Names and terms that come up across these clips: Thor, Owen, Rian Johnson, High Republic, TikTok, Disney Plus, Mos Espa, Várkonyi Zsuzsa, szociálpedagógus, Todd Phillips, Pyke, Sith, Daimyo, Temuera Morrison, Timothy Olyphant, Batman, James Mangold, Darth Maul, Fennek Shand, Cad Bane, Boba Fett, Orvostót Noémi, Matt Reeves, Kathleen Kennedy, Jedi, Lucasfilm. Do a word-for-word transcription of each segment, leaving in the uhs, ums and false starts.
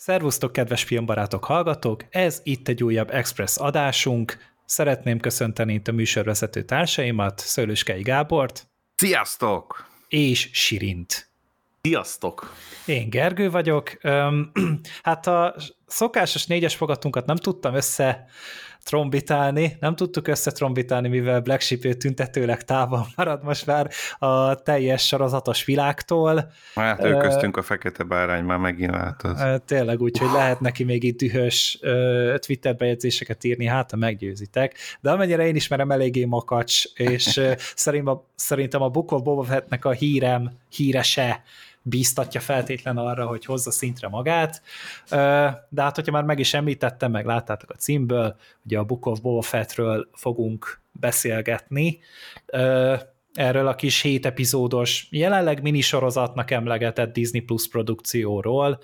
Szervusztok, kedves filmbarátok, hallgatók! Ez itt egy újabb Express adásunk. Szeretném köszönteni itt a műsorvezető társaimat, Szőlőskei Gábort. Sziasztok! És Sirint. Sziasztok! Én Gergő vagyok. Hát a szokásos négyes fogatunkat nem tudtam össze trombitálni, nem tudtuk összetrombitálni, mivel Black Sheep tüntetőleg távol marad most már a teljes sorozatos világtól. Hát ő köztünk a fekete bárány már megint változ. Tényleg úgy, hogy lehet neki még itt dühös Twitter bejegyzéseket írni, hát ha meggyőzitek. De amennyire én ismerem, eléggé makacs, és szerintem a Book of Boba Fettnek a hírem, híre se bíztatja feltétlen arra, hogy hozza szintre magát, de hát, hogyha már meg is említettem, meg láttátok a címből, ugye a Book of Boba Fettről fogunk beszélgetni, erről a kis hét epizódos, jelenleg minisorozatnak emlegetett Disney Plus produkcióról,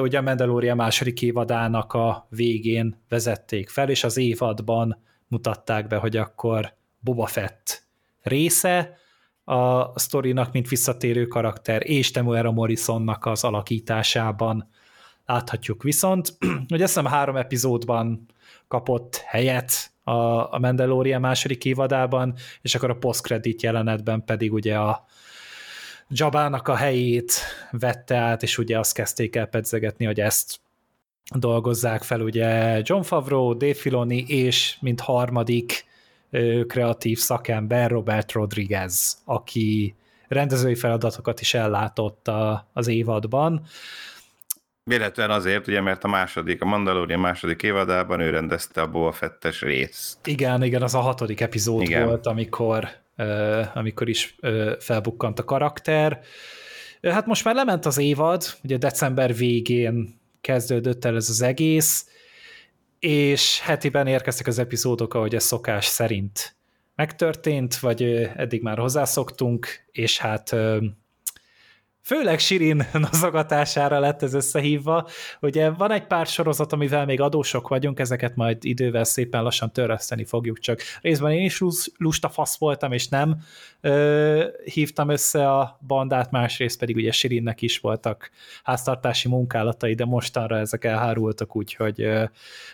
ugye a Mandalorian második évadának a végén vezették fel, és az évadban mutatták be, hogy akkor Boba Fett része, a sztorinak, mint visszatérő karakter, és Temuera Morrisonnak az alakításában láthatjuk viszont. Ugye azt hiszem három epizódban kapott helyet a Mandalorian második évadában, és akkor a post-credit jelenetben pedig ugye a Jabának a helyét vette át, és ugye azt kezdték el pedzegetni, hogy ezt dolgozzák fel ugye Jon Favreau, Dave Filoni, és mint harmadik kreatív szakember Robert Rodriguez, aki rendezői feladatokat is ellátott a, az évadban. Véletlenül azért, ugye, mert a második, a Mandalorian második évadában ő rendezte a Boba Fettes részt. Igen, igen, az a hatodik epizód igen. volt, amikor, amikor is felbukkant a karakter. Hát most már lement az évad, ugye december végén kezdődött el ez az egész, és hetiben érkeztek az epizódok, ahogy ez szokás szerint megtörtént, vagy eddig már hozzászoktunk, és hát főleg Sirin nazogatására lett ez összehívva. Ugye van egy pár sorozat, amivel még adósok vagyunk, ezeket majd idővel szépen lassan törleszteni fogjuk, csak részben én is lusta fasz voltam, és nem hívtam össze a bandát, másrészt pedig ugye Sirinnek is voltak háztartási munkálatai, de mostanra ezek elhárultak, úgyhogy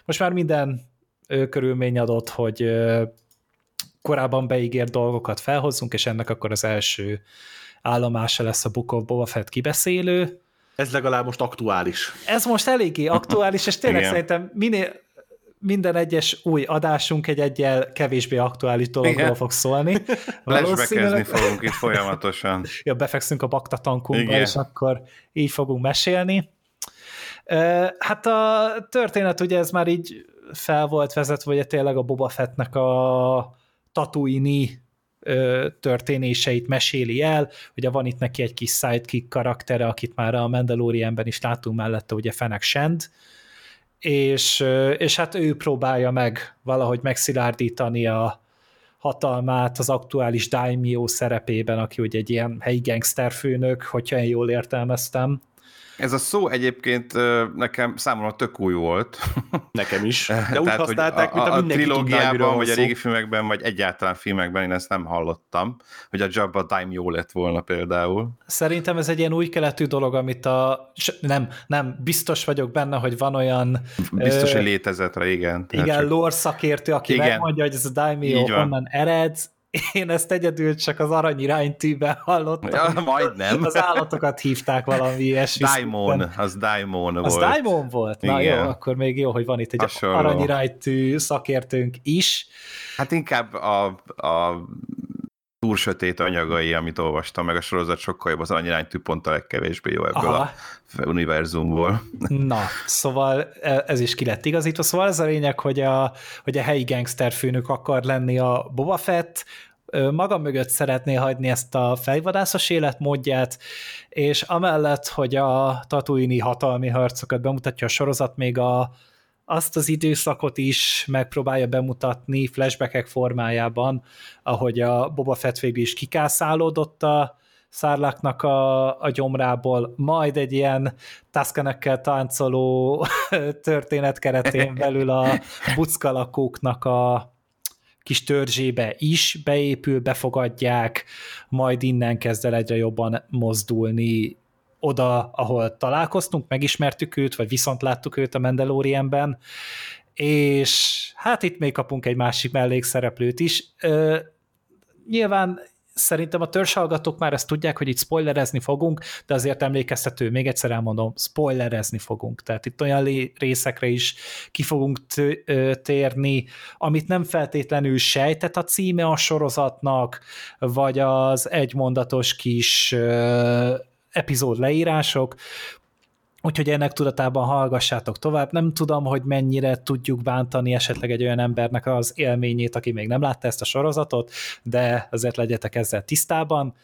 most már minden körülmény adott, hogy korábban beígért dolgokat felhozzunk, és ennek akkor az első állomása lesz a Book of Boba Fett kibeszélő. Ez legalább most aktuális. Ez most eléggé aktuális, és tényleg szerintem minél, minden egyes új adásunk egy egyel kevésbé aktuális dologról igen. fog szólni. Flashbackezni fogunk itt folyamatosan. Ja, befekszünk a baktatankunkba, és akkor így fogunk mesélni. Hát a történet ugye ez már így fel volt vezetve, ugye tényleg a Boba Fettnek a Tatooine-i történéseit meséli el, ugye van itt neki egy kis sidekick karaktere, akit már a Mandalorianben is látunk mellette, ugye Fennek Shand, és, és hát ő próbálja meg valahogy megszilárdítani a hatalmát az aktuális Daimyo szerepében, aki ugye egy ilyen helyi gangsterfőnök, hogyha én jól értelmeztem. Ez a szó egyébként nekem számomra tök új volt. Nekem is. De úgy tehát, használták, mint a, a, a mindenki trilógiában, tudná, vagy a régi filmekben, vagy egyáltalán filmekben én ezt nem hallottam, hogy a Jabba Daimyo lett volna például. Szerintem ez egy ilyen új keletű dolog, amit a... Nem, nem, biztos vagyok benne, hogy van olyan... Biztos, ö... hogy létezetre, igen. Tehát igen, csak... lore szakértő, aki igen. megmondja, hogy ez a Daimyo onnan ered. Én ezt egyedül csak az aranyiránytűben hallottam. Ja, majdnem. Az állatokat hívták valami ilyesmi. Daimon, az Daimon volt. Az Daimon volt? Na igen. Jó, akkor még jó, hogy van itt egy aranyiránytű szakértőnk is. Hát inkább a, a túl sötét anyagai, amit olvastam, meg a sorozat sokkal jobb, az aranyiránytű pont a legkevésbé jó ebből aha. a univerzumból. Na, szóval ez is ki lett igazítva. Szóval ez a lényeg, hogy a, hogy a helyi gangsterfőnök akar lenni a Boba Fett, maga mögött szeretné hagyni ezt a fejvadászos életmódját, és amellett, hogy a tatooine-i hatalmi harcokat bemutatja a sorozat, még a azt az időszakot is megpróbálja bemutatni flashbackek formájában, ahogy a Boba Fett végül is kikászálódott a Sarlaccnak a, a gyomrából, majd egy ilyen taszkanekkel táncoló történet keretén belül a buckalakóknak a kis törzsébe is beépül, befogadják, majd innen kezd el egyre jobban mozdulni oda, ahol találkoztunk, megismertük őt, vagy viszont láttuk őt a Mandalorianben, és hát itt még kapunk egy másik mellékszereplőt is. Ö, nyilván szerintem a törzshallgatók már ezt tudják, hogy itt spoilerezni fogunk, de azért emlékeztető, még egyszer elmondom, spoilerezni fogunk. Tehát itt olyan részekre is ki fogunk térni, amit nem feltétlenül sejtett a címe a sorozatnak, vagy az egymondatos kis ö, epizód leírások, úgyhogy ennek tudatában hallgassátok tovább. Nem tudom, hogy mennyire tudjuk bántani esetleg egy olyan embernek az élményét, aki még nem látta ezt a sorozatot, de azért legyetek ezzel tisztában.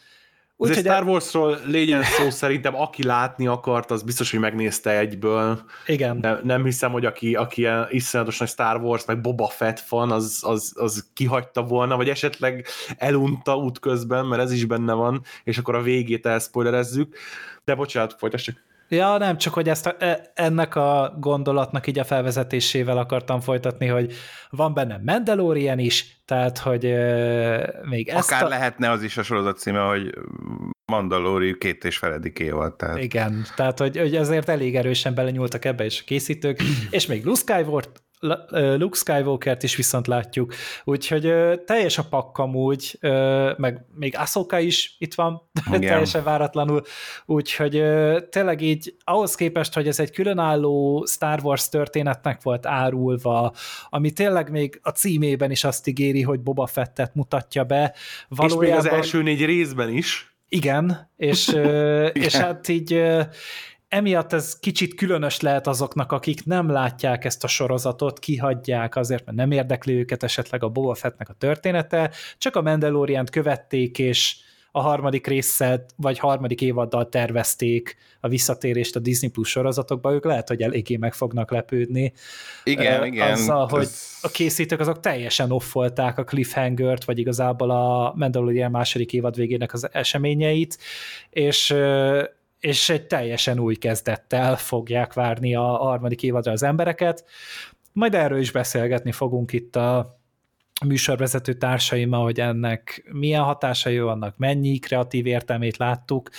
Úgy, azért Star Warsról lényen szó, szerintem aki látni akart, az biztos, hogy megnézte egyből. Igen. Nem, nem hiszem, hogy aki, aki ilyen iszonyatos nagy Star Wars, meg Boba Fett fan, az, az, az kihagyta volna, vagy esetleg elunta útközben, mert ez is benne van, és akkor a végét elspoilerezzük. De bocsánat, folytassuk. Ja, nem, csak hogy ezt a, ennek a gondolatnak így a felvezetésével akartam folytatni, hogy van benne Mandalorian is, tehát, hogy euh, még akár ezt... Akár a... lehetne az is a sorozat címe, hogy Mandalori két és feledik évad. Tehát... Igen, tehát, hogy, hogy azért elég erősen belenyúltak ebbe is a készítők, és még Luke Skywalker, Luke Skywalkert is viszont látjuk, úgyhogy ö, teljes a pakk amúgy, ö, meg még Ahsoka is itt van, teljesen váratlanul, úgyhogy ö, tényleg így ahhoz képest, hogy ez egy különálló Star Wars történetnek volt árulva, ami tényleg még a címében is azt ígéri, hogy Boba Fettet mutatja be. Valójában... És még az első négy részben is. Igen, és, ö, Igen. és hát így... Ö, emiatt ez kicsit különös lehet azoknak, akik nem látják ezt a sorozatot, kihagyják azért, mert nem érdekli őket esetleg a Boba Fettnek a története, csak a Mandaloriant követték, és a harmadik résszel, vagy harmadik évaddal tervezték a visszatérést a Disney Plus sorozatokba, ők lehet, hogy eléggé meg fognak lepődni. Igen, uh, igen. Azzal, hogy ez... a készítők azok teljesen offolták a cliffhangert, vagy igazából a Mandalorian második évad végének az eseményeit, és... Uh, és egy teljesen új kezdettel fogják várni a harmadik évadra az embereket. Majd erről is beszélgetni fogunk itt a műsorvezető társaimmal, hogy ennek milyen hatásai vannak, mennyi kreatív értelmét láttuk.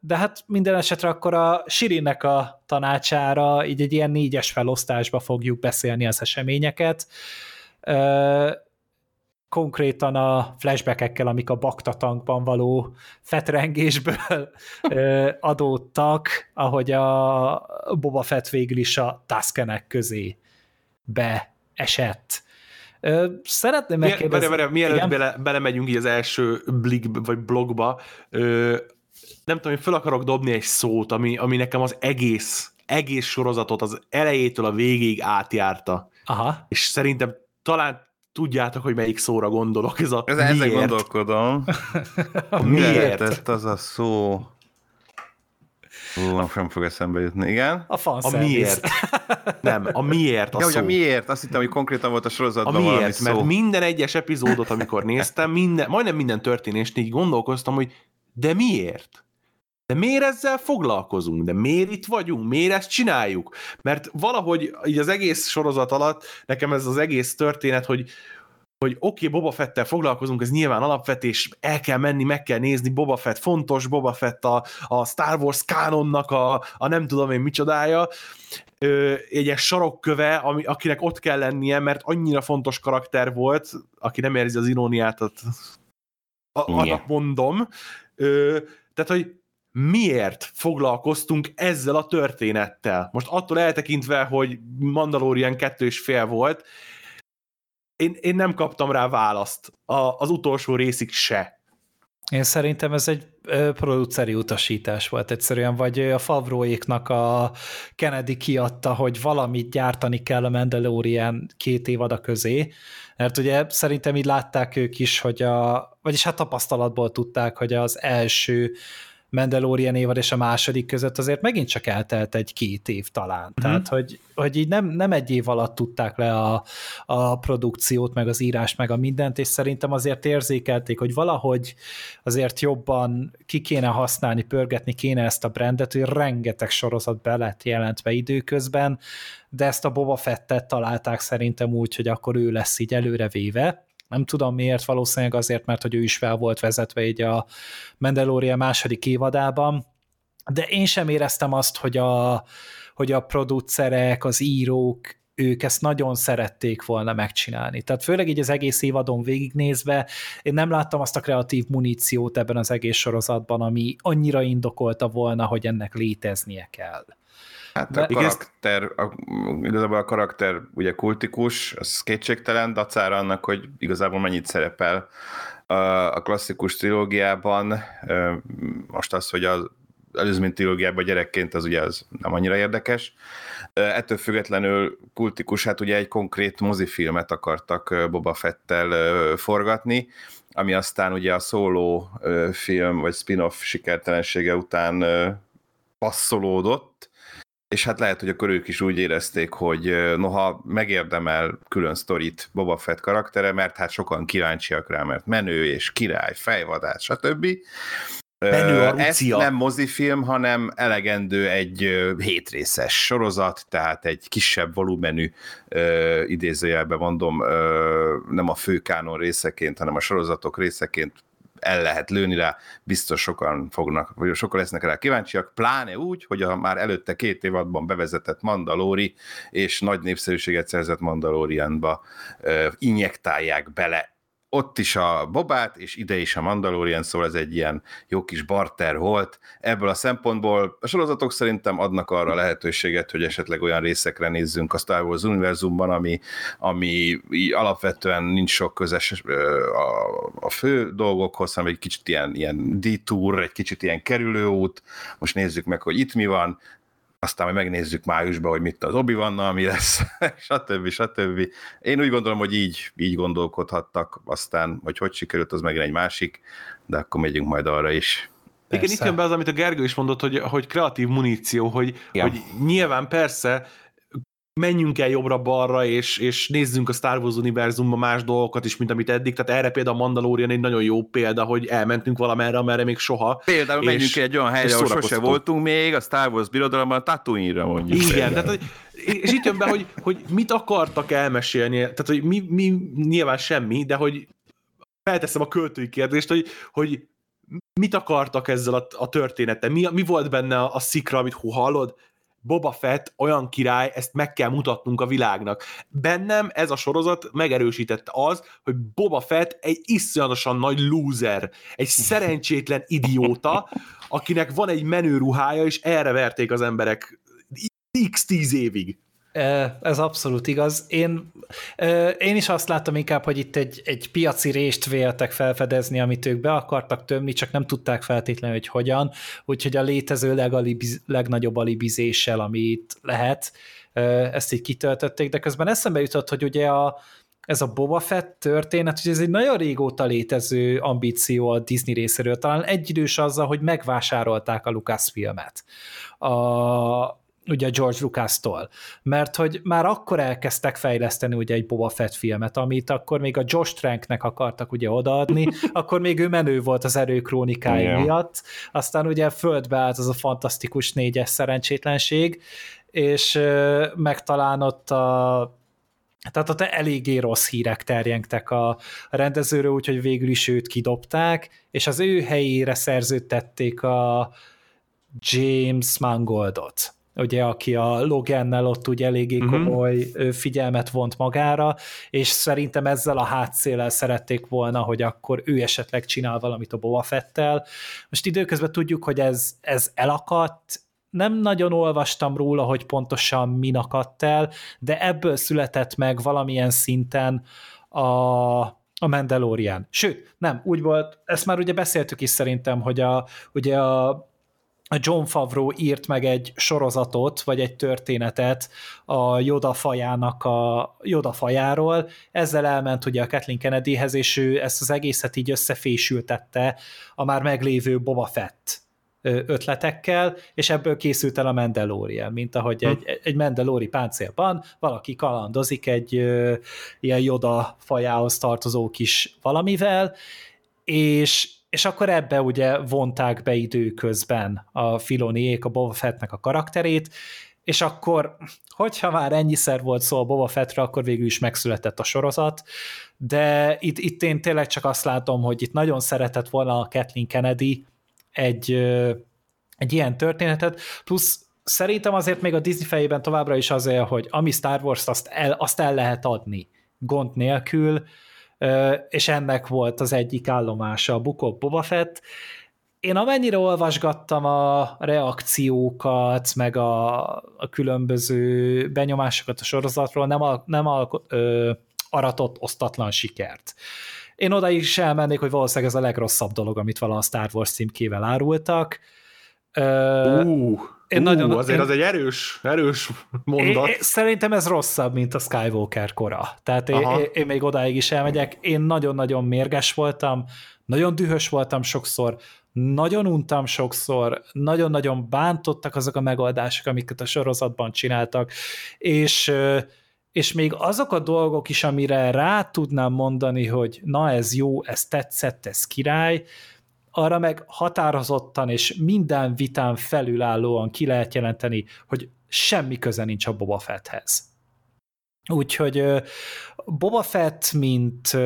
De hát minden esetre akkor a Sirinnek a tanácsára így egy ilyen négyes felosztásba fogjuk beszélni az eseményeket. Konkrétan a flashbackekkel, amik a baktatankban való fetrengésből adódtak, ahogy a Boba Fett végül is a Tuskenek közé beesett. Szeretném megkérdezni... Várj, várj, mielőtt bele, belemegyünk így az első blik, vagy blogba, nem tudom, én fel akarok dobni egy szót, ami, ami nekem az egész, egész sorozatot az elejétől a végéig átjárta. Aha. És szerintem talán tudjátok, hogy melyik szóra gondolok, ez a ez miért. Ezzel gondolkodom. Miért? Ezt az a szó... Ú, nem fog eszembe jutni. Igen? A fanszerviz. A miért. Nem, a miért a De, szó. A miért, azt hittem, hogy konkrétan volt a sorozatban a valami miért, szó. Mert minden egyes epizódot, amikor néztem, minden, majdnem minden történést így gondolkoztam, hogy de miért? De miért ezzel foglalkozunk? De miért itt vagyunk? Miért ezt csináljuk? Mert valahogy így az egész sorozat alatt nekem ez az egész történet, hogy, hogy oké, okay, Boba Fettel foglalkozunk, ez nyilván alapvetés, el kell menni, meg kell nézni, Boba Fett fontos, Boba Fett a, a Star Wars kánonnak a, a nem tudom én micsodája, Ö, egy ilyen sarokköve, ami, akinek ott kell lennie, mert annyira fontos karakter volt, aki nem érzi az iróniát, annak mondom. Ö, tehát, hogy miért foglalkoztunk ezzel a történettel? Most attól eltekintve, hogy Mandalorian kettő és fél volt, én, én nem kaptam rá választ a, az utolsó részig se. Én szerintem ez egy produceri utasítás volt egyszerűen, vagy a Favreauéknak a Kennedy kiadta, hogy valamit gyártani kell a Mandalorian két évada közé, mert ugye szerintem így látták ők is, hogy a, vagyis hát tapasztalatból tudták, hogy az első Mandalorian évad és a második között azért megint csak eltelt egy-két év talán. Mm. Tehát, hogy, hogy így nem, nem egy év alatt tudták le a, a produkciót, meg az írást, meg a mindent, és szerintem azért érzékelték, hogy valahogy azért jobban ki kéne használni, pörgetni kéne ezt a brandet, hogy rengeteg sorozat be lett jelentve időközben, de ezt a Boba Fettet találták szerintem úgy, hogy akkor ő lesz így előrevéve. Nem tudom miért, valószínűleg azért, mert hogy ő is fel volt vezetve így a Mandalorian második évadában, de én sem éreztem azt, hogy a, hogy a producerek, az írók, ők ezt nagyon szerették volna megcsinálni. Tehát főleg így az egész évadon végignézve, én nem láttam azt a kreatív muníciót ebben az egész sorozatban, ami annyira indokolta volna, hogy ennek léteznie kell. Hát de a karakter, a, igazából a karakter ugye kultikus, az kétségtelen, dacára annak, hogy igazából mennyit szerepel a klasszikus trilógiában. Most az, hogy az előzmény trilógiában gyerekként, az ugye az nem annyira érdekes. Ettől függetlenül kultikus, hát ugye egy konkrét mozifilmet akartak Boba Fettel forgatni, ami aztán ugye a szóló film, vagy spin-off sikertelensége után passzolódott, és hát lehet, hogy akkor ők is úgy érezték, hogy noha megérdemel külön sztorit Boba Fett karaktere, mert hát sokan kíváncsiak rá, mert menő és király, fejvadász, stb. Ez nem mozifilm, hanem elegendő egy hétrészes sorozat, tehát egy kisebb volumenű, idézőjelben mondom, nem a főkánon részeként, hanem a sorozatok részeként el lehet lőni rá, biztos sokan fognak, vagy sokan lesznek rá kíváncsiak, pláne úgy, hogy a már előtte két évadban bevezetett Mandalori és nagy népszerűséget szerzett Mandalorianba injektálják bele ott is a Bobát, és ide is a Mandalorian, szóval ez egy ilyen jó kis barter volt. Ebből a szempontból a sorozatok szerintem adnak arra lehetőséget, hogy esetleg olyan részekre nézzünk a Star Wars univerzumban, ami, ami alapvetően nincs sok közös a, a fő dolgokhoz, hanem egy kicsit ilyen, ilyen detour, egy kicsit ilyen kerülőút. Most nézzük meg, hogy itt mi van, aztán majd megnézzük májusban, hogy mit az Obi-Wannal mi lesz, stb. stb. Én úgy gondolom, hogy így, így gondolkodhattak, aztán, hogy hogy sikerült, az megint egy másik, de akkor megyünk majd arra is. Persze. Igen, itt jön be az, amit a Gergő is mondott, hogy, hogy kreatív muníció, hogy, ja. hogy nyilván persze menjünk el jobbra-balra, és, és nézzünk a Star Wars univerzumban más dolgokat is, mint amit eddig, tehát erre például a Mandalorian egy nagyon jó példa, hogy elmentünk valamerre, amerre még soha. Például és, menjünk egy olyan helyre, ahol sose voltunk még, a Star Wars birodalomban a Tatooine-ra mondjuk. Igen, tehát, és itt jön be, hogy, hogy mit akartak elmesélni, tehát hogy mi, mi nyilván semmi, de hogy felteszem a költői kérdést, hogy, hogy mit akartak ezzel a, a történettel, mi, mi volt benne a, a szikra, amit hú, hallod? Boba Fett olyan király, ezt meg kell mutatnunk a világnak. Bennem ez a sorozat megerősítette az, hogy Boba Fett egy iszonyatosan nagy lúzer, egy szerencsétlen idióta, akinek van egy menő ruhája, és erre verték az emberek x tíz évig. Ez abszolút igaz. Én, én is azt láttam inkább, hogy itt egy, egy piaci rést véltek felfedezni, amit ők be akartak tömni, csak nem tudták feltétlenül, hogy hogyan, úgyhogy a létező legalibiz, legnagyobb alibizéssel, amit lehet, ezt így kitöltötték, de közben eszembe jutott, hogy ugye a, ez a Boba Fett történet, hogy ez egy nagyon régóta létező ambíció a Disney részéről, talán egyidős azzal, hogy megvásárolták a Lucasfilmet. A ugye George Lucas-tól, mert hogy már akkor elkezdtek fejleszteni ugye egy Boba Fett filmet, amit akkor még a Josh Tranknek akartak ugye odaadni, akkor még ő menő volt az erőkrónikái yeah. miatt, aztán ugye földbe állt az a fantasztikus négyes szerencsétlenség, és euh, megtalán ott a tehát ott eléggé rossz hírek terjengtek a rendezőről, úgyhogy végül is őt kidobták, és az ő helyére szerződtették a James Mangoldot, ugye, aki a Logannel ott ugye eléggé komoly uh-huh. figyelmet vont magára, és szerintem ezzel a hátszéllel szerették volna, hogy akkor ő esetleg csinál valamit a Boba Fettel. Most időközben tudjuk, hogy ez, ez elakadt, nem nagyon olvastam róla, hogy pontosan min akadt el, de ebből született meg valamilyen szinten a, a Mandalorian. Sőt, nem, úgy volt, ezt már ugye beszéltük is szerintem, hogy a, ugye a a Jon Favreau írt meg egy sorozatot, vagy egy történetet a Yoda fajának a Yoda fajáról, ezzel elment ugye a Kathleen Kennedyhez, és ő ezt az egészet így összefésültette a már meglévő Boba Fett ötletekkel, és ebből készült el a Mandalorian, mint ahogy hm. egy, egy mandalori páncélban valaki kalandozik egy ilyen Yoda fajához tartozó kis valamivel, és és akkor ebbe ugye vonták be időközben a Filoniék a Boba Fettnek a karakterét, és akkor, hogyha már ennyiszer volt szó a Boba Fettről, akkor végül is megszületett a sorozat, de itt, itt én tényleg csak azt látom, hogy itt nagyon szeretett volna a Kathleen Kennedy egy, egy ilyen történetet, plusz szerintem azért még a Disney fejében továbbra is azért, hogy ami Star Wars, azt el, azt el lehet adni gond nélkül, és ennek volt az egyik állomása a Book of Boba Fett. Én amennyire olvasgattam a reakciókat, meg a, a különböző benyomásokat a sorozatról, nem, a, nem a, ö, aratott osztatlan sikert. Én oda is elmennék, hogy valószínűleg ez a legrosszabb dolog, amit vala a Star Wars címkével árultak. Ö, uh. Én Ú, nagyon, azért én, az egy erős, erős mondat. Én, én, szerintem ez rosszabb, mint a Skywalker kora. Tehát én, én, én még odáig is elmegyek. Én nagyon-nagyon mérges voltam, nagyon dühös voltam sokszor, nagyon untam sokszor, nagyon-nagyon bántottak azok a megoldások, amiket a sorozatban csináltak, és, és még azok a dolgok is, amire rá tudnám mondani, hogy na ez jó, ez tetszett, ez király, arra meg határozottan és minden vitán felülállóan ki lehet jelenteni, hogy semmi köze nincs a Boba Fetthez. Úgyhogy Boba Fett, mint,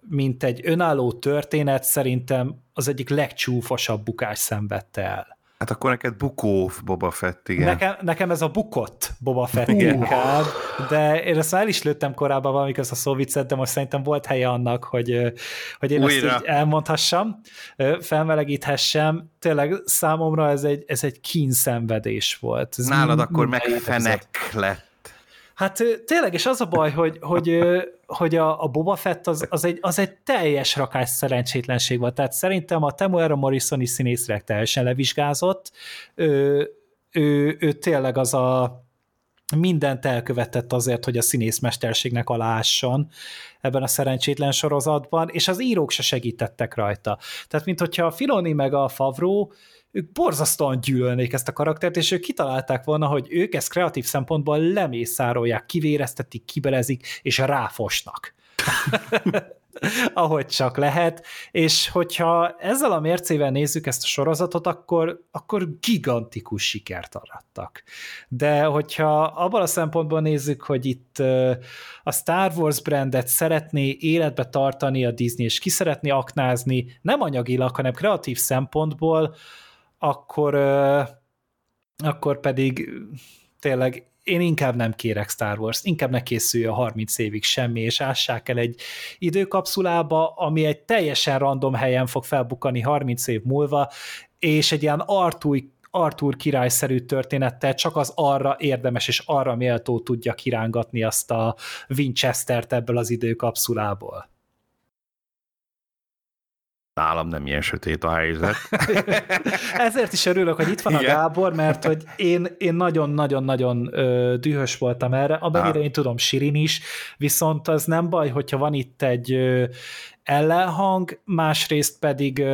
mint egy önálló történet szerintem az egyik legcsúfosabb bukás szenvedte el. Hát akkor neked bukó Boba Fett, igen. Nekem, nekem ez a bukott Boba Fett inkább, de én ezt már el is lőttem korábban valamikor a szóviccet, de most szerintem volt helye annak, hogy, hogy én Újra. ezt így elmondhassam, felmelegíthessem. Tényleg számomra ez egy, ez egy kínszenvedés volt. Ez nálad akkor meg fenek lett. Hát tényleg, és az a baj, hogy, hogy, hogy a, a Boba Fett az, az, egy, az egy teljes rakás szerencsétlenség volt. Tehát szerintem a Temuera Morrison is színészre teljesen levizsgázott. Ő, ő, ő tényleg az a mindent elkövetett azért, hogy a színészmesterségnek alásson ebben a szerencsétlen sorozatban, és az írók se segítettek rajta. Tehát, mint hogyha a Filoni meg a Favreau ők borzasztóan gyűlölnék ezt a karaktert, és ők kitalálták volna, hogy ők ezt kreatív szempontból lemészárolják, kivéreztetik, kibelezik, és ráfosnak. Ahogy csak lehet. És hogyha ezzel a mércével nézzük ezt a sorozatot, akkor, akkor gigantikus sikert arattak. De hogyha abban a szempontból nézzük, hogy itt a Star Wars brandet szeretné életbe tartani a Disney, és ki szeretné aknázni, nem anyagilag, hanem kreatív szempontból, akkor, akkor pedig tényleg én inkább nem kérek Star Wars-t, inkább ne készüljön harminc évig semmi, és ássák el egy időkapszulába, ami egy teljesen random helyen fog felbukkani harminc év múlva, és egy ilyen Arthur, Arthur királyszerű történettel csak az arra érdemes és arra méltó tudja kirángatni azt a Winchester-t ebből az időkapszulából. Nálam nem ilyen sötét a helyzet. Ezért is örülök, hogy itt van Igen. a Gábor, mert hogy én, én nagyon-nagyon-nagyon dühös voltam erre, amennyire én tudom, Sirin is, viszont az nem baj, hogyha van itt egy ellenhang, másrészt pedig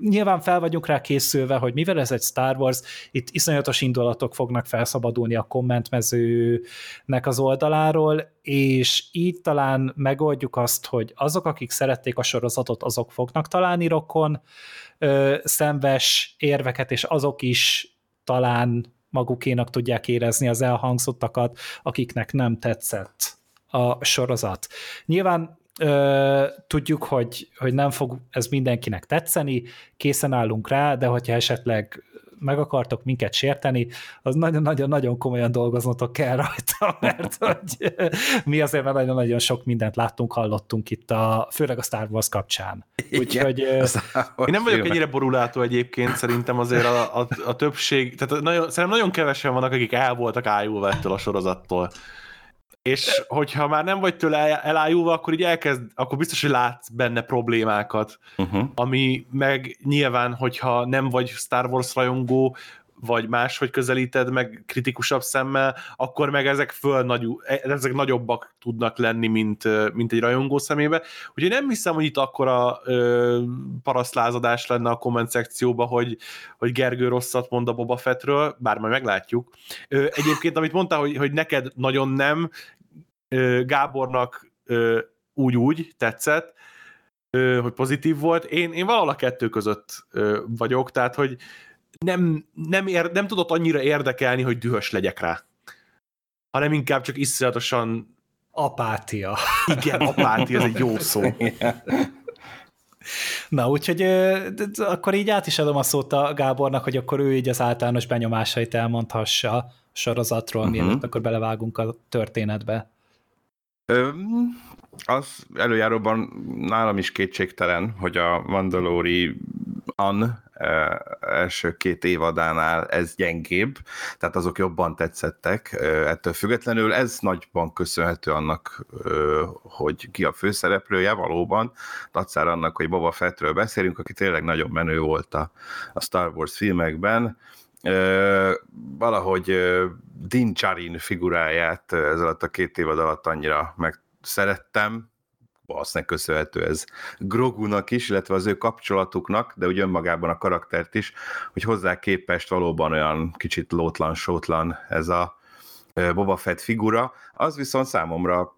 nyilván fel vagyunk rá készülve, hogy mivel ez egy Star Wars, itt iszonyatos indulatok fognak felszabadulni a kommentmezőnek az oldaláról, és így talán megoldjuk azt, hogy azok, akik szerették a sorozatot, azok fognak találni rokon ö, szenves érveket, és azok is talán magukénak tudják érezni az elhangzottakat, akiknek nem tetszett a sorozat. Nyilván Ö, tudjuk, hogy, hogy nem fog ez mindenkinek tetszeni, készen állunk rá, de hogyha esetleg meg akartok minket sérteni, az nagyon-nagyon-nagyon komolyan dolgoznotok kell rajta, mert hogy mi azért már nagyon-nagyon sok mindent láttunk, hallottunk itt, a, főleg a Star Wars kapcsán. Úgyhogy... Én nem vagyok ennyire borulátó egyébként, szerintem azért a, a, a többség, tehát nagyon, szerintem nagyon kevesen vannak, akik el voltak ájulva ettől a sorozattól. És hogyha már nem vagy tőle elájulva, akkor így elkezd, akkor biztos, hogy látsz benne problémákat, uh-huh. ami meg nyilván, hogyha nem vagy Star Wars rajongó, vagy máshogy közelíted meg kritikusabb szemmel, akkor meg ezek föl nagyú, ezek nagyobbak tudnak lenni, mint, mint egy rajongó szemébe. Úgyhogy nem hiszem, hogy itt akkora ö, parasztlázadás lenne a komment szekcióban, hogy, hogy Gergő rosszat mond a Boba Fettről, bár majd meglátjuk. Ö, egyébként, amit mondtál, hogy, hogy neked nagyon nem, ö, Gábornak ö, úgy-úgy tetszett, ö, hogy pozitív volt. Én, én valahol a kettő között ö, vagyok, tehát, hogy Nem, nem, ér, nem tudott annyira érdekelni, hogy dühös legyek rá. Hanem inkább csak iszonyatosan... Apátia. Igen, apátia, ez egy jó szó. Na, úgyhogy akkor így át is adom a szót a Gábornak, hogy akkor ő így az általános benyomásait elmondhassa a sorozatról, uh-huh. mielőtt akkor belevágunk a történetbe. Um, az előjáróban nálam is kétségtelen, hogy a Mandalorian első két évadánál ez gyengébb, tehát azok jobban tetszettek ettől függetlenül. Ez nagyban köszönhető annak, hogy ki a főszereplője valóban, tatszára annak, hogy Boba Fettről beszélünk, aki tényleg nagyon menő volt a Star Wars filmekben. Valahogy Din Djarin figuráját ez alatt a két évad alatt annyira megszerettem, aztán köszönhető ez Grogunak is, illetve az ő kapcsolatuknak, de úgy önmagában a karaktert is, hogy hozzá képest valóban olyan kicsit lótlan-sótlan ez a Boba Fett figura. Az viszont számomra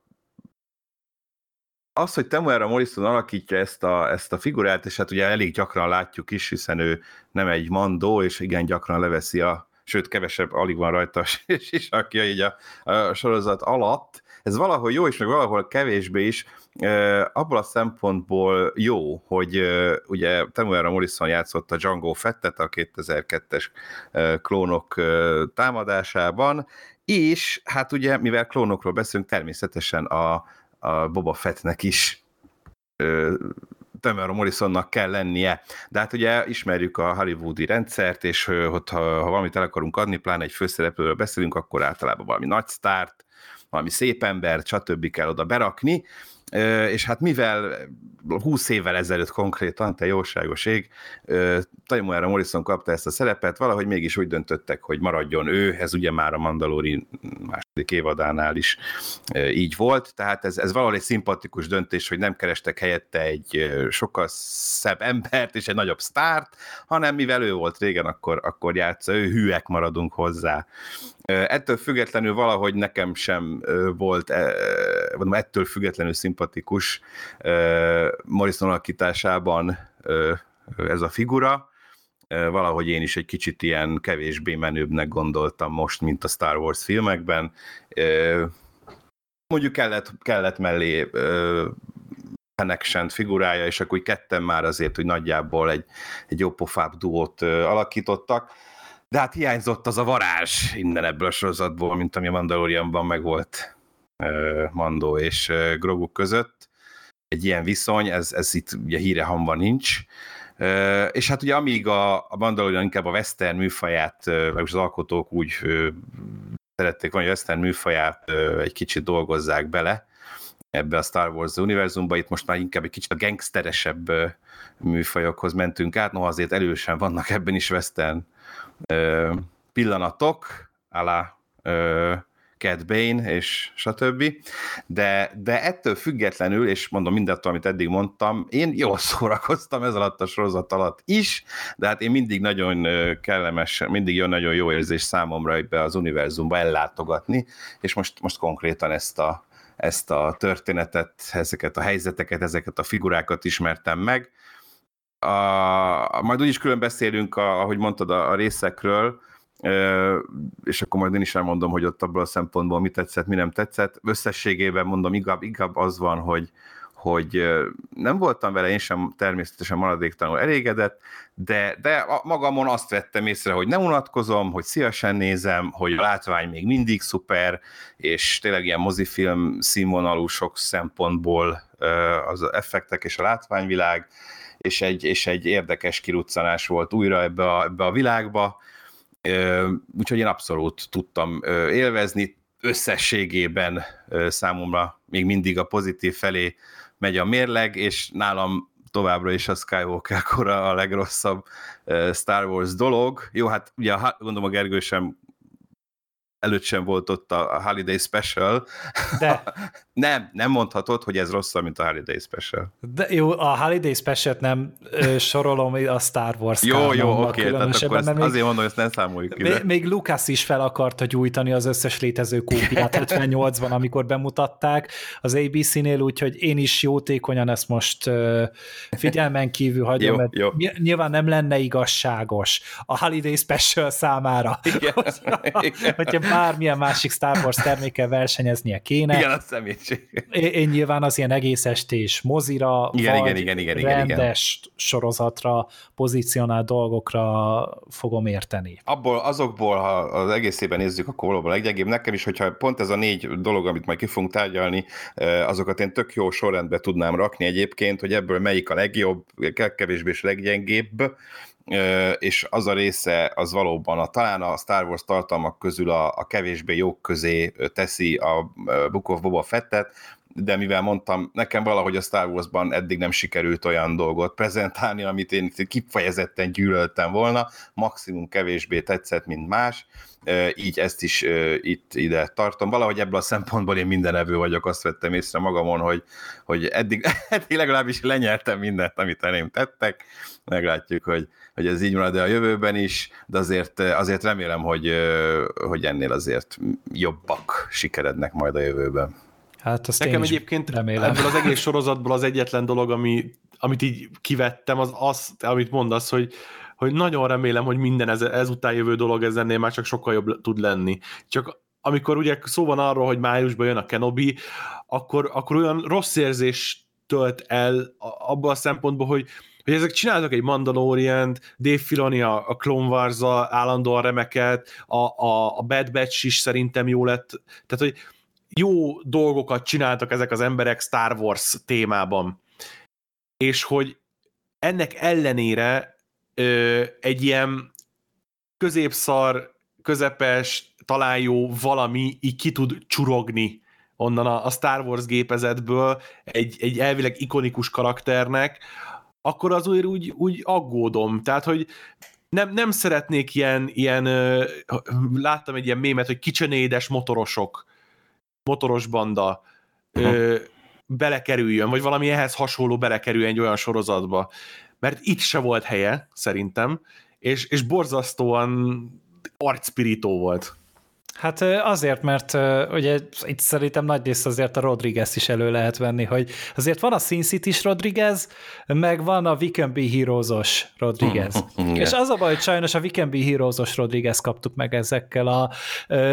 az, hogy Temuera Morrison alakítja ezt a, ezt a figurát, és hát ugye elég gyakran látjuk is, hiszen ő nem egy mandó, és igen gyakran leveszi a, sőt kevesebb, alig van rajta a sisakja így a, a sorozat alatt. Ez valahol jó, és meg valahol kevésbé is, Uh, abból a szempontból jó, hogy uh, ugye Temuera Morrison játszotta Jango Fettet a kétezer-kettes uh, klónok uh, támadásában, és hát ugye, mivel klónokról beszélünk, természetesen a, a Boba Fettnek is uh, Temuera Morrisonnak kell lennie. De hát ugye ismerjük a hollywoodi rendszert, és uh, ha, ha valamit el akarunk adni, pláne egy főszereplőről beszélünk, akkor általában valami nagy sztárt, valami szép embert, stb. Kell oda berakni, és hát mivel húsz évvel ezelőtt konkrétan, te jóságos ég, Temuera Morrison kapta ezt a szerepet, valahogy mégis úgy döntöttek, hogy maradjon ő, ez ugye már a Mandalorian második évadánál is így volt, tehát ez, ez valahol egy szimpatikus döntés, hogy nem kerestek helyette egy sokkal szebb embert és egy nagyobb sztárt, hanem mivel ő volt régen, akkor, akkor játsza, ő hűek maradunk hozzá. Ettől függetlenül valahogy nekem sem volt, ettől függetlenül szimpatikus Morrison alakításában ez a figura. Valahogy én is egy kicsit ilyen kevésbé menőbbnek gondoltam most, mint a Star Wars filmekben. Mondjuk kellett, kellett mellé Fennek Shand figurája, és akkor ketten már azért, hogy nagyjából egy, egy jópofább duót alakítottak. De hát hiányzott az a varázs innen ebből a sorozatból, mint ami a Mandalorianban megvolt Mando és Grogu között. Egy ilyen viszony, ez, ez itt ugye híre hamva nincs. És hát ugye amíg a Mandalorian inkább a western műfaját, meg az alkotók úgy szerették volna, hogy a western műfaját egy kicsit dolgozzák bele ebbe a Star Wars univerzumba, itt most már inkább egy kicsit a gangsteresebb műfajokhoz mentünk át, noha azért elősen vannak ebben is western pillanatok, alá Cad Bane és stb. De, de ettől függetlenül, és mondom mindentől, amit eddig mondtam, én jól szórakoztam ez alatt a sorozat alatt is, de hát én mindig nagyon kellemes, mindig jön nagyon jó érzés számomra ebbe az univerzumba ellátogatni, és most, most konkrétan ezt a, ezt a történetet, ezeket a helyzeteket, ezeket a figurákat ismertem meg. A, majd úgyis külön beszélünk, a, ahogy mondtad, a, a részekről, és akkor majd én is elmondom, hogy ott abból a szempontból mi tetszett, mi nem tetszett. Összességében mondom, inkább, inkább az van, hogy, hogy nem voltam vele, én sem természetesen maradéktalanul elégedett, de, de magamon azt vettem észre, hogy nem unatkozom, hogy szívesen nézem, hogy a látvány még mindig szuper, és tényleg ilyen mozifilm színvonalú sok szempontból az effektek és a látványvilág, és egy, és egy érdekes kiruccanás volt újra ebbe a, ebbe a világba, úgyhogy én abszolút tudtam élvezni, összességében számomra még mindig a pozitív felé megy a mérleg, és nálam továbbra is a Skywalker-kor a legrosszabb Star Wars dolog. Jó, hát ugye gondolom a Gergő sem előtt sem volt ott a Holiday Special. De. nem, nem mondhatod, hogy ez rosszabb, mint a Holiday Special. De jó, a Holiday Special-t nem ö, sorolom a Star Wars jó, jó, oké, tehát akkor ezt, azért mondom, hogy ezt nem számoljuk ide. Még, még Lucas is fel akarta gyújtani az összes létező kópiát ötvennyolcban, amikor bemutatták az á bé cé-nél, úgyhogy én is jótékonyan ezt most ö, figyelmen kívül hagyom, jó, mert jó. Nyilván nem lenne igazságos a Holiday Special számára. Igen. Hogyha bármilyen másik Star Wars termékkel versenyeznie kéne. Igen, a személyiség. Én nyilván az ilyen egész estés mozira, igen, vagy igen, igen, igen, rendes igen. sorozatra, pozícionált dolgokra fogom érteni. Abból, azokból, ha az egészében nézzük, akkor valóban leggyengébb nekem is, hogyha pont ez a négy dolog, amit majd ki fogunk tárgyalni, azokat én tök jó sorrendbe tudnám rakni egyébként, hogy ebből melyik a legjobb, kevésbé és leggyengébb, és az a része az valóban a, talán a Star Wars tartalmak közül a, a kevésbé jók közé teszi a Book of Boba Fettet, de mivel mondtam, nekem valahogy a Star Wars-ban eddig nem sikerült olyan dolgot prezentálni, amit én kifejezetten gyűlöltem volna, maximum kevésbé tetszett, mint más, így ezt is itt ide tartom. Valahogy ebből a szempontból én mindenevő vagyok, azt vettem észre magamon, hogy, hogy eddig, eddig legalábbis lenyeltem mindent, amit elém tettek, meglátjuk, hogy, hogy ez így marad a jövőben is, de azért, azért remélem, hogy, hogy ennél azért jobbak sikerednek majd a jövőben. Hát azt nekem egyébként remélem. Ebből az egész sorozatból az egyetlen dolog, ami, amit így kivettem, az az, amit mondasz, hogy, hogy nagyon remélem, hogy minden ez, ezután jövő dolog ez ennél már csak sokkal jobb tud lenni. Csak amikor ugye szó van arról, hogy májusban jön a Kenobi, akkor, akkor olyan rossz érzés tölt el abban a szempontból, hogy hogy ezek csináltak egy Mandaloriant, Dave Filoni a, a Clone Wars-a állandóan remeket, a, a, a Bad Batch is szerintem jó lett, tehát hogy jó dolgokat csináltak ezek az emberek Star Wars témában. És hogy ennek ellenére ö, egy ilyen középszar, közepes, talán jó valami így ki tud csurogni onnan a, a Star Wars gépezetből egy, egy elvileg ikonikus karakternek, akkor azért úgy, úgy aggódom. Tehát, hogy nem, nem szeretnék ilyen, ilyen ö, láttam egy ilyen mémet, hogy kicsenédes motorosok, motoros banda ö, belekerüljön, vagy valami ehhez hasonló belekerüljön egy olyan sorozatba. Mert itt se volt helye, szerintem, és, és borzasztóan arcpirító volt. Hát azért, mert ugye itt szerintem nagy rész azért a Rodriguez is elő lehet venni, hogy azért van a Sin City-s Rodriguez, meg van a We Can Be Heroes-os Rodriguez. Mm, és az a baj, hogy sajnos a We Can Be Heroes-os Rodriguez kaptuk meg ezekkel a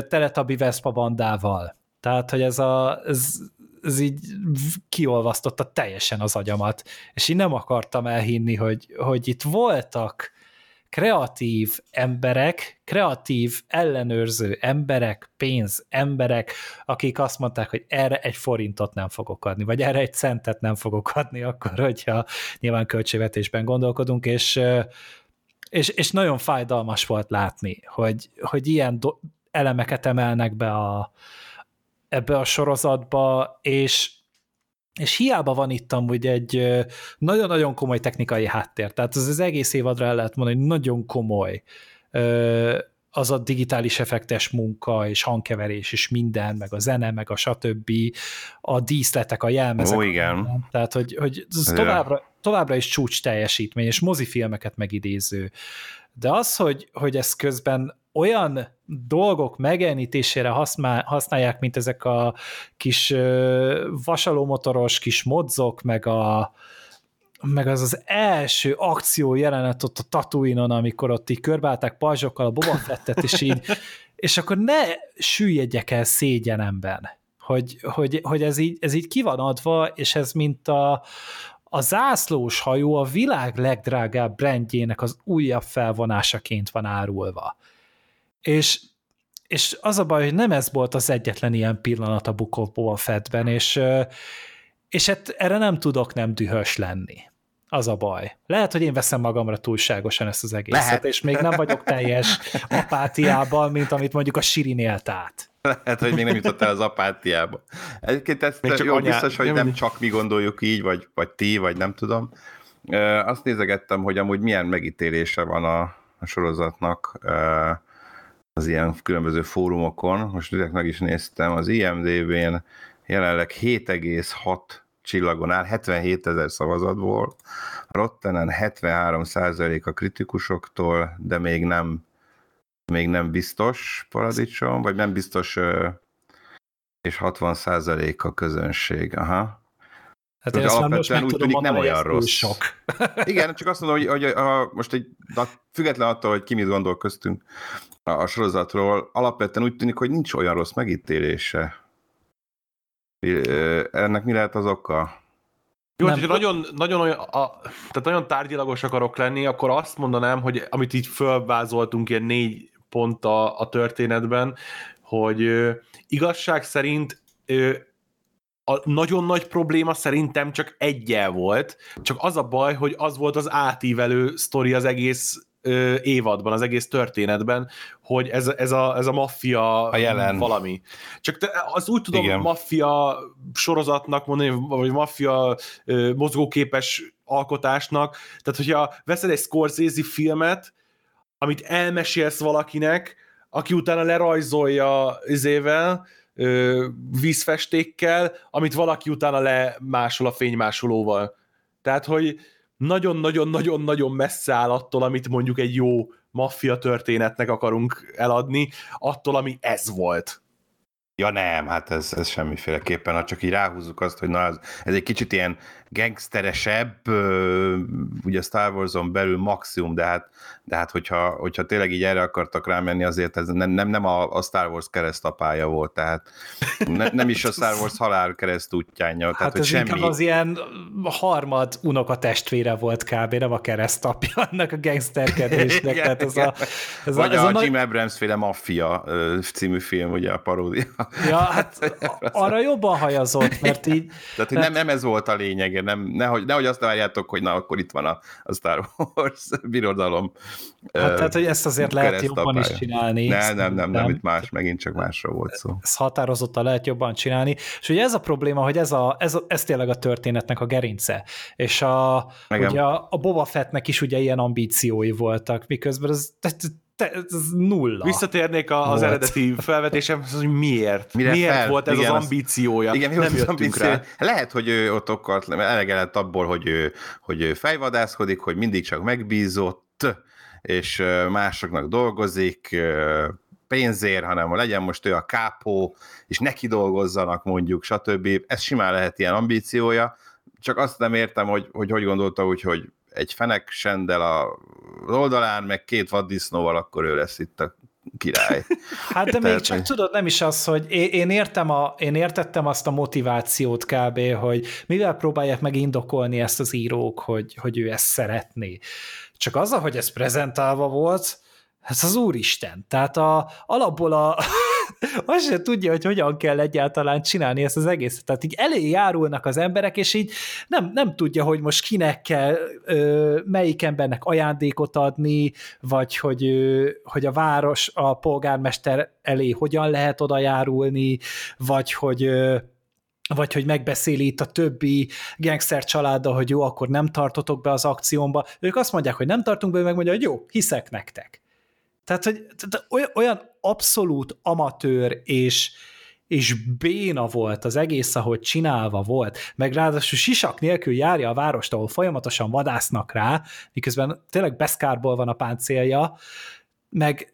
Teletubby Vespa bandával. Tehát, hogy ez, a, ez, ez így kiolvasztotta teljesen az agyamat, és én nem akartam elhinni, hogy, hogy itt voltak kreatív emberek, kreatív ellenőrző emberek, pénz emberek, akik azt mondták, hogy erre egy forintot nem fogok adni, vagy erre egy centet nem fogok adni, akkor, hogyha nyilván költségvetésben gondolkodunk, és, és, és nagyon fájdalmas volt látni, hogy, hogy ilyen do- elemeket emelnek be a ebbe a sorozatba, és, és hiába van itt amúgy egy nagyon-nagyon komoly technikai háttér, tehát az, az egész évadra el lehet mondani, hogy nagyon komoly az a digitális effektes munka, és hangkeverés, és minden, meg a zene, meg a stb., a díszletek, a jelmezek. Ó, igen. Minden. Tehát, hogy, hogy ez továbbra, továbbra is csúcs teljesítmény, és mozifilmeket megidéző. De az, hogy, hogy ez közben olyan dolgok megjelenítésére használ, használják, mint ezek a kis vasalómotoros kis modzok, meg, a, meg az az első akció jelenet ott a Tatooine-on, amikor ott így körbeállták pajzsokkal a Boba Fettet, és így, és akkor ne süllyedjek el szégyenemben, hogy, hogy, hogy ez, így, ez így ki van adva, és ez mint a A zászlós hajó a világ legdrágább brandjének az újabb felvonásaként van árulva. És, és az a baj, hogy nem ez volt az egyetlen ilyen pillanat a Book of Boba Fettben, és, és hát erre nem tudok nem dühös lenni. Az a baj. Lehet, hogy én veszem magamra túlságosan ezt az egészet, Lehet. És még nem vagyok teljes apátiában, mint amit mondjuk a Shirin élt át. Lehet, hogy még nem jutott el az apátiába. Egyébként ezt még csak jó, anyá... biztos, hogy nem csak mi gondoljuk így, vagy, vagy ti, vagy nem tudom. Azt nézegettem, hogy amúgy milyen megítélése van a, a sorozatnak az ilyen különböző fórumokon. Most direkt meg is néztem, az I M D B-n jelenleg hét egész hat csillagon áll, hetvenhétezer szavazatból, Rottenen hetvenhárom százalék a kritikusoktól, de még nem még nem biztos paradicsom, vagy nem biztos, és hatvan százalék a közönség. Aha. Hát én alapvetően úgy tűnik nem olyan rossz. Sok. Igen, csak azt mondom, hogy, hogy a, most egy, független attól, hogy ki mit gondol köztünk a, a sorozatról, alapvetően úgy tűnik, hogy nincs olyan rossz megítélése. Ennek mi lehet az oka? Jó, hogyha nagyon, nagyon, olyan, a, tehát nagyon tárgyilagos akarok lenni, akkor azt mondanám, hogy amit így fölvázoltunk ilyen négy pont a, a történetben, hogy ö, igazság szerint ö, a nagyon nagy probléma szerintem csak egyel volt, csak az a baj, hogy az volt az átívelő sztori az egész ö, évadban, az egész történetben, hogy ez, ez, a, ez a maffia a jelen. Valami. Csak te, azt úgy tudom, igen. Maffia sorozatnak mondani, vagy maffia ö, mozgóképes alkotásnak, tehát hogyha veszed egy Scorsese filmet, amit elmesélsz valakinek, aki utána lerajzolja izével, vízfestékkel, amit valaki utána lemásol a fénymásolóval. Tehát, hogy nagyon-nagyon-nagyon-nagyon messze áll attól, amit mondjuk egy jó maffia történetnek akarunk eladni, attól, ami ez volt. Ja nem, hát ez, ez semmiféleképpen, ha csak így ráhúzzuk azt, hogy na, ez egy kicsit ilyen gangsteresebb, ugye Star Wars-on belül maximum, de hát, de hát hogyha, hogyha tényleg így erre akartak rámenni, azért ez nem, nem, nem a, a Star Wars keresztapája volt, tehát ne, nem is a Star Wars halál keresztútjánya. Hát tehát, ez semmi... inkább az ilyen harmad unokatestvére volt kb, nem a keresztapja annak a gangsterkedésnek. Igen, tehát ez igen. A, ez vagy a, ez a, a Jim nagy... Abrams-féle Mafia című film, ugye a paródia. Ja, hát arra jobban hajazott, mert így... Tehát mert... nem, nem ez volt a lényege, nem, nehogy, nehogy azt várjátok, hogy na, akkor itt van a, a Star Wars birodalom. Hát, uh, tehát, hogy ezt azért lehet jobban is csinálni. Ne, nem, nem, nem, nem, itt más, megint csak másra volt szó. Ezt határozottan lehet jobban csinálni, és ugye ez a probléma, hogy ez, a, ez, a, ez tényleg a történetnek a gerince, és a, ugye a, a Boba Fettnek is ugye ilyen ambíciói voltak, miközben ez... ez nulla. Visszatérnék az volt. Eredeti felvetésemhez, hogy miért? Mire miért fel? Volt ez igen, az ambíciója? Igen, nem jöttünk ambíció. Rá. Lehet, hogy ő ott akart, elege lett abból, hogy ő, hogy ő fejvadászkodik, hogy mindig csak megbízott, és másoknak dolgozik, pénzért, hanem legyen most ő a kápó, és neki dolgozzanak mondjuk, stb. Ez simán lehet ilyen ambíciója, csak azt nem értem, hogy hogy, hogy gondolta úgy, hogy egy Fennek Shanddel az oldalán, meg két vaddisznóval, akkor ő lesz itt a király. Hát de tehát, még csak tudod, nem is az, hogy én, értem a, én értettem azt a motivációt kb., hogy mivel próbálják meg indokolni ezt az írók, hogy, hogy ő ezt szeretné. Csak azzal, hogy ez prezentálva volt, ez az úristen. Tehát a, alapból a... azt sem tudja, hogy hogyan kell egyáltalán csinálni ezt az egészet. Tehát így elé járulnak az emberek, és így nem, nem tudja, hogy most kinek kell, melyik embernek ajándékot adni, vagy hogy, hogy a város, a polgármester elé hogyan lehet oda járulni, vagy hogy... vagy hogy megbeszéli itt a többi gangster családdal, hogy jó, akkor nem tartotok be az akciómba. Ők azt mondják, hogy nem tartunk be, ő megmondja, hogy jó, hiszek nektek. Tehát, hogy tehát olyan abszolút amatőr és, és béna volt az egész, ahogy csinálva volt, meg ráadásul sisak nélkül járja a várost, ahol folyamatosan vadásznak rá, miközben tényleg beszkárból van a páncélja, meg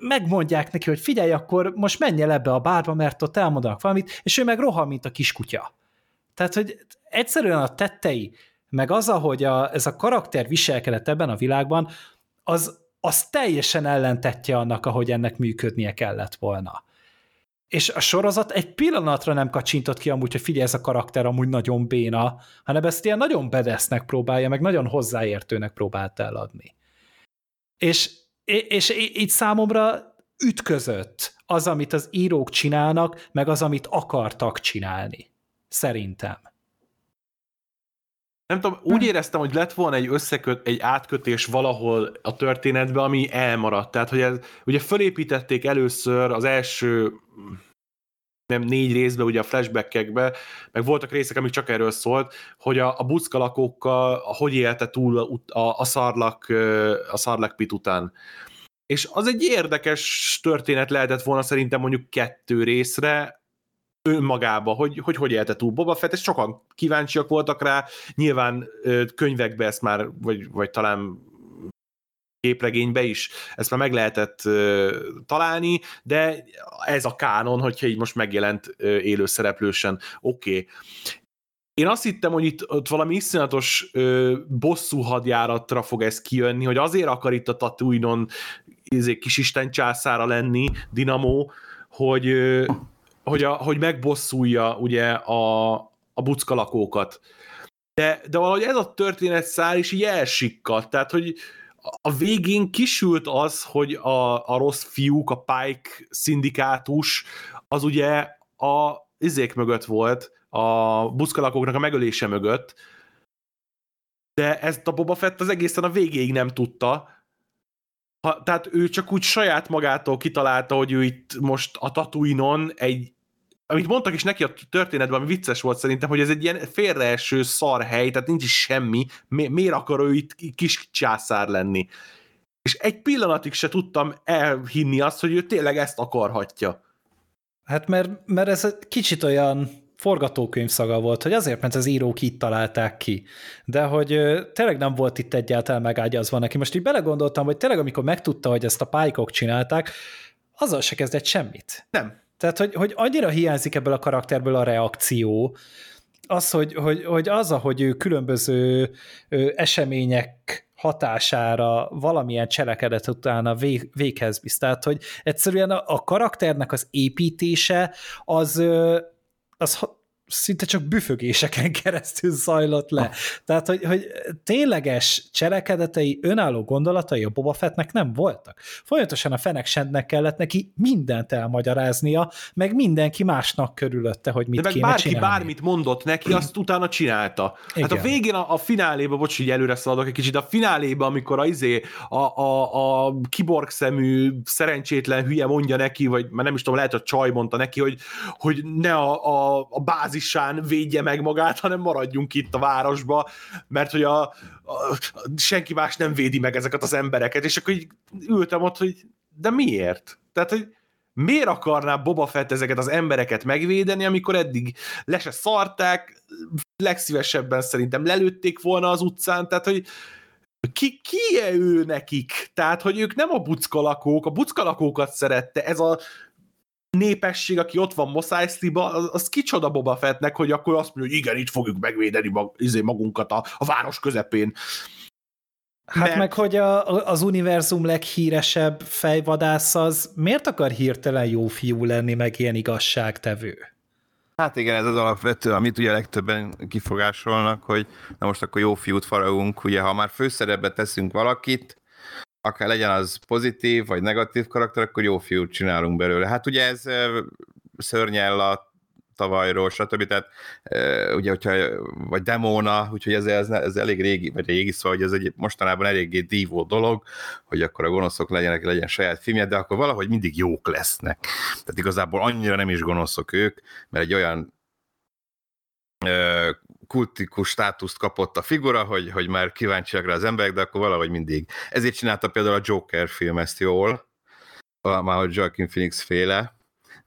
megmondják neki, hogy figyelj, akkor most menj el ebbe a bárba, mert ott elmondanak valamit, és ő meg rohan, mint a kiskutya. Tehát, hogy egyszerűen a tettei, meg az, ahogy a, ez a karakter viselkedett ebben a világban, az az teljesen ellentetje annak, ahogy ennek működnie kellett volna. És a sorozat egy pillanatra nem kacsintott ki amúgy, hogy figyelj, ez a karakter amúgy nagyon béna, hanem ezt ilyen nagyon bedesznek próbálja, meg nagyon hozzáértőnek próbált eladni. És, és így számomra ütközött az, amit az írók csinálnak, meg az, amit akartak csinálni. Szerintem. Nem tudom, úgy éreztem, hogy lett volna egy összeköt, egy átkötés valahol a történetben, ami elmaradt. Tehát, hogy ez, ugye fölépítették először az első nem négy részbe, ugye a flashback-ekbe, meg voltak részek, amik csak erről szólt, hogy a, a buckalakókkal hogy élte túl a, a, a Sarlacc a Sarlacc pit után. És az egy érdekes történet lehetett volna szerintem mondjuk kettő részre, önmagába, hogy, hogy hogy élte túl Boba Fett, és sokan kíváncsiak voltak rá, nyilván könyvekbe ezt már, vagy, vagy talán képregénybe is, ezt már meg lehetett uh, találni, de ez a kánon, hogyha így most megjelent uh, élőszereplősen, oké. Okay. Én azt hittem, hogy itt ott valami iszonyatos ö, bosszú hadjáratra fog ez kijönni, hogy azért akar itt a Tatooine-on kisisten császára lenni, Dinamo, hogy, ö, hogy, a, hogy megbosszulja ugye a, a buckalakókat. De, de valahogy ez a történetszál is így elsikkadt, tehát hogy a végén kisült az, hogy a, a rossz fiúk, a Pyke szindikátus, az ugye a izék mögött volt, a buszkalakóknak a megölése mögött, de ezt a Boba Fett az egészen a végéig nem tudta. Ha, tehát ő csak úgy saját magától kitalálta, hogy ő itt most a Tatooine-on egy, amit mondtak is neki a történetben, ami vicces volt szerintem, hogy ez egy ilyen félreeső szarhely, tehát nincs is semmi, mi, miért akar ő itt kis császár lenni. És egy pillanatig se tudtam elhinni azt, hogy ő tényleg ezt akarhatja. Hát mert, mert ez kicsit olyan forgatókönyvszaga volt, hogy azért, mert az írók így találták ki. De hogy ö, tényleg nem volt itt egyáltalán megágyazva neki. Most így belegondoltam, hogy tényleg amikor megtudta, hogy ezt a pálykok csinálták, azzal se kezdett semmit. Nem. Tehát, hogy, hogy annyira hiányzik ebből a karakterből a reakció, az, hogy, hogy, hogy az, ahogy ő különböző ö, események hatására valamilyen cselekedet utána vég, véghez visz. Tehát, hogy egyszerűen a, a karakternek az építése az... Ö, az szinte csak büfögéseken keresztül zajlott le. Tehát, hogy, hogy tényleges cselekedetei, önálló gondolatai a Boba Fettnek nem voltak. Folyamatosan a Fennek Shandnek kellett neki mindent elmagyaráznia, meg mindenki másnak körülötte, hogy mit kéne csinálni. De meg bárki bármit mondott neki, azt utána csinálta. Igen. Hát a végén a, a fináléban, bocs, így előre szaladok egy kicsit, a fináléban, amikor a, izé, a, a, a kiborg szemű, szerencsétlen hülye mondja neki, vagy már nem is tudom, lehet, hogy a csaj mondta neki, hogy, hogy ne a, a, a bázis védje meg magát, hanem maradjunk itt a városba, mert hogy a, a, a, senki más nem védi meg ezeket az embereket, és akkor így ültem ott, hogy de miért? Tehát, hogy miért akarná Boba Fett ezeket az embereket megvédeni, amikor eddig le se szarták, legszívesebben szerintem lelőtték volna az utcán, tehát, hogy ki, ki-e ő nekik? Tehát, hogy ők nem a buckalakók, a buckalakókat szerette, ez a népesség, aki ott van Mos Espa-ba, az, az kicsoda Boba Fettnek, hogy akkor azt mondja, hogy igen, itt fogjuk megvédeni mag, izé magunkat a, a város közepén. Hát mert... meg, hogy a, az univerzum leghíresebb fejvadász az miért akar hirtelen jó fiú lenni, meg ilyen igazságtevő? Hát igen, ez az alapvető, amit ugye legtöbben kifogásolnak, hogy na most akkor jó fiút faragunk, ugye ha már főszerepbe teszünk valakit, akár legyen az pozitív vagy negatív karakter, akkor jó fiút csinálunk belőle. Hát ugye ez Szörnyella tavalyról, stb. Tehát ugye, hogyha, vagy Demóna, úgyhogy ez, ez, ez elég régi, vagy régi szó, hogy ez egy mostanában eléggé dívó dolog, hogy akkor a gonoszok legyenek, legyen saját filmje, de akkor valahogy mindig jók lesznek. Tehát igazából annyira nem is gonoszok ők, mert egy olyan ö, kultikus státuszt kapott a figura, hogy, hogy már kíváncsiak rá az emberek, de akkor valahogy mindig. Ezért csinálta például a Joker film ezt jól, már hogy Joaquin Phoenix féle,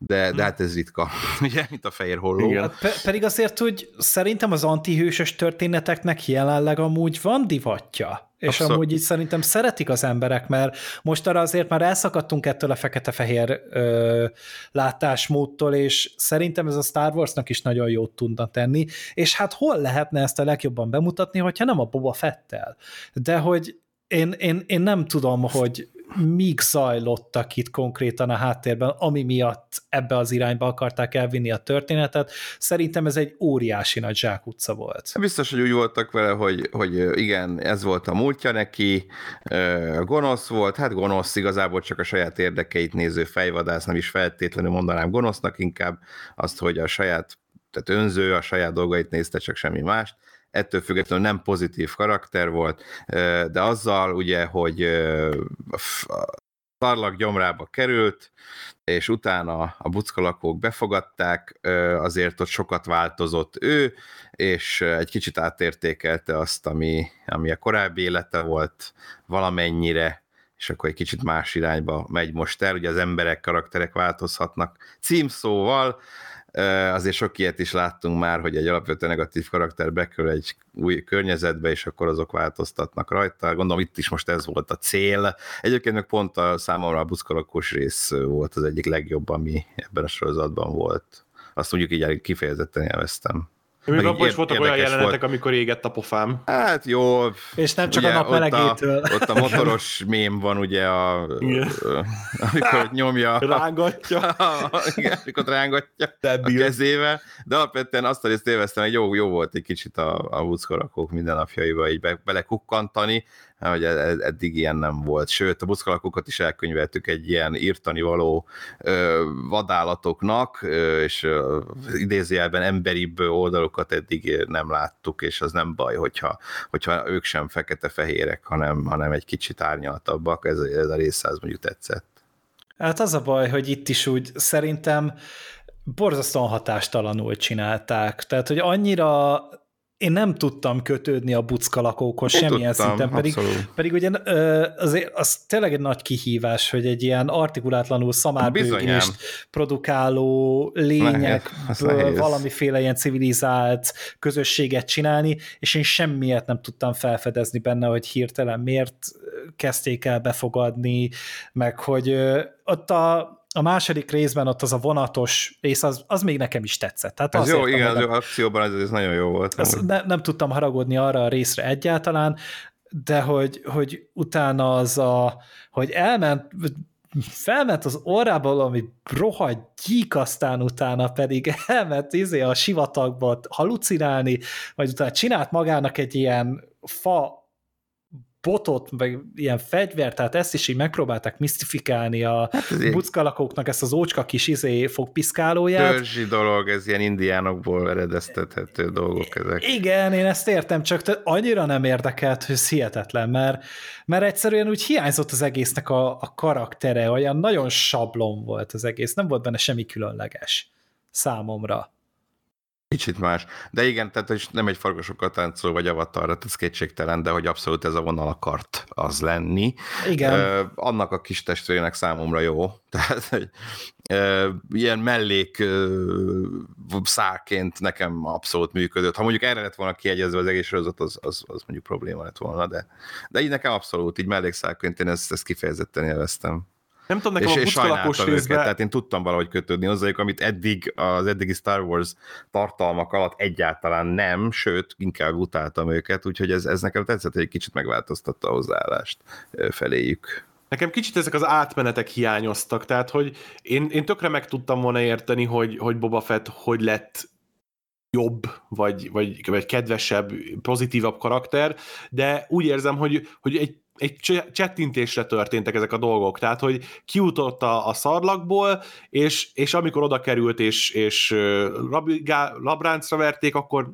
de, de hát ez ritka, ugye, mint a fehér holló. Pe- pedig azért, hogy szerintem az antihősös történeteknek jelenleg amúgy van divatja. És abszolút. Amúgy így szerintem szeretik az emberek, mert most arra azért már elszakadtunk ettől a fekete-fehér ö, látásmódtól, és szerintem ez a Star Warsnak is nagyon jót tudna tenni, és hát hol lehetne ezt a legjobban bemutatni, hogyha nem a Boba Fettel. De hogy én, én, én nem tudom, hogy míg zajlottak itt konkrétan a háttérben, ami miatt ebbe az irányba akarták elvinni a történetet. Szerintem ez egy óriási nagy zsákutca volt. Biztos, hogy úgy voltak vele, hogy, hogy igen, ez volt a múltja neki, gonosz volt, hát gonosz igazából csak a saját érdekeit néző fejvadász, nem is feltétlenül mondanám gonosznak, inkább azt, hogy a saját, tehát önző, a saját dolgait nézte, csak semmi mást. Ettől függetlenül nem pozitív karakter volt, de azzal ugye, hogy Sarlacc gyomrába került, és utána a buckalakók befogadták, azért ott sokat változott ő, és egy kicsit átértékelte azt, ami, ami a korábbi élete volt valamennyire, és akkor egy kicsit más irányba megy most el, ugye az emberek, karakterek változhatnak címszóval, azért sok ilyet is láttunk már, hogy egy alapvetően negatív karakter bekerül egy új környezetbe, és akkor azok változtatnak rajta. Gondolom itt is most ez volt a cél. Egyébként meg pont a számomra a buszkalakós rész volt az egyik legjobb, ami ebben a sorozatban volt. Azt mondjuk így kifejezetten élveztem. Még abban is voltak olyan jelenetek, volt. Amikor égett a pofám. Hát jó. És nem csak ugye, a nap melegétől. Ott a, ott a motoros mém van, ugye, a, amikor nyomja. Rángatja. A, amikor rángatja Debil. A kezével. De alapvetően azt a részt élveztem, hogy jó, jó volt egy kicsit a, a buckolakók mindennapjaiba így be, belekukkantani, hogy eddig ilyen nem volt. Sőt, a buckolakókat is elkönyveltük egy ilyen írtani való ö, vadállatoknak, ö, és ö, idézőjelben emberibb oldalokat eddig nem láttuk, és az nem baj, hogyha, hogyha ők sem fekete-fehérek, hanem, hanem egy kicsit árnyaltabbak. Ez, ez a része az mondjuk tetszett. Hát az a baj, hogy itt is úgy szerintem borzasztóan hatástalanul csinálták. Tehát, hogy annyira én nem tudtam kötődni a buckalakókhoz semmilyen tudtam, szinten, pedig, pedig ugye azért az tényleg egy nagy kihívás, hogy egy ilyen artikulatlanul szamárbőgést produkáló lényekből valamiféle ilyen civilizált közösséget csinálni, és én semmiért nem tudtam felfedezni benne, hogy hirtelen miért kezdték el befogadni, meg hogy ott a A második részben ott az a vonatos rész, az, az még nekem is tetszett. Hát az jó, igen, az akcióban ez, ez nagyon jó volt. Ne, nem tudtam haragudni arra a részre egyáltalán, de hogy, hogy utána az a, hogy elment, felment az orrába valami rohadt gyík, aztán utána pedig elment izé a sivatagba halucinálni, majd utána csinált magának egy ilyen fa botot, meg ilyen fegyvert, tehát ezt is így megpróbálták misztifikálni a hát buckalakóknak, ezt az ócska kis izé fogpiszkálóját. Törzsi dolog, ez ilyen indiánokból eredeztethető dolgok ezek. Igen, én ezt értem, csak annyira nem érdekelt, hogy ez hihetetlen, mert, mert egyszerűen úgy hiányzott az egésznek a, a karaktere, olyan nagyon sablon volt az egész, nem volt benne semmi különleges számomra. Kicsit más. De igen, tehát nem egy farkasokkal táncoló vagy avatarra, ez kétségtelen, de hogy abszolút ez a vonal akart az lenni. Igen. Ö, annak a kis testvérének számomra jó. Tehát egy ilyen mellék ö, szálként nekem abszolút működött. Ha mondjuk erre lett volna kiegyezve az egész sorozat, az, az, az mondjuk probléma lett volna, de, de így nekem abszolút, így mellékszálként én ezt, ezt kifejezetten élveztem. Nem tudom, nekem és, a buckalakós részben... Tehát én tudtam valahogy kötődni hozzájuk, amit eddig az eddigi Star Wars tartalmak alatt egyáltalán nem, sőt, inkább utáltam őket, úgyhogy ez, ez nekem tetszett, hogy egy kicsit megváltoztatta a hozzáállást feléjük. Nekem kicsit ezek az átmenetek hiányoztak, tehát hogy én, én tökre meg tudtam volna érteni, hogy, hogy Boba Fett hogy lett jobb, vagy, vagy, vagy kedvesebb, pozitívabb karakter, de úgy érzem, hogy, hogy egy egy csettintésre történtek ezek a dolgok, tehát, hogy kijutott a, a szarlakból, és, és amikor oda került, és, és rabigá, labráncra verték, akkor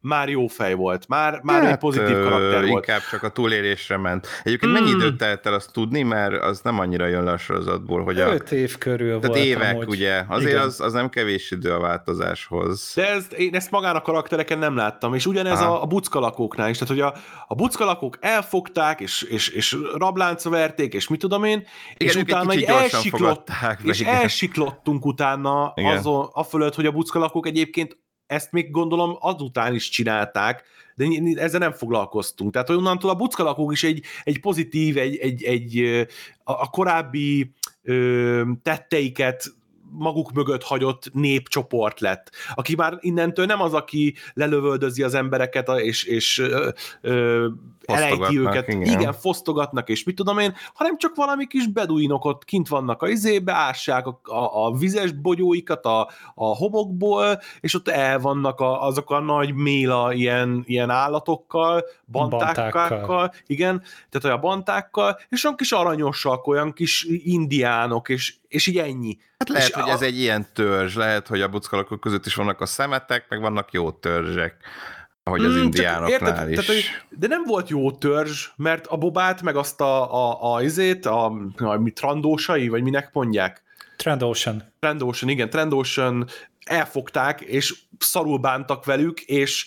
már jó fej volt, már, már hát, egy pozitív karakter ö, volt. Inkább csak a túlélésre ment. Egyébként hmm. mennyi időt telt el azt tudni, mert az nem annyira jön le a sorozatból, hogy a... öt év körül tehát volt. Évek, amúgy. Ugye, azért az, az nem kevés idő a változáshoz. De ezt, én ezt magán a karaktereken nem láttam, és ugyanez a, a buckalakóknál is, tehát hogy a, a buckalakók elfogták, és, és, és rabláncra verték, és mit tudom én, igen, és utána egy elsiklott, és igen. elsiklottunk utána azon, afölött, hogy a buckalakók egyébként ezt még gondolom azután is csinálták, de ezzel nem foglalkoztunk. Tehát onnantól a buckalakók is egy, egy pozitív, egy, egy, egy a, a korábbi ö, tetteiket maguk mögött hagyott népcsoport lett, aki már innentől nem az, aki lelövöldözi az embereket, és, és ö, ö, elejti őket, igen. igen, fosztogatnak, és mit tudom én, hanem csak valami kis beduinok ott kint vannak a izébe, ássák a, a, a vizes bogyóikat a, a homokból, és ott el vannak a, azok a nagy méla ilyen, ilyen állatokkal, bantákkal, bantákkal, igen, tehát olyan bantákkal, és olyan kis aranyosak, olyan kis indiánok, és, és így ennyi. Hát lehet, hogy a... ez egy ilyen törzs, lehet, hogy a buckalakok között is vannak a szemetek, meg vannak jó törzsek, ahogy az mm, indiánoknál érted, is. Tehát, de nem volt jó törzs, mert a bobát, meg azt a, a, a izét, a, a mi, trandósai, vagy minek mondják? Trandósan. Trandósan, igen, trandósan elfogták, és szarul bántak velük, és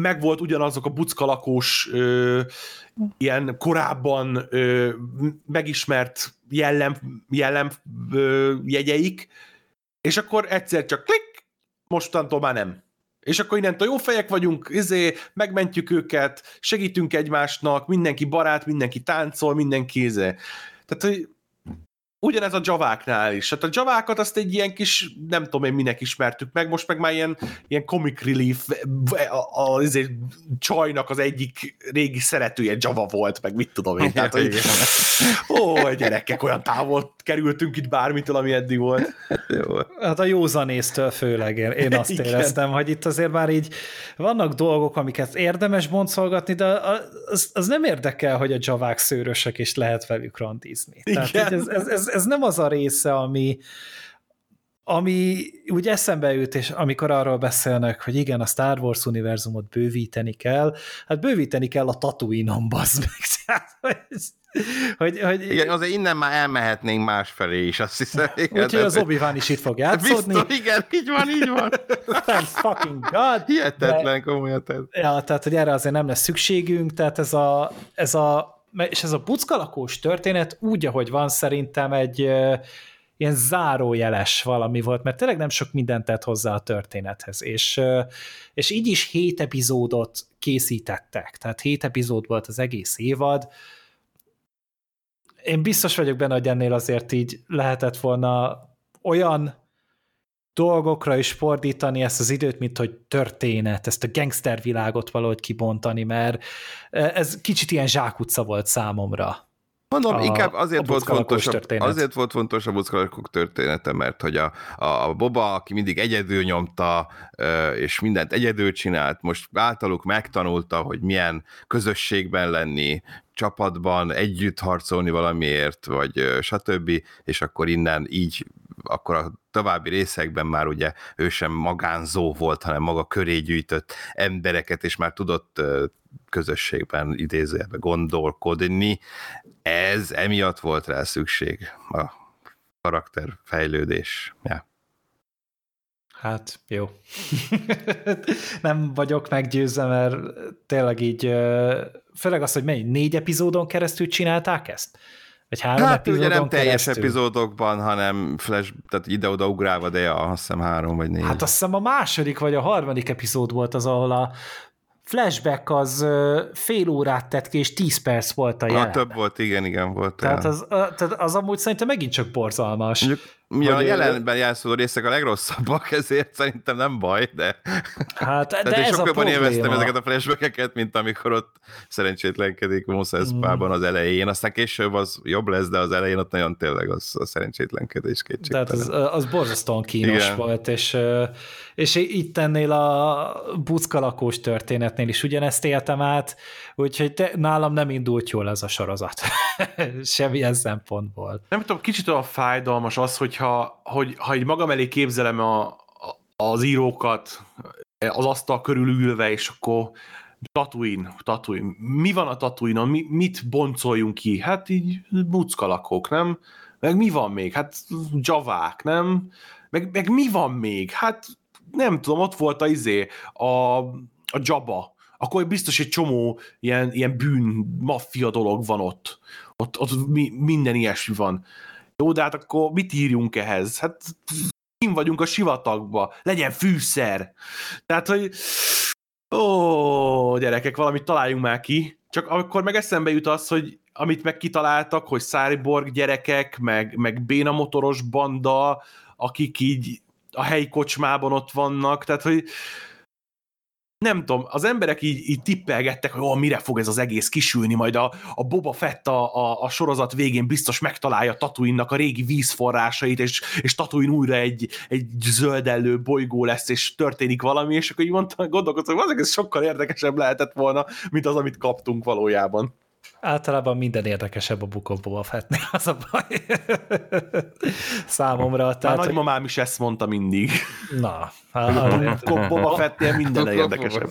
megvolt ugyanazok a buckalakós ö, ilyen korábban ö, megismert jellem, jellem ö, jegyeik, és akkor egyszer csak klik, mostantól már nem. És akkor innentől jó fejek vagyunk, izé, megmentjük őket, segítünk egymásnak, mindenki barát, mindenki táncol, mindenki izé. Tehát, hogy Ugyanez a javáknál is. Hát a javákat azt egy ilyen kis, nem tudom én minek ismertük meg, most meg már ilyen, ilyen comic relief, az egy csajnak az egyik régi szeretője java volt, meg mit tudom én. Tehát, hogy, ó, gyerekek, olyan távol kerültünk itt bármitől, ami eddig volt. Hát a józanésztől főleg én, én azt igen. éreztem, hogy itt azért már így vannak dolgok, amiket érdemes boncolgatni, de az, az nem érdekel, hogy a javák szőrösek is lehet velük randizni. Tehát ez, ez, ez Ez nem az a része, ami, ami úgy eszembe jut, és amikor arról beszélnek, hogy igen, a Star Wars univerzumot bővíteni kell, hát bővíteni kell a Tatooine-on, bazd meg. Tehát, hogy, hogy, hogy... Igen, azért innen már elmehetnénk másfelé is, azt hiszem. Úgyhogy az Obi-Wan is itt fog játszódni. Biztos, igen, így van, így van. Thank fucking God. Hihetetlen, de... komolyan. Ja, tehát, hogy erre azért nem lesz szükségünk, tehát ez a... Ez a és ez a buckalakós történet úgy, ahogy van, szerintem egy ilyen zárójeles valami volt, mert tényleg nem sok mindent tett hozzá a történethez, és, és így is hét epizódot készítettek, tehát hét epizód volt az egész évad. Én biztos vagyok benne, hogy ennél azért így lehetett volna olyan dolgokra is fordítani ezt az időt, mint hogy történet, ezt a gangstervilágot valahogy kibontani, mert ez kicsit ilyen zsákutca volt számomra. Mondom, a, inkább azért volt, fontos, azért volt fontos a buckalakók története, mert hogy a, a Boba, aki mindig egyedül nyomta, és mindent egyedül csinált, most általuk megtanulta, hogy milyen közösségben lenni, csapatban együtt harcolni valamiért, vagy stb., és akkor innen így akkor a további részekben már ugye ő sem magánzó volt, hanem maga köré gyűjtött embereket, és már tudott közösségben idézőjelben gondolkodni. Ez emiatt volt rá szükség, a karakterfejlődés. Ja. Hát, jó. Nem vagyok meggyőzve, mert tényleg így, főleg az, hogy mennyi, négy epizódon keresztül csinálták ezt? Vagy három hát ugye nem teljes keresztül. Epizódokban, hanem flash, tehát ide-oda ugrálva, de ja, azt hiszem három vagy négy. Hát azt hiszem a második vagy a harmadik epizód volt az, ahol a flashback az fél órát tett ki, és tíz perc volt a jelenet. Na, több volt, igen, igen volt. Tehát az, a, tehát az amúgy szerintem megint csak borzalmas. Mondjuk, mi a jelenben játszódó részek a legrosszabbak, ezért szerintem nem baj, de... Hát, de ez a probléma. Élveztem ezeket a flashbackeket, mint amikor ott szerencsétlenkedik Mos Espában az elején, aztán később az jobb lesz, de az elején ott nagyon tényleg az a szerencsétlenkedés kétségtelen. Tehát az, az borzasztóan kínos igen. volt, és, és itt ennél a buckalakós történetnél is ugyanezt éltem át, úgyhogy te, nálam nem indult jól ez a sorozat. Semmilyen szempontból. Nem tudom, kicsit olyan fájdalmas az, hogy Ha, hogy, ha így magam elé képzelem a, a, az írókat az asztal körül ülve, és akkor Tatooine, Tatooine. Mi van a Tatooine-on? Mi, mit boncoljunk ki? Hát így buckalakók, nem? Meg mi van még? Hát javák, nem? Meg, meg mi van még? Hát nem tudom, ott volt a izé, a, a jabba. Akkor biztos egy csomó ilyen, ilyen bűn, maffia dolog van ott. Ott, ott mi, minden ilyesmi van. Jó, de hát akkor mit írjunk ehhez? Hát kim vagyunk a sivatagba, legyen fűszer. Tehát, hogy ó, gyerekek, valamit találjunk már ki. Csak akkor meg eszembe jut az, hogy amit meg kitaláltak, hogy cyborg gyerekek, meg, meg béna motoros banda, akik így a helyi kocsmában ott vannak, tehát, hogy nem tudom, az emberek így, így tippelgettek, hogy ó, mire fog ez az egész kisülni, majd a, a Boba Fett a, a, a sorozat végén biztos megtalálja Tatooine-nak a régi vízforrásait, és, és Tatooine újra egy, egy zöldellő bolygó lesz, és történik valami, és akkor így mondtam, gondolkodtam, hogy az egész sokkal érdekesebb lehetett volna, mint az, amit kaptunk valójában. Általában minden érdekesebb a Book of Boba Fettnél, az a baj. Számomra. A tehát... nagymamám is ezt mondta mindig. Na. A Boba Fettnél minden érdekesebb.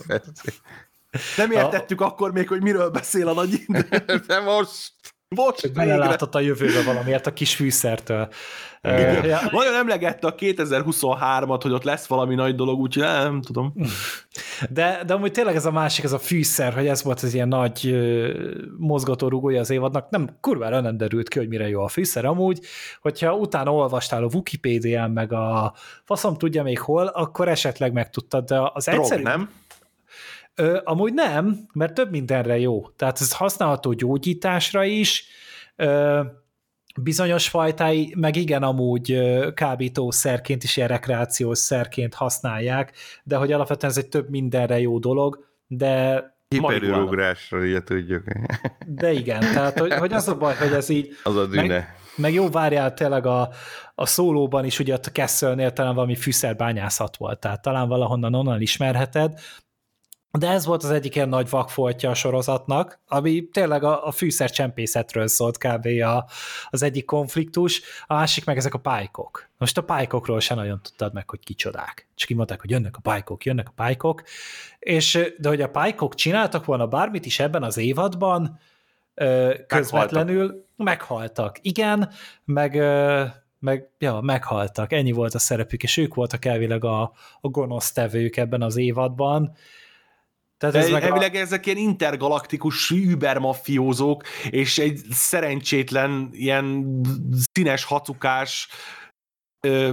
Nem értettük a... akkor még, hogy miről beszél a nagy indő. De most... Most beleláthat a jövőbe valamiért a kis fűszertől. Nagyon ja. emlegette a kétezer-huszonhármat, hogy ott lesz valami nagy dolog, úgyhogy nem, nem tudom. De, de amúgy tényleg ez a másik, ez a fűszer, hogy ez volt az ilyen nagy mozgatórugója az évadnak, nem, kurvára nem derült ki, hogy mire jó a fűszer. Amúgy, hogyha utána olvastál a Wikipédián, meg a faszom tudja még hol, akkor esetleg megtudtad, de az Drog, egyszerű... nem? Ö, amúgy nem, mert több mindenre jó. Tehát ez használható gyógyításra is, ö, bizonyos fajtái, meg igen, amúgy kábítószerként is, ilyen rekreációs szerként használják, de hogy alapvetően ez egy több mindenre jó dolog, de... Hiperülugrásra, ugye tudjuk. De igen, tehát hogy, hogy az a baj, hogy ez így... Az a dűne. Meg, meg jó várjál tényleg a, a szólóban is, ugye a Kesselnél talán valami fűszerbányászat volt, tehát talán valahonnan onnan ismerheted, de ez volt az egyik ilyen nagy vakfoltja a sorozatnak, ami tényleg a, a fűszercsempészetről szólt kb. A, az egyik konfliktus, a másik meg ezek a pálykok. Most a pálykokról sem nagyon tudtad meg, hogy kicsodák. Csak kimondták, hogy jönnek a pálykok, jönnek a pálykok, és de hogy a pálykok csináltak volna bármit is ebben az évadban, közvetlenül meghaltak. meghaltak. Igen, meg... meg ja, meghaltak. Ennyi volt a szerepük, és ők voltak elvileg a, a gonosztevők ebben az évadban. Tehát ez elvileg a... ezek ilyen intergalaktikus übermafiózók, és egy szerencsétlen, ilyen színes, hacukás, ö,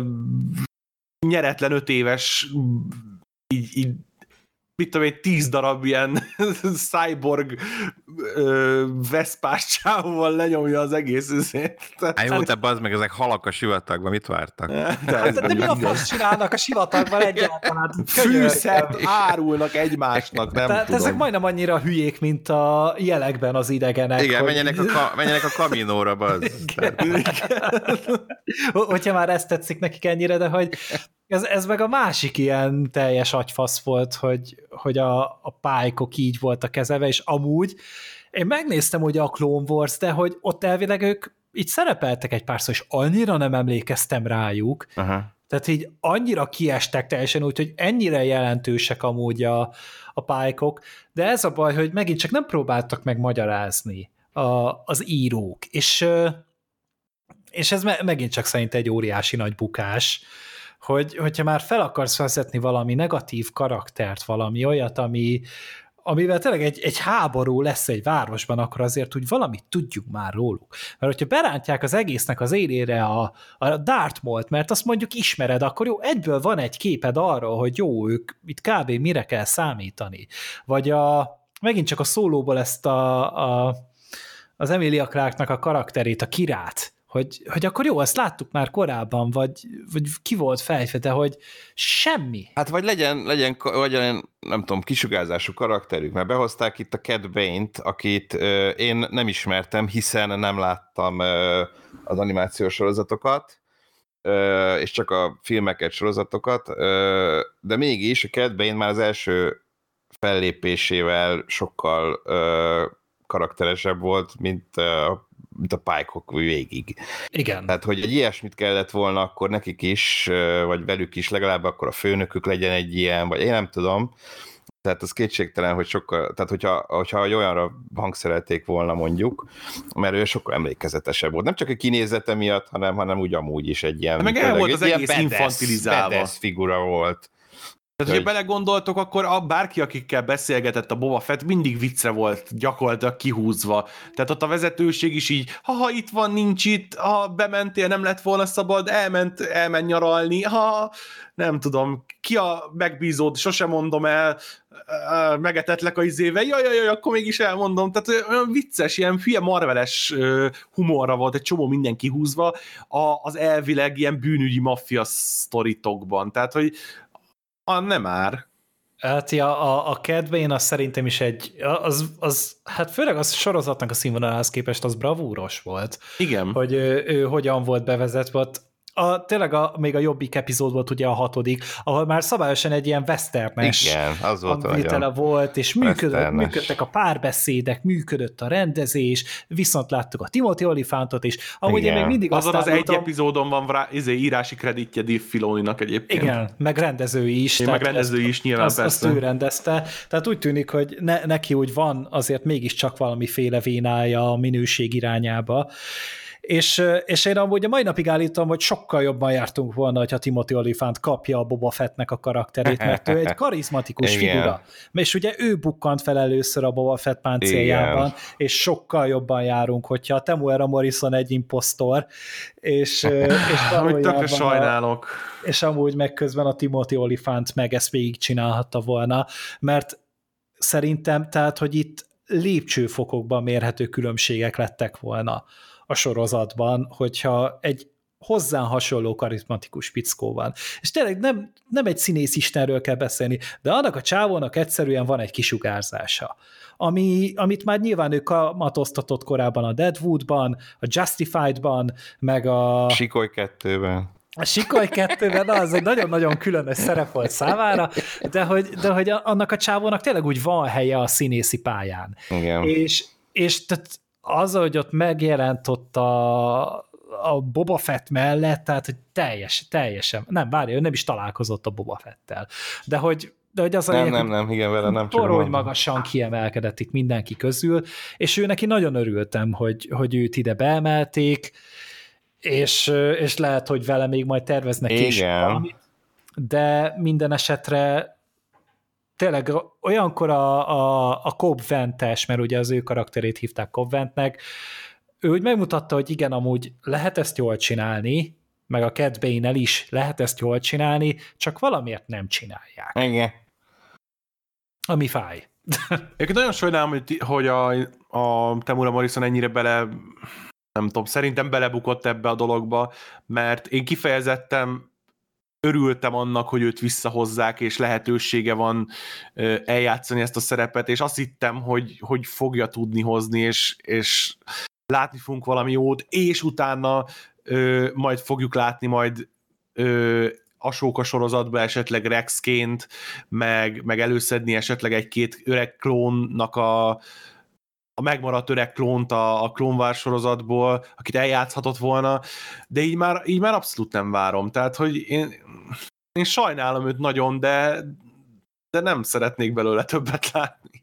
nyeretlen öt éves, így, így, mit tudom én, tíz darab ilyen cyborg veszpás csávóval lenyomja az egész üzét. Hány volt ebben az, meg ezek halak a sivatagban, mit vártak? De, de mi a fasz csinálnak a sivatagban egyáltalán? Fűszert árulnak egymásnak, nem tehát tudom. Ezek majdnem annyira hülyék, mint a jelekben az idegenek. Igen, hogy... menjenek, a ka- menjenek a kaminóra, bazd. Hogyha már ezt tetszik nekik ennyire, de hogy ez, ez meg a másik ilyen teljes agyfasz volt, hogy, hogy a, a pálykok így voltak kezelve, és amúgy én megnéztem ugye a Clone Wars, de hogy ott elvileg ők így szerepeltek egy párszor, és annyira nem emlékeztem rájuk, aha. Tehát így annyira kiestek teljesen úgy, hogy ennyire jelentősek amúgy a, a pálykok, de ez a baj, hogy megint csak nem próbáltak megmagyarázni a, az írók, és, és ez me, megint csak szerint egy óriási nagy bukás, hogy, hogyha már fel akarsz vezetni valami negatív karaktert, valami olyat, ami, amivel tényleg egy, egy háború lesz egy városban, akkor azért úgy valamit tudjuk már róluk. Mert hogyha berántják az egésznek az élére a, a Darth Maul-t, mert azt mondjuk ismered, akkor jó, egyből van egy képed arról, hogy jó, ők itt kb. Mire kell számítani. Vagy a, megint csak a szólóból ezt a, a, az Emilia Clarke-nak a karakterét, a Kirát, Hogy, hogy akkor jó, azt láttuk már korábban, vagy, vagy ki volt fejfede, hogy semmi. Hát vagy legyen, legyen, vagy legyen, nem tudom, kisugárzású karakterük, mert behozták itt a Cad Bane-t, akit ö, én nem ismertem, hiszen nem láttam ö, az animációs sorozatokat, ö, és csak a filmeket, sorozatokat, ö, de mégis a Cad Bane már az első fellépésével sokkal ö, karakteresebb volt, mint ö, mint a pálykok végig. Igen. Tehát, hogy egy ilyesmit kellett volna, akkor nekik is, vagy velük is, legalább akkor a főnökük legyen egy ilyen, vagy én nem tudom. Tehát az kétségtelen, hogy sokkal, tehát hogyha, hogyha olyanra hangszerelték volna mondjuk, mert ő sokkal emlékezetesebb volt. Nem csak a kinézete miatt, hanem, hanem úgy amúgy is egy ilyen... Meg el volt az egész infantilizálva. Bedesz figura volt. Tehát, hogy... ha belegondoltok, akkor a, bárki, akikkel beszélgetett a Boba Fett, mindig viccre volt gyakorlatilag kihúzva. Tehát ott a vezetőség is így, ha itt van, nincs itt, ha bementél, nem lett volna szabad, elment, elment nyaralni, ha nem tudom, ki a megbízód, sosem mondom el, megetetlek a izével, jaj, jaj, jaj, akkor mégis elmondom. Tehát olyan vicces, ilyen hülye marveles humorra volt, egy csomó minden kihúzva az elvileg ilyen bűnügyi maffia sztoritokban. Tehát, hogy a nem már. Hát ja, a, a Cad Bane az szerintem is egy, az, az, hát főleg a sorozatnak a színvonalához képest az bravúros volt. Igen. Hogy ő, ő hogyan volt bevezetve. A, tényleg a, még a jobbik epizód volt ugye a hatodik, ahol már szabályosan egy ilyen westernes igen, az volt a volt, és működött, működtek a párbeszédek, működött a rendezés, viszont láttuk a Timothy Olyphantot is. Amúgy igen. Én még mindig azon az állítom, egy epizódon van rá, izé, írási kreditje Dave Filoninak egyébként. Igen, meg rendezői is. Meg rendezői is nyilván azt, persze. Azt ő rendezte. Tehát úgy tűnik, hogy ne, neki úgy van azért mégiscsak valamiféle vénája a minőség irányába. És, és én amúgy a mai napig állítom, hogy sokkal jobban jártunk volna, hogyha Timothy Olyphant kapja a Boba Fettnek a karakterét, mert ő egy karizmatikus figura. És ugye ő bukkant fel először a Boba Fett páncéljában, igen. És sokkal jobban járunk, hogyha a Temuera Morrison egy imposztor, és, és valójában sajnálok. A, és amúgy meg közben a Timothy Olyphant meg ezt végigcsinálhatta volna, mert szerintem, tehát, hogy itt lépcsőfokokban mérhető különbségek lettek volna a sorozatban, hogyha egy hozzá hasonló karizmatikus fickó van. És tényleg nem, nem egy színész istenről kell beszélni, de annak a csávónak egyszerűen van egy kisugárzása, ami, amit már nyilván ő kamatoztatott korábban a Deadwoodban, a Justifiedban, meg a... Sikoly kettőben. A Sikoly kettőben, az egy nagyon-nagyon különös szerep volt számára, de hogy, de hogy annak a csávónak tényleg úgy van helye a színészi pályán. Igen. És, és tehát az, hogy ott megjelent ott a a Boba Fett mellett, tehát hogy teljes, teljesen, nem, várja, ő nem is találkozott a Boba Fettel, de hogy, de hogy az nem, a nem, nem, igen, vele nem csak torony magasan kiemelkedett itt mindenki közül, és ő neki nagyon örültem, hogy, hogy őt ide beemelték, és, és lehet, hogy vele még majd terveznek is valamit, de minden esetre tényleg olyankor a, a, a Cobb Ventes, mert ugye az ő karakterét hívták Cobb Ventnek, ő úgy megmutatta, hogy igen, amúgy lehet ezt jól csinálni, meg a Cad Bane-nel is lehet ezt jól csinálni, csak valamiért nem csinálják. Igen. Ami fáj. Én nagyon sajnálom, hogy, hogy a, a Temuera Morrison ennyire bele, nem tudom, szerintem belebukott ebbe a dologba, mert én kifejezetten örültem annak, hogy őt visszahozzák, és lehetősége van eljátszani ezt a szerepet, és azt hittem, hogy, hogy fogja tudni hozni, és, és látni fogunk valami jót, és utána ö, majd fogjuk látni majd ö, Ahsoka sorozatba esetleg Rexként, meg, meg előszedni esetleg egy-két öreg klónnak a, a megmaradt öreg klónt a, a Clone Wars sorozatból, akit eljátszhatott volna, de így már, így már abszolút nem várom. Tehát, hogy én, én sajnálom őt nagyon, de, de nem szeretnék belőle többet látni.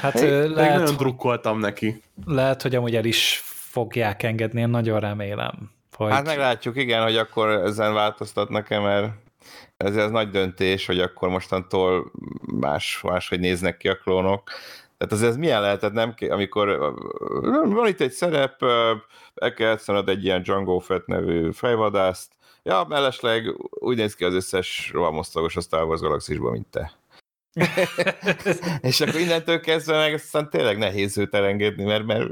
Hát én lehet, nagyon drukkoltam neki. Lehet, hogy amúgy el is fogják engedni, én nagyon remélem. Hogy... Hát meglátjuk, igen, hogy akkor ezen változtatnak-e, mert ez az nagy döntés, hogy akkor mostantól más, máshogy néznek ki a klónok. Tehát azért ez milyen lehetett, nem, amikor van itt egy szerep, el kell egyszerűen egy ilyen Jango Fett nevű fejvadászt, ja, mellesleg úgy néz ki az összes rohamosztagos a Star Wars galaxisban, mint te. És akkor innentől kezdve meg aztán tényleg nehéz őt elengedni, mert, mert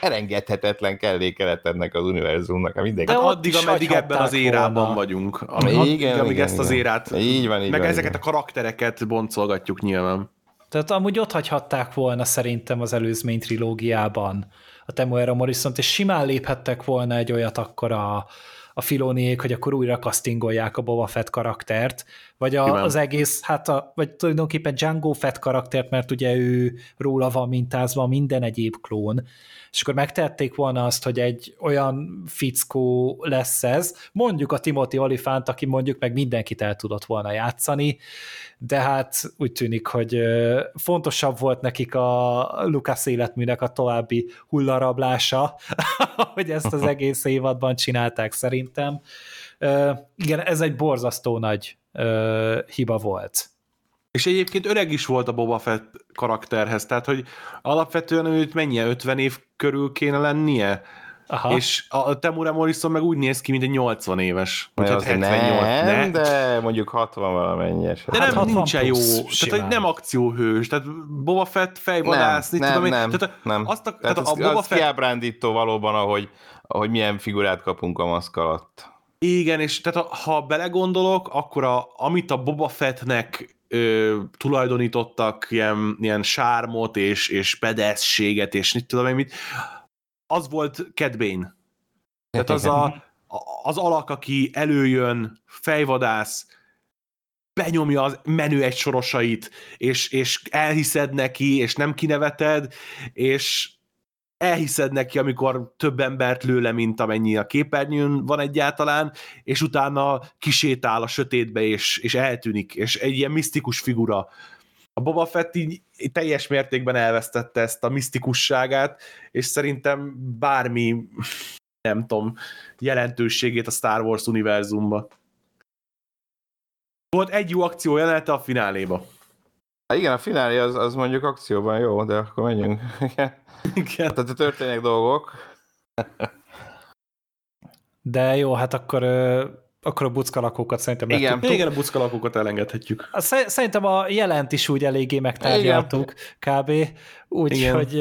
elengedhetetlen kellékelet ennek az univerzumnak. Mindenki. De addig, ameddig ebben az érában volna. Vagyunk. Amíg, igen, addig, igen, amíg igen, ezt igen. az érát, így van, így meg van, ezeket igen. a karaktereket boncolgatjuk nyilván. Tehát amúgy ott hagyhatták volna szerintem az előzmény trilógiában a Temuera Morrisont, és simán léphettek volna egy olyat akkor a a Filoniék, hogy akkor újra castingolják a Boba Fett karaktert, vagy a, az egész, hát a, vagy tulajdonképpen Jango Fett karaktert, mert ugye ő róla van mintázva minden egyéb klón, és akkor megtehették volna azt, hogy egy olyan fickó lesz ez, mondjuk a Timothy Olyphant, aki mondjuk meg mindenkit el tudott volna játszani, de hát úgy tűnik, hogy fontosabb volt nekik a Lucas életműnek a további hullarablása, hogy ezt az egész évadban csinálták szerintem. Igen, ez egy borzasztó nagy hiba volt. És egyébként öreg is volt a Boba Fett karakterhez, tehát hogy alapvetően őt mennyire ötven év körül kéne lennie? Aha. És a Temuera Morrison meg úgy néz ki, mint egy nyolcvan éves. Vagy hát hetvennyolc, nem, ne? De mondjuk hatvan valamennyi eset. De nem, hát nincsen jó. Tehát, hogy nem akcióhős. Tehát Boba Fett fejvadász. Nem, nem, nem. Tehát nem. Azt a, tehát tehát a, a Boba Fett... kiábrándító valóban, ahogy, ahogy milyen figurát kapunk a maszk alatt. Igen, és tehát a, ha belegondolok, akkor a, amit a Boba Fettnek ö, tulajdonítottak, ilyen, ilyen sármot és, és pedeszséget, és mit tudom én mit, az volt Cad Bane. Tehát az, a, az alak, aki előjön, fejvadász, benyomja az menő egysorosait, és, és elhiszed neki, és nem kineveted, és elhiszed neki, amikor több embert lő le, mint amennyi a képernyőn van egyáltalán, és utána kisétál a sötétbe, és, és eltűnik, és egy ilyen misztikus figura. A Boba Fett így teljes mértékben elvesztette ezt a misztikusságát, és szerintem bármi, nem tudom, jelentőségét a Star Wars univerzumba. Volt egy jó akció jelenete a fináléba. Hát igen, a finálé az, az mondjuk akcióban jó, de akkor menjünk. Igen. Tehát történnek dolgok. De jó, hát akkor akkor a buckalakókat szerintem igen. Lettük. Igen, a buckalakókat elengedhetjük. Szerintem a jelent is úgy eléggé megtárgyaltuk kb. Úgyhogy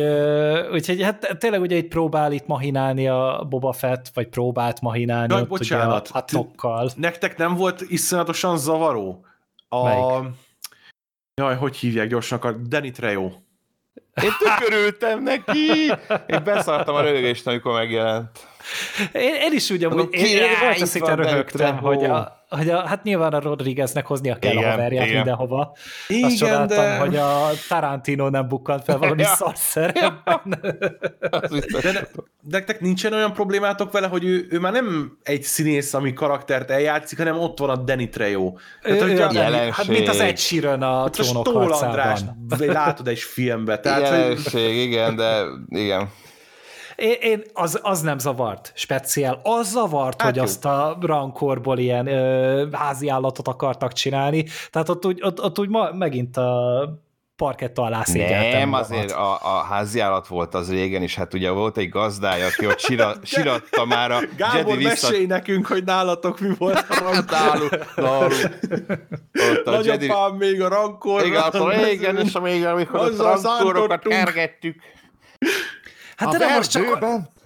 úgy, hát tényleg ugye itt próbál itt mahinálni a Boba Fett, vagy próbált mahinálni. Nagy bocsánat, a hatokkal. Nektek nem volt iszonyatosan zavaró? A... Melyik? Jaj, hogy hívják gyorsan a Deni Trejo. Én tök örültem neki! Én beszartam a röhögést, amikor megjelent. Én, én is úgy amúgy, én, én volt a szinten röhögtem, hogy, a, hogy a, hát nyilván a Rodrigueznek hoznia kell igen, a haverját igen. mindenhova. Igen, azt csodáltam, de... hogy a Tarantino nem bukkant fel valami ja. szarszerepben. Ja. De nektek nincsen olyan problémátok vele, hogy ő, ő már nem egy színész, ami karaktert eljátszik, hanem ott van a Deni Trejo. Hát, hát mint az Ed Sheeran a Trónok harcában. Látod egy filmbe. Tehát, jelenség, hogy... igen, de igen. Én, én az, az nem zavart, speciál. Az zavart, hát hogy jó. Azt a rankorból ilyen ö, házi állatot akartak csinálni. Tehát ott úgy, ott, ott úgy ma, megint a parketta alá szégyeltem. Nem, azért a, a házi állat volt az régen is. Hát ugye volt egy gazdája, aki ott sira, siratta már a Gábor, Jedi vissza... mesélj nekünk, hogy nálatok mi volt a rankor. Nagyon Jedi... pán még a rankorra. Igen, attól régen is, még, amikor az a rankorokat kergettük. Hát a de most csak,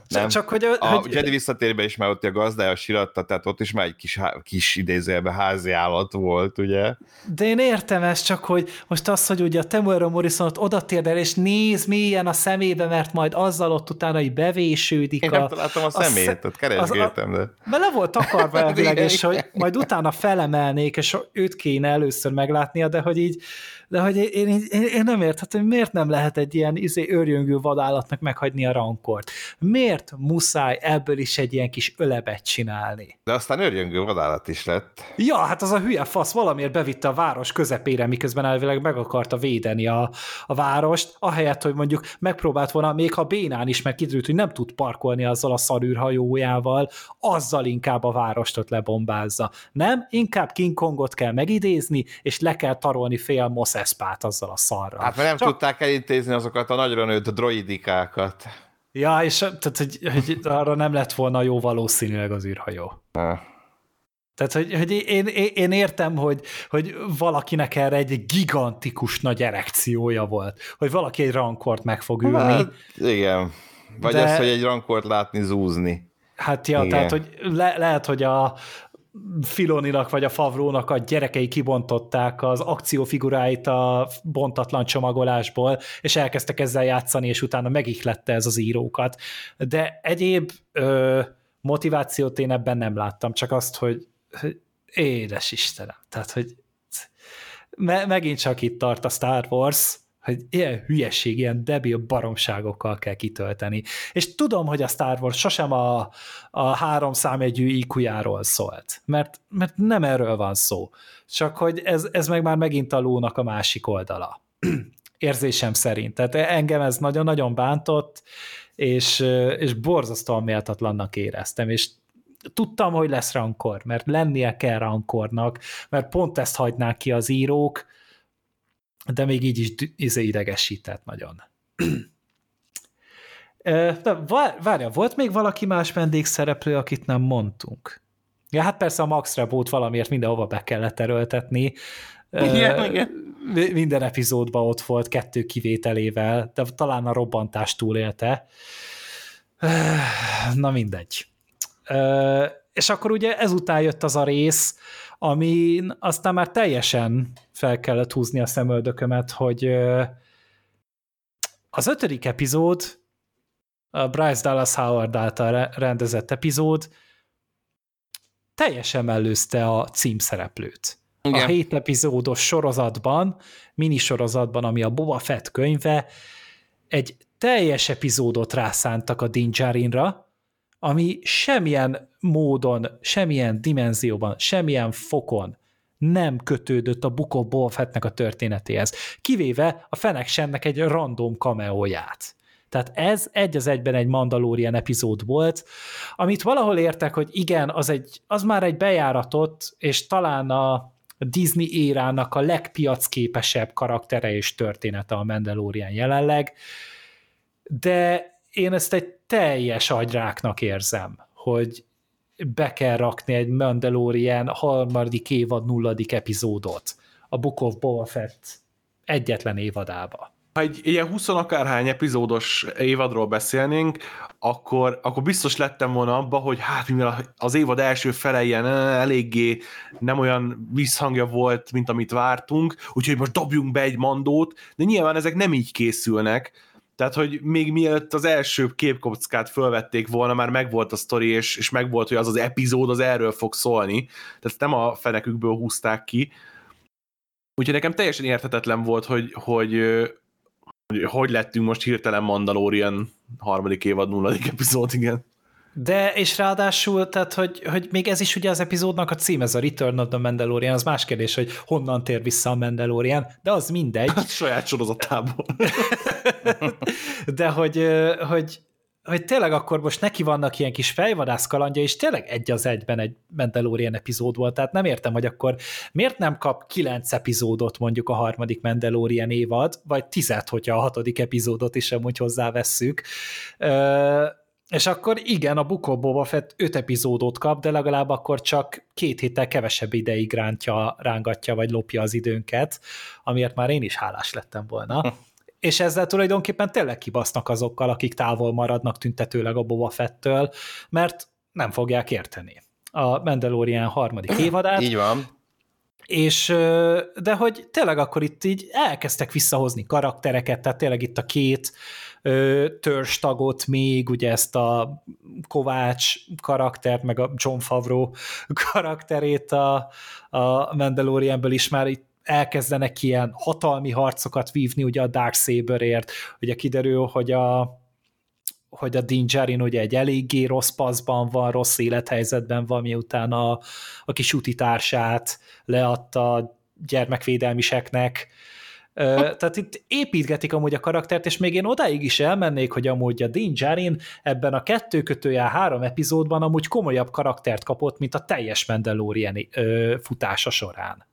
csak, csak hogy... A, a hogy... Jedi visszatérben is már ott a gazdája siratta, tehát ott is már egy kis, kis idézőjelben házi állat volt, ugye? De én értem ezt csak, hogy most az, hogy ugye a Temuera Morrisonot odatér el, és nézd milyen a szemébe, mert majd azzal ott utána, hogy bevésődik. Én a, nem találtam a szemét, a, ott keresgéltem, de... Mert le volt takarva elvileg, és hogy majd utána felemelnék, és őt kéne először meglátnia, de hogy így de hogy én, én, én nem érthetem, miért nem lehet egy ilyen izé, őrjöngő vadállatnak meghagyni a rankort? Miért muszáj ebből is egy ilyen kis ölebet csinálni? De aztán őrjöngő vadállat is lett. Ja, hát az a hülye fasz valamiért bevitte a város közepére, miközben elvileg meg akarta védeni a, a várost, ahelyett, hogy mondjuk megpróbált volna, még ha bénán is, mert kiderült, hogy nem tud parkolni azzal a szarűrhajójával, azzal inkább a várost ott lebombázza. Nem? Inkább King Kongot kell megidézni, és le kell tarolni fél Mos Espát azzal a szarral. Hát mert nem Csak... tudták elintézni azokat a nagyra nőtt droidikákat. Ja, és tehát, hogy, hogy arra nem lett volna jó valószínűleg az űrhajó. Ne. Tehát, hogy, hogy én, én értem, hogy, hogy valakinek erre egy gigantikus nagy erekciója volt, hogy valaki egy rankort meg fog ülni. Hát, igen. Vagy de... az, hogy egy rankort látni, zúzni. Hát ja, igen. Tehát, hogy le, lehet, hogy a Filoninak vagy a Favreaunak a gyerekei kibontották az akciófiguráit a bontatlan csomagolásból, és elkezdtek ezzel játszani, és utána megihlette ez az írókat. De egyéb ö, motivációt én ebben nem láttam, csak azt, hogy, hogy édes Istenem, tehát, hogy me, megint csak itt tart a Star Wars, hogy ilyen hülyeség, ilyen debil baromságokkal kell kitölteni. És tudom, hogy a Star Wars sosem a, a három számjegyű í kú-járól szólt, mert, mert nem erről van szó. Csak hogy ez, ez meg már megint a lónak a másik oldala. Érzésem szerint. Tehát engem ez nagyon-nagyon bántott, és, és borzasztóan méltatlannak éreztem, és tudtam, hogy lesz rankor, mert lennie kell rankornak, mert pont ezt hagynák ki az írók, de még így is izé idegesített nagyon. De várja, volt még valaki más vendégszereplő, akit nem mondtunk? Ja, hát persze a Max Rebót valamiért mindenhova be kellett erőltetni. Igen, igen. Minden epizódban ott volt, kettő kivételével, de talán a robbantás túlélte. Na mindegy. És akkor ugye ezután jött az a rész, amin aztán már teljesen fel kellett húzni a szemöldökömet, hogy az ötödik epizód, a Bryce Dallas Howard által rendezett epizód, teljesen mellőzte a címszereplőt. Igen. A hét epizódos sorozatban, minisorozatban, ami a Boba Fett könyve, egy teljes epizódot rászántak a Din Djarinra, ami semmilyen módon, semmilyen dimenzióban, semmilyen fokon nem kötődött a Book of Boba Fettnek a történetéhez, kivéve a Fennek Shandnek egy random cameóját. Tehát ez egy az egyben egy Mandalorian epizód volt, amit valahol értek, hogy igen, az, egy, az már egy bejáratott, és talán a Disney érának a legpiacképesebb karaktere és története a Mandalorian jelenleg, de én ezt egy teljes agyráknak érzem, hogy be kell rakni egy Mandalorian harmadik évad nulladik epizódot a Book of Boba Fett egyetlen évadába. Ha egy ilyen húsz akárhány epizódos évadról beszélnénk, akkor, akkor biztos lettem volna abba, hogy hát mivel az évad első fele ilyen eléggé nem olyan visszhangja volt, mint amit vártunk, úgyhogy most dobjunk be egy mandót, de nyilván ezek nem így készülnek, tehát hogy még mielőtt az első képkockát fölvették volna, már megvolt a sztori, és, és megvolt, hogy az az epizód az erről fog szólni, tehát nem a fenekükből húzták ki. Úgyhogy nekem teljesen érthetetlen volt, hogy, hogy hogy lettünk most hirtelen Mandalorian harmadik évad nulladik epizód, igen. De, és ráadásul, tehát, hogy, hogy még ez is ugye az epizódnak a cím, ez a Return of the Mandalorian, az más kérdés, hogy honnan tér vissza a Mandalorian, de az mindegy. Saját sorozatából. De hogy, hogy, hogy tényleg akkor most neki vannak ilyen kis fejvadász kalandja, és tényleg egy az egyben egy Mandalorian epizód volt, tehát nem értem, hogy akkor miért nem kap kilenc epizódot mondjuk a harmadik Mandalorian évad, vagy tizet, hogyha a hatodik epizódot is amúgy hozzávesszük. És akkor igen, a Book of Boba Fett öt epizódot kap, de legalább akkor csak két héttel kevesebb ideig rántja, rángatja, vagy lopja az időnket, amiért már én is hálás lettem volna. Hm. És ezzel tulajdonképpen tényleg kibasznak azokkal, akik távol maradnak tüntetőleg a Boba Fettől, mert nem fogják érteni a Mandalorian harmadik évadát. Így van. És, de hogy tényleg akkor itt így elkezdtek visszahozni karaktereket, tehát tényleg itt a két törzstagot még, ugye ezt a Kovács karaktert, meg a Jon Favreau karakterét a, a Mandalorianből is már itt elkezdenek ilyen hatalmi harcokat vívni, ugye a Darksaberért, ugye kiderül, hogy a hogy a Din Djarin ugye egy eléggé rossz paszban van, rossz élethelyzetben van, miután a, a kis utitársát leadta gyermekvédelmiseknek. Tehát itt építgetik amúgy a karaktert, és még én odáig is elmennék, hogy amúgy a Din Djarin ebben a kettő kötőjel három epizódban amúgy komolyabb karaktert kapott, mint a teljes Mandalorian futása során.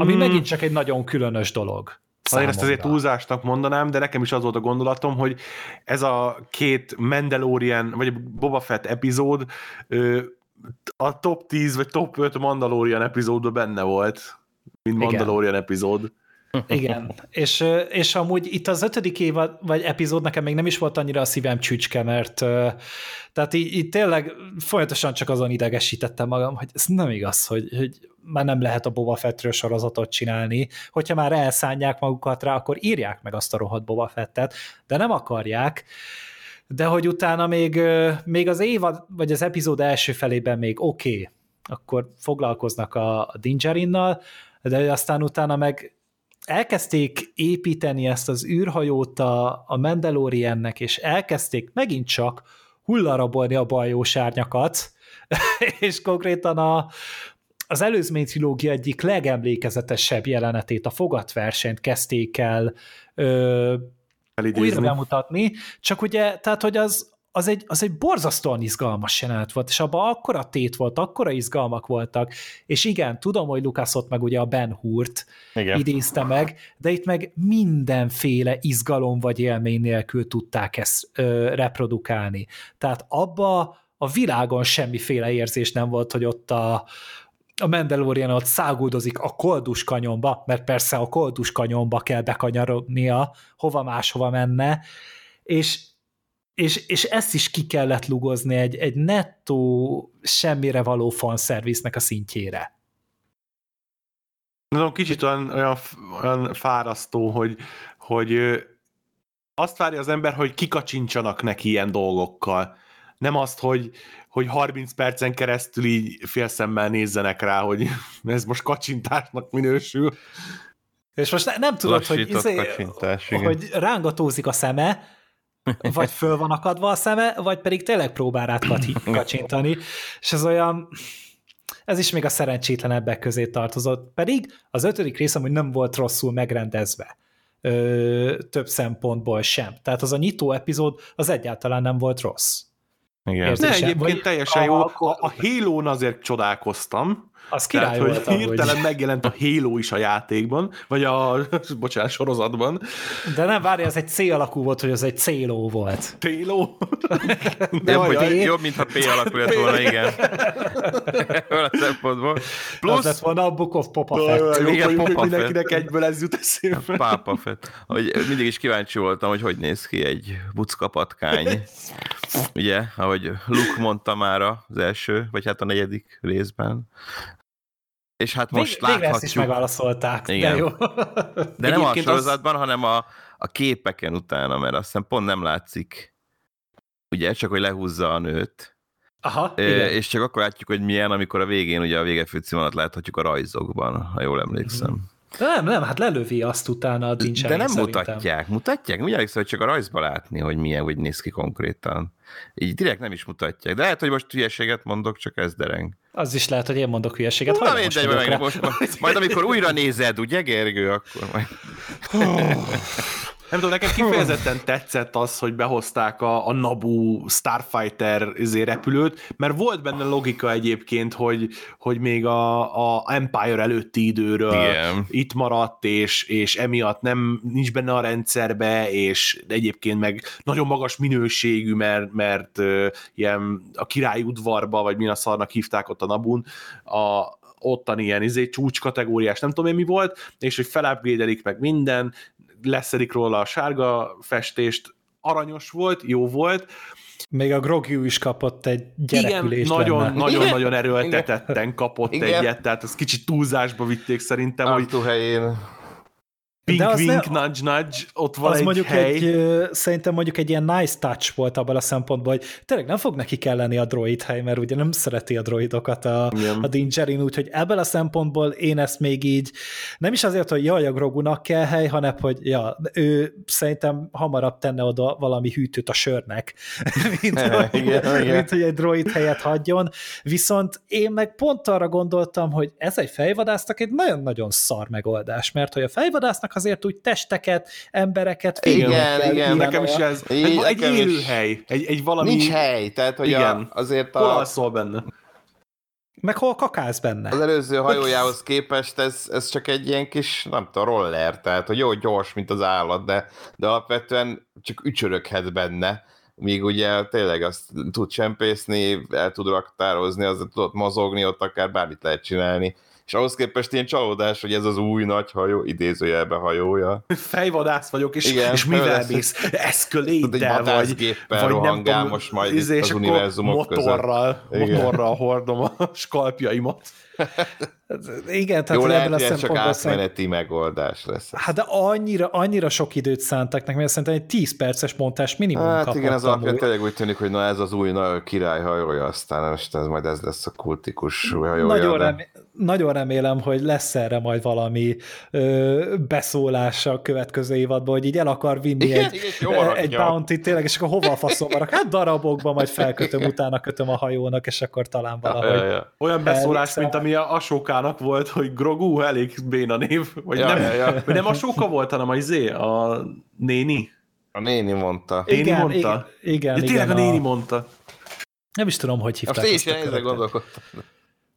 Ami hmm. megint csak egy nagyon különös dolog. Én ezt azért túlzásnak mondanám, de nekem is az volt a gondolatom, hogy ez a két Mandalorian, vagy Boba Fett epizód a top tíz, vagy top öt Mandalorian epizódban benne volt, mint Mandalorian Igen. epizód. Igen, és, és amúgy itt az ötödik évad, vagy epizód nekem még nem is volt annyira a szívem csücske, mert tehát így, így tényleg folyamatosan csak azon idegesítettem magam, hogy ez nem igaz, hogy, hogy már nem lehet a Boba Fettről sorozatot csinálni, hogyha már elszánják magukat rá, akkor írják meg azt a rohadt Boba Fettet, de nem akarják, de hogy utána még, még az évad, vagy az epizód első felében még oké, okay, akkor foglalkoznak a, a Din Djarinnal, de aztán utána meg elkezdték építeni ezt az űrhajót a, a Mandaloriannek, és elkezdték megint csak hullarabolni a bajós árnyakat, és konkrétan a, az előzmény trilógia egyik legemlékezetesebb jelenetét, a fogatversenyt kezdték el ö, újra bemutatni, csak ugye, tehát hogy az, az, egy, az egy borzasztóan izgalmas jelenet volt, és abban akkora tét volt, akkora izgalmak voltak, és igen, tudom, hogy Lucasot meg ugye a Ben Hurt igen. idézte meg, de itt meg mindenféle izgalom vagy élmény nélkül tudták ezt ö, reprodukálni. Tehát abba a világon semmiféle érzés nem volt, hogy ott a a Mandalorian ott száguldozik a koldus kanyonba, mert persze a koldus kanyonba kell bekanyarodnia, hova máshova menne, és, és, és ezt is ki kellett lugozni egy, egy nettó semmire való fanszerviznek a szintjére. Nagyon kicsit olyan, olyan, olyan fárasztó, hogy, hogy azt várja az ember, hogy kikacsincsanak neki ilyen dolgokkal. Nem azt, hogy, hogy harminc percen keresztül így félszemmel nézzenek rá, hogy ez most kacsintásnak minősül. És most ne, nem tudod, hogy, izé, hogy rángatózik a szeme, vagy föl van akadva a szeme, vagy pedig tényleg próbál rád kacsintani. És ez olyan, ez is még a szerencsétlenebbek közé tartozott. Pedig az ötödik rész amúgy nem volt rosszul megrendezve. Ö, több szempontból sem. Tehát az a nyitó epizód az egyáltalán nem volt rossz. Igen. Ne, egyébként teljesen a, jó. A, a Halo-n azért csodálkoztam, Az király tehát, volt, hogy hirtelen megjelent a Halo is a játékban, vagy a, bocsánat, sorozatban. De nem, várj, ez egy C alakú volt, hogy az egy céló volt. Téló? Jobb, mintha P alakú lett volna, igen. Ebből a szempontból. Plusz... Az lett volna a Book of Boba Fett. Igen, mindenkinek egyből ez jut eszébe. Pápa Fett. Mindig is kíváncsi voltam, hogy hogy néz ki egy bucka patkány. Ugye, ahogy Luke mondta már az első, vagy hát a negyedik részben. És hát most Vég, láthatjuk... Végre is megválaszolták, igen. De jó. De nem a sorozatban, az... hanem a, a képeken utána, mert azt hiszem pont nem látszik, ugye, csak hogy lehúzza a nőt. Aha, e, és csak akkor látjuk, hogy milyen, amikor a végén, ugye a végefőcímanat láthatjuk a rajzokban, ha jól emlékszem. Mm-hmm. Nem, nem, hát lelövi azt utána a Din Djarin. De nem szerintem. mutatják, mutatják. Úgy elég hogy csak a rajzba látni, hogy milyen, hogy néz ki konkrétan. Így direkt nem is mutatják. De lehet, hogy most hülyeséget mondok, csak ez dereng. Az is lehet, hogy én mondok hülyeséget. Na, most meg, meg, most, majd, majd amikor újra nézed, ugye, Gergő, akkor majd... Nem tudom, nekem kifejezetten tetszett az, hogy behozták a, a Naboo Starfighter repülőt, mert volt benne logika egyébként, hogy, hogy még a, a Empire előtti időről igen. itt maradt, és, és emiatt nem nincs benne a rendszerbe, és egyébként meg nagyon magas minőségű, mert, mert uh, ilyen a királyi udvarba, vagy mi a szarnak hívták ott a Naboo-n, a ottani ilyen izé, csúcskategóriás, nem tudom én mi volt, és hogy felupgrade-elik meg minden, leszedik róla a sárga festést, aranyos volt, jó volt. Még a Grogu is kapott egy gyerekülést. Igen, nagyon-nagyon erőltetetten igen. kapott igen. egyet, tehát ez kicsit túlzásba vitték szerintem, Artu hogy... helyén. Pink-wink, nudge-nudge, ott van egy mondjuk hely. Egy, szerintem mondjuk egy ilyen nice touch volt abban a szempontból, hogy tényleg nem fog neki kelleni a droid hely, mert ugye nem szereti a droidokat a, a Din Djarin, úgyhogy ebben a szempontból én ezt még így, nem is azért, hogy jaj, a Grogunak kell hely, hanem, hogy ja, ő szerintem hamarabb tenne oda valami hűtőt a sörnek, mint, hogy, igen, mint igen. hogy egy droid helyet hagyjon. Viszont én meg pont arra gondoltam, hogy ez egy fejvadásznak egy nagyon-nagyon szar megoldás, mert hogy a fejvadásznak azért úgy testeket, embereket figyelni. Igen, kell, igen. Nekem olyan. Is ez. Egy, egy élőhely. Egy, egy valami... Nincs hely, tehát hogy igen. A, azért a... Hol alszol benne? Meg hol kakálsz benne? Az előző hajójához képest ez, ez csak egy ilyen kis, nem tudom, roller, tehát hogy jó gyors, mint az állat, de, de alapvetően csak ücsöröghet benne, míg ugye tényleg azt tud csempészni, el tud raktározni, azt tudod mozogni, ott akár bármit lehet csinálni. És ahhoz képest ilyen csalódás, hogy ez az új nagy hajó, idézőjelben hajója. Fejvadász vagyok, és, igen, és mivel mész? Eszköléddel vagy, vagy rohangámos majd izé, az univerzumok között. Motorral, motorral hordom a skalpjaimat. Igen, tehát jó, lehet, ilyen csak átmeneti szem... megoldás lesz. Hát de annyira, annyira sok időt szántak nekem, mert szerintem egy tíz perces montás minimum hát kapott. Hát igen, az alapján tényleg úgy tűnik, hogy na ez az új na, királyhajója, aztán most ez majd ez lesz a kultikus hajója. Nagyon, de... remé... Nagyon remélem, hogy lesz erre majd valami ö, beszólása a következő évadban, hogy így el akar vinni igen, egy, igen, egy bounty tényleg, és akkor hova a faszom marak? Hát darabokba majd felkötöm, utána kötöm a hajónak, és akkor talán valahogy... Ja, ja, ja. Olyan beszólás, mint ami a Ahsokának volt, hogy Grogu elég béna név, vagy ja, nem, ja, ja. nem Ahsoka volt, hanem a izé, a néni. A néni mondta. Néni igen, mondta? Igen, igen, igen. Tényleg a néni mondta. Nem is tudom, hogy hívták. Azt én is ezzel gondolkodtam.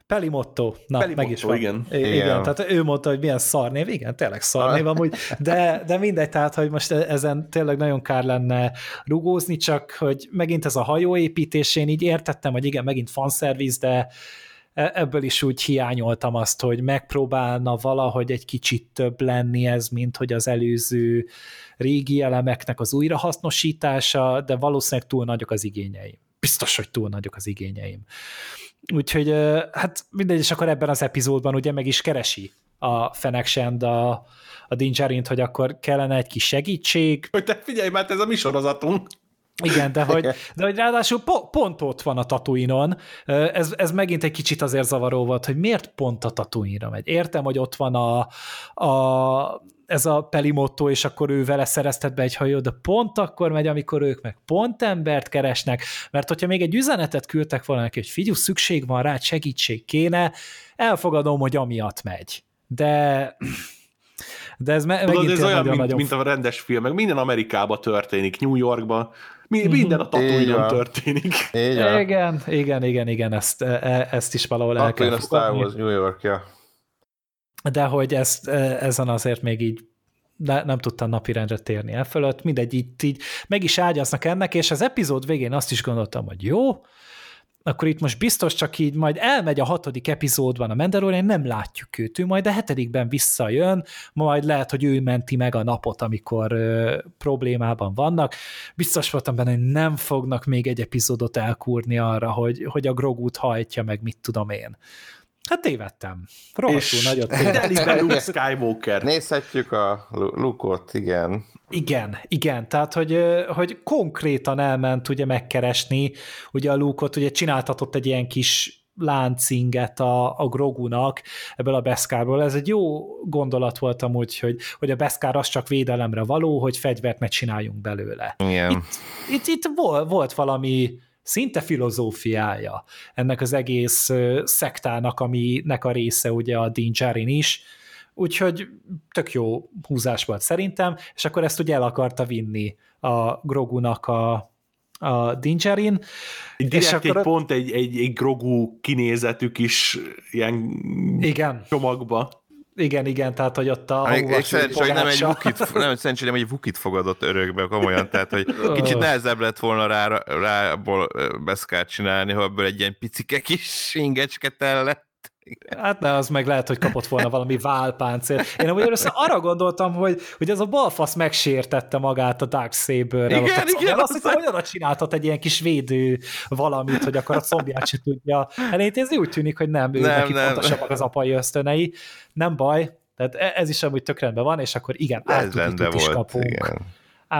Pelimotto. Na, Pelimotto, meg is van. Igen. igen. Igen, tehát ő mondta, hogy milyen szarnév, igen, tényleg szarnév amúgy, de, de mindegy, tehát, hogy most ezen tényleg nagyon kár lenne rugózni, csak hogy megint ez a hajóépítés, én így értettem, hogy igen, megint fanszerviz, de ebből is úgy hiányoltam azt, hogy megpróbálna valahogy egy kicsit több lenni ez, mint hogy az előző régi elemeknek az újrahasznosítása, de valószínűleg túl nagyok az igényeim. Biztos, hogy túl nagyok az igényeim. Úgyhogy hát mindegy, és akkor ebben az epizódban ugye meg is keresi a Fennek Shand a, a Din Djarint, hogy akkor kellene egy kis segítség. Hogy te figyelj, mert ez a mi sorozatunk. Igen, de hogy, de hogy ráadásul po- pont ott van a Tatooine-on, ez, ez megint egy kicsit azért zavaró volt, hogy miért pont a Tatooine-ra megy. Értem, hogy ott van a, a, ez a Pelimotto, és akkor ő vele szereztet be egy hajó, de pont akkor megy, amikor ők meg pont embert keresnek, mert hogyha még egy üzenetet küldtek volna neki, hogy figyelj, szükség van rá, segítség kéne, elfogadom, hogy amiatt megy. De... De ez, me- tudod, ez olyan, mint, nagyon... mint a rendes film, meg minden Amerikában történik, New Yorkban. Mi, mm-hmm. Minden a Tatooine-on történik. Igen. igen, igen, igen, igen, ezt, e, ezt is valahol el kell fogadni. A New York, ja. De hogy ezt, ezen azért még így de nem tudtam napirendre térni el fölött, mindegy, így, így meg is ágyaznak ennek, és az epizód végén azt is gondoltam, hogy jó, akkor itt most biztos csak így majd elmegy a hatodik epizódban a Mandalorian, nem látjuk őt, ő majd a hetedikben visszajön, majd lehet, hogy ő menti meg a napot, amikor ö, problémában vannak. Biztos voltam benne, hogy nem fognak még egy epizódot elkúrni arra, hogy, hogy a Grogut hajtja meg, mit tudom én. Hát tévedtem. Rohasul nagyot tévedtem. Luke Skywalker. Nézhetjük a Luke-ot, igen. Igen, igen. Tehát, hogy, hogy konkrétan elment ugye megkeresni ugye a Luke-ot, ugye csináltatott egy ilyen kis láncinget a, a Grogunak ebből a Beskárból. Ez egy jó gondolat volt amúgy, hogy, hogy a Beskár az csak védelemre való, hogy fegyvert ne csináljunk belőle. Igen. Itt, itt, itt volt, volt valami szinte filozófiája ennek az egész szektának, aminek a része ugye a Din Djarin is, úgyhogy tök jó húzás volt szerintem, és akkor ezt ugye el akarta vinni a Grogunak a, a Din Djarin. És akkor egy ott... pont egy, egy, egy Grogu kinézetű kis ilyen igen. csomagba. Igen, igen, tehát, hogy ott a hangvarsúly fogása. Nem egy szerencsére, nem egy Wookiet fogadott örökbe, komolyan, tehát, hogy kicsit nehezebb lett volna rá, rá abból Beskát csinálni, ha ebből egy ilyen picike kis ingecske tellett. Hát ne, az meg lehet, hogy kapott volna valami válpáncél. Én amúgy először arra gondoltam, hogy, hogy ez a balfasz megsértette magát a Darksaber-rel. Igen, ott igen. Azt hiszem, hogy oda csináltat egy ilyen kis védő valamit, hogy akkor a combját se tudja elintézni. Úgy tűnik, hogy nem, ő nem, neki nem. Fontosabbak az apai ösztönei. Nem baj, tehát ez is amúgy tök rendben van, és akkor igen, R two D two-t is kapunk.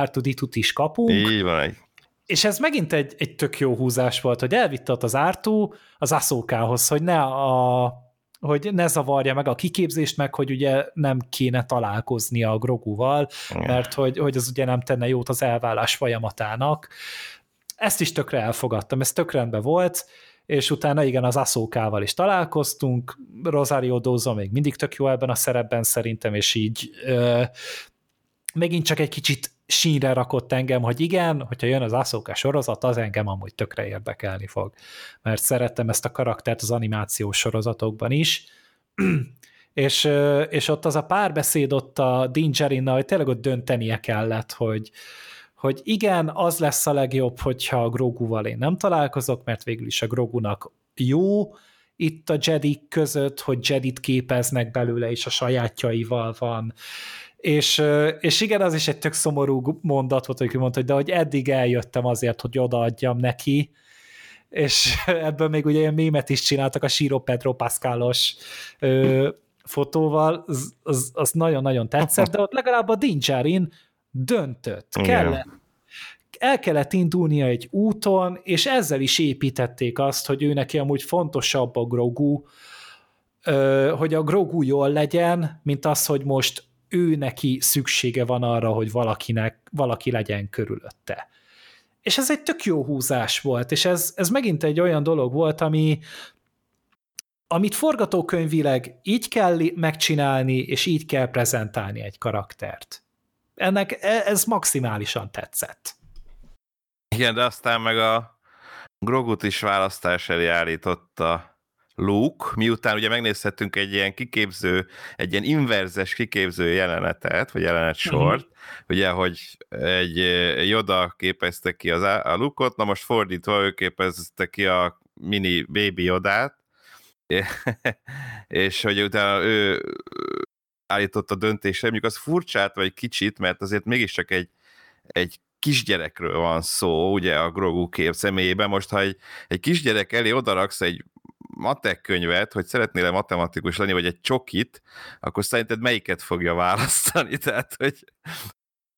R two D two-t is kapunk. Így van. És ez megint egy, egy tök jó húzás volt, hogy elvitte ott az Artú az Ahsokához, hogy ne a, hogy ne zavarja meg a kiképzést, meg hogy ugye nem kéne találkozni a Groguval, mert hogy, hogy az ugye nem tenne jót az elválás folyamatának. Ezt is tökre elfogadtam, ez tök rendben volt, és utána igen, az Ahsokával is találkoztunk, Rosario Dawson még mindig tök jó ebben a szerepben szerintem, és így ö, megint csak egy kicsit sínre rakott engem, hogy igen, hogyha jön az Ahsoka sorozat, az engem amúgy tökre érdekelni fog. Mert szerettem ezt a karaktert az animációs sorozatokban is, és, és ott az a párbeszéd ott a Din Djarinnal, hogy tényleg ott döntenie kellett, hogy, hogy igen, az lesz a legjobb, hogyha a Groguval én nem találkozok, mert végül is a Grogunak jó itt a Jedik között, hogy Jedit képeznek belőle, és a sajátjaival van. És, és igen, az is egy tök szomorú mondat volt, hogy mondta, hogy de hogy eddig eljöttem azért, hogy odaadjam neki, és ebből még ugye ilyen mémet is csináltak a Siro Pedro Pascalos ö, fotóval, az, az, az nagyon-nagyon tetszett, de ott legalább a Din Djarin döntött, kellett, el kellett indulnia egy úton, és ezzel is építették azt, hogy ő neki amúgy fontosabb a Grogu, ö, hogy a Grogu jól legyen, mint az, hogy most ő neki szüksége van arra, hogy valakinek, valaki legyen körülötte. És ez egy tök jó húzás volt, és ez, ez megint egy olyan dolog volt, ami, amit forgatókönyvileg így kell megcsinálni, és így kell prezentálni egy karaktert. Ennek ez maximálisan tetszett. Igen, de aztán meg a Grogut is választás elé állította Luke, miután ugye megnézhettünk egy ilyen kiképző, egy ilyen inverzes kiképző jelenetet, vagy jelenetsort, mm-hmm. ugye, hogy egy Yoda képezte ki az, a Luke-ot, na most fordítva ő képezte ki a mini baby Yodát, és hogy utána ő állította a döntésre, mondjuk az furcsát, vagy kicsit, mert azért mégiscsak egy, egy kisgyerekről van szó, ugye a Grogu kép személyében, most ha egy, egy kisgyerek elé odaraksz egy matek könyvet, hogy szeretnél matematikus lenni, vagy egy csokit, akkor szerinted melyiket fogja választani? Tehát, hogy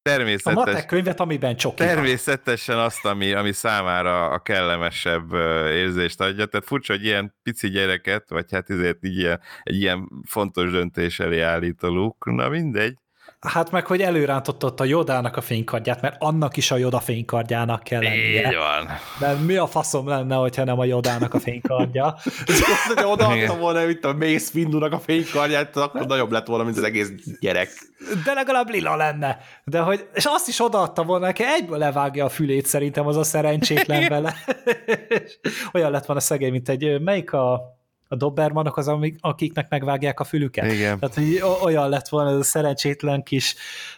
természetes, a matek könyvet, amiben csoki. Természetesen van. Azt, ami, ami számára a kellemesebb érzést adja. Tehát furcsa, hogy ilyen pici gyereket, vagy hát ezért így ilyen, egy ilyen fontos döntés elé állító Luke. Na mindegy. Hát meg, hogy előrántotta a Yodának a fénykardját, mert annak is a Yoda fénykardjának kell lennie. Így van. De mi a faszom lenne, hogyha nem a Yodának a fénykardja? Azt, hogyha odaadta volna, mint a Mace Windu-nak a fénykardját, akkor nagyobb lett volna, mint az egész gyerek. De legalább lila lenne. De hogy, és azt is odaadta volna, hogy egyből levágja a fülét, szerintem az a szerencsétlen vele. Olyan lett volna szegény, mint egy, melyik a... A Dobermanok az, akiknek megvágják a fülüket. Igen. Tehát olyan lett volna ez a szerencsétlen kis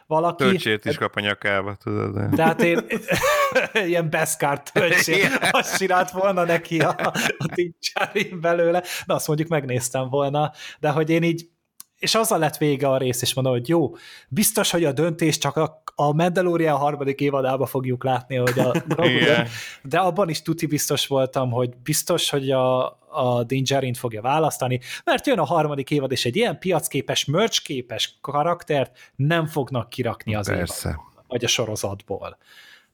valaki. Töltsét is kap a nyakába, tudod. De hát én ilyen Beskar töltsét, azt csinált volna neki a, a Din Djarin belőle. Na, azt mondjuk megnéztem volna, de hogy én így, és azzal lett vége a rész, és mondom, hogy jó, biztos, hogy a döntés csak a, a Mandalorian harmadik évadában fogjuk látni, hogy a Grogu, de abban is tuti biztos voltam, hogy biztos, hogy a a Din Djarint fogja választani, mert jön a harmadik évad, és egy ilyen piacképes, merch-képes karaktert nem fognak kirakni az évadból, vagy a sorozatból.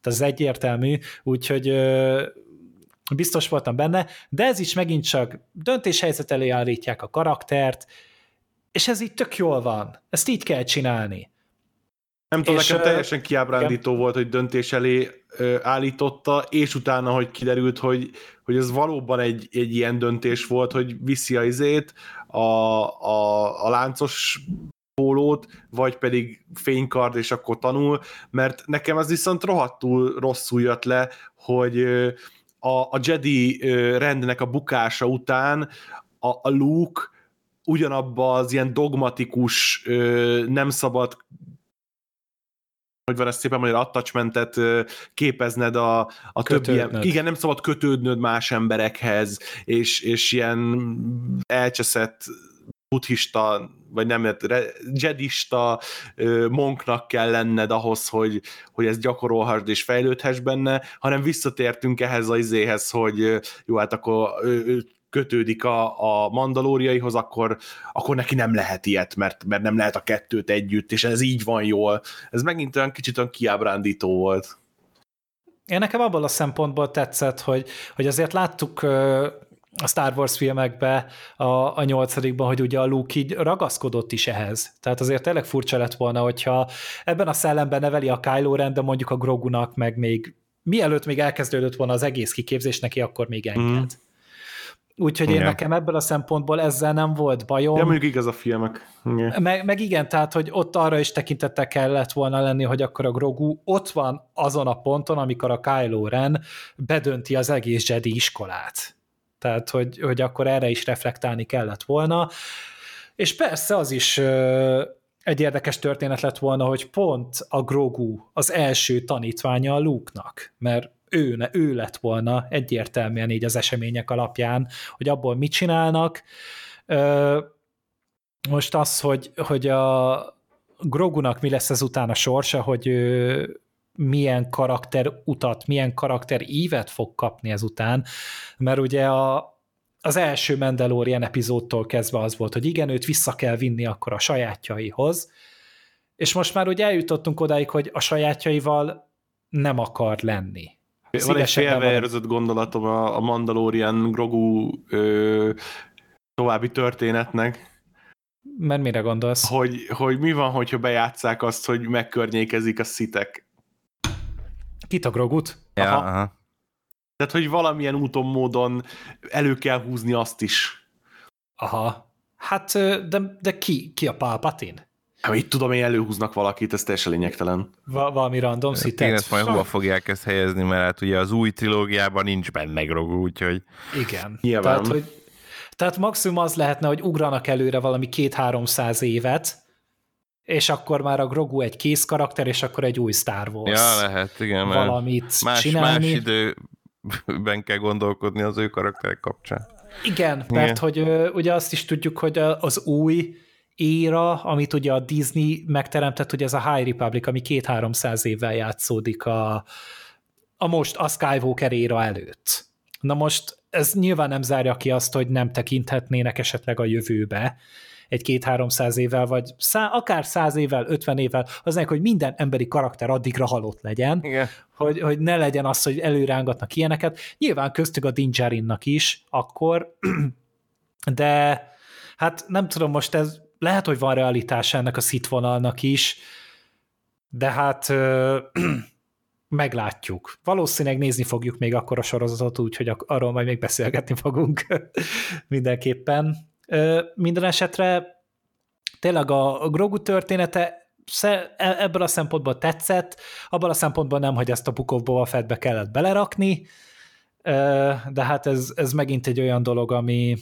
Tehát ez egyértelmű, úgyhogy ö, biztos voltam benne, de ez is megint csak döntéshelyzet elé állítják a karaktert, és ez így tök jól van. Ezt így kell csinálni. Nem tudom, nekem teljesen kiábrándító volt, hogy döntés elé állította, és utána, hogy kiderült, hogy, hogy ez valóban egy, egy ilyen döntés volt, hogy viszi a izét, a, a, a láncos pólót, vagy pedig fénykard, és akkor tanul, mert nekem az viszont rohadtul rosszul jött le, hogy a, a Jedi rendnek a bukása után a, a Luke ugyanabba az ilyen dogmatikus, nem szabad hogy van ezt szépen mondani, attachmentet képezned a, a többi ilyen, igen, nem szabad kötődnöd más emberekhez, és, és ilyen elcseszett buddhista, vagy nem, jedista monknak kell lenned ahhoz, hogy, hogy ezt gyakorolhassd és fejlődhess benne, hanem visszatértünk ehhez az izéhez, hogy jó, hát akkor kötődik a, a mandalóriaihoz, akkor, akkor neki nem lehet ilyet, mert, mert nem lehet a kettőt együtt, és ez így van jól. Ez megint olyan kicsit olyan kiábrándító volt. Én nekem abból a szempontból tetszett, hogy, hogy azért láttuk a Star Wars filmekben a, a nyolcadikban, hogy ugye a Luke így ragaszkodott is ehhez. Tehát azért tényleg furcsa lett volna, hogyha ebben a szellemben neveli a Kylo Ren, de mondjuk a Grogunak, meg még mielőtt még elkezdődött volna az egész kiképzés neki, akkor még enged. Mm. Úgyhogy igen. Én nekem ebből a szempontból ezzel nem volt bajom. De mondjuk igaz a filmek. Igen. Meg, meg igen, tehát, hogy ott arra is tekintettel kellett volna lenni, hogy akkor a Grogu ott van azon a ponton, amikor a Kylo Ren bedönti az egész Jedi iskolát. Tehát, hogy, hogy akkor erre is reflektálni kellett volna. És persze az is ö, egy érdekes történet lett volna, hogy pont a Grogu az első tanítványa a Luke-nak, mert Ő, ő lett volna egyértelműen így az események alapján, hogy abból mit csinálnak. Most az, hogy, hogy a Grogunak mi lesz ezután a sorsa, hogy milyen karakter utat, milyen karakter ívet fog kapni ezután, mert ugye a, az első Mandalorian epizódtól kezdve az volt, hogy igen, őt vissza kell vinni akkor a sajátjaihoz, és most már ugye eljutottunk odáig, hogy a sajátjaival nem akar lenni. Van egy félreértett gondolatom a Mandalorian Grogu ö, további történetnek. Mert mire gondolsz? Hogy, hogy mi van, hogyha bejátsszák azt, hogy megkörnyékezik a szitek? Kit a Grogut? Ja, aha. Aha. Tehát, hogy valamilyen úton, módon elő kell húzni azt is. Aha. Hát, de, de ki, ki a Palpatine? Hát itt tudom, én előhúznak valakit, ez teljesen lényegtelen. Val- valami random szitet. Én ezt majd hova fogják ezt helyezni, mert hát ugye az új trilógiában nincs benne Grogu, úgyhogy... Igen. Nyilván. Tehát, hogy, tehát maximum az lehetne, hogy ugranak előre valami két-háromszáz évet, és akkor már a Grogu egy kész karakter, és akkor egy új Star Wars. Ja, lehet, igen. Valamit más, csinálni. Más időben kell gondolkodni az ő karakterek kapcsán. Igen, igen, mert hogy ugye azt is tudjuk, hogy az új éra, amit ugye a Disney megteremtett, ugye ez a High Republic, ami két-háromszáz évvel játszódik a, a most a Skywalker éra előtt. Na most ez nyilván nem zárja ki azt, hogy nem tekinthetnének esetleg a jövőbe egy két-háromszáz évvel, vagy szá, akár száz évvel, ötven évvel, aznek, hogy minden emberi karakter addigra halott legyen, hogy, hogy ne legyen az, hogy előrángatnak ilyeneket. Nyilván köztük a Din Djarinnak is akkor, de hát nem tudom, most ez lehet, hogy van realitás ennek a Sith vonalnak is, de hát ö, meglátjuk. Valószínűleg nézni fogjuk még akkor a sorozatot, úgyhogy arról majd még beszélgetni fogunk mindenképpen. Ö, minden esetre tényleg a Grogu története ebből a szempontból tetszett, abban a szempontból nem, hogy ezt a Book of Boba Fettbe kellett belerakni, de hát ez, ez megint egy olyan dolog, ami,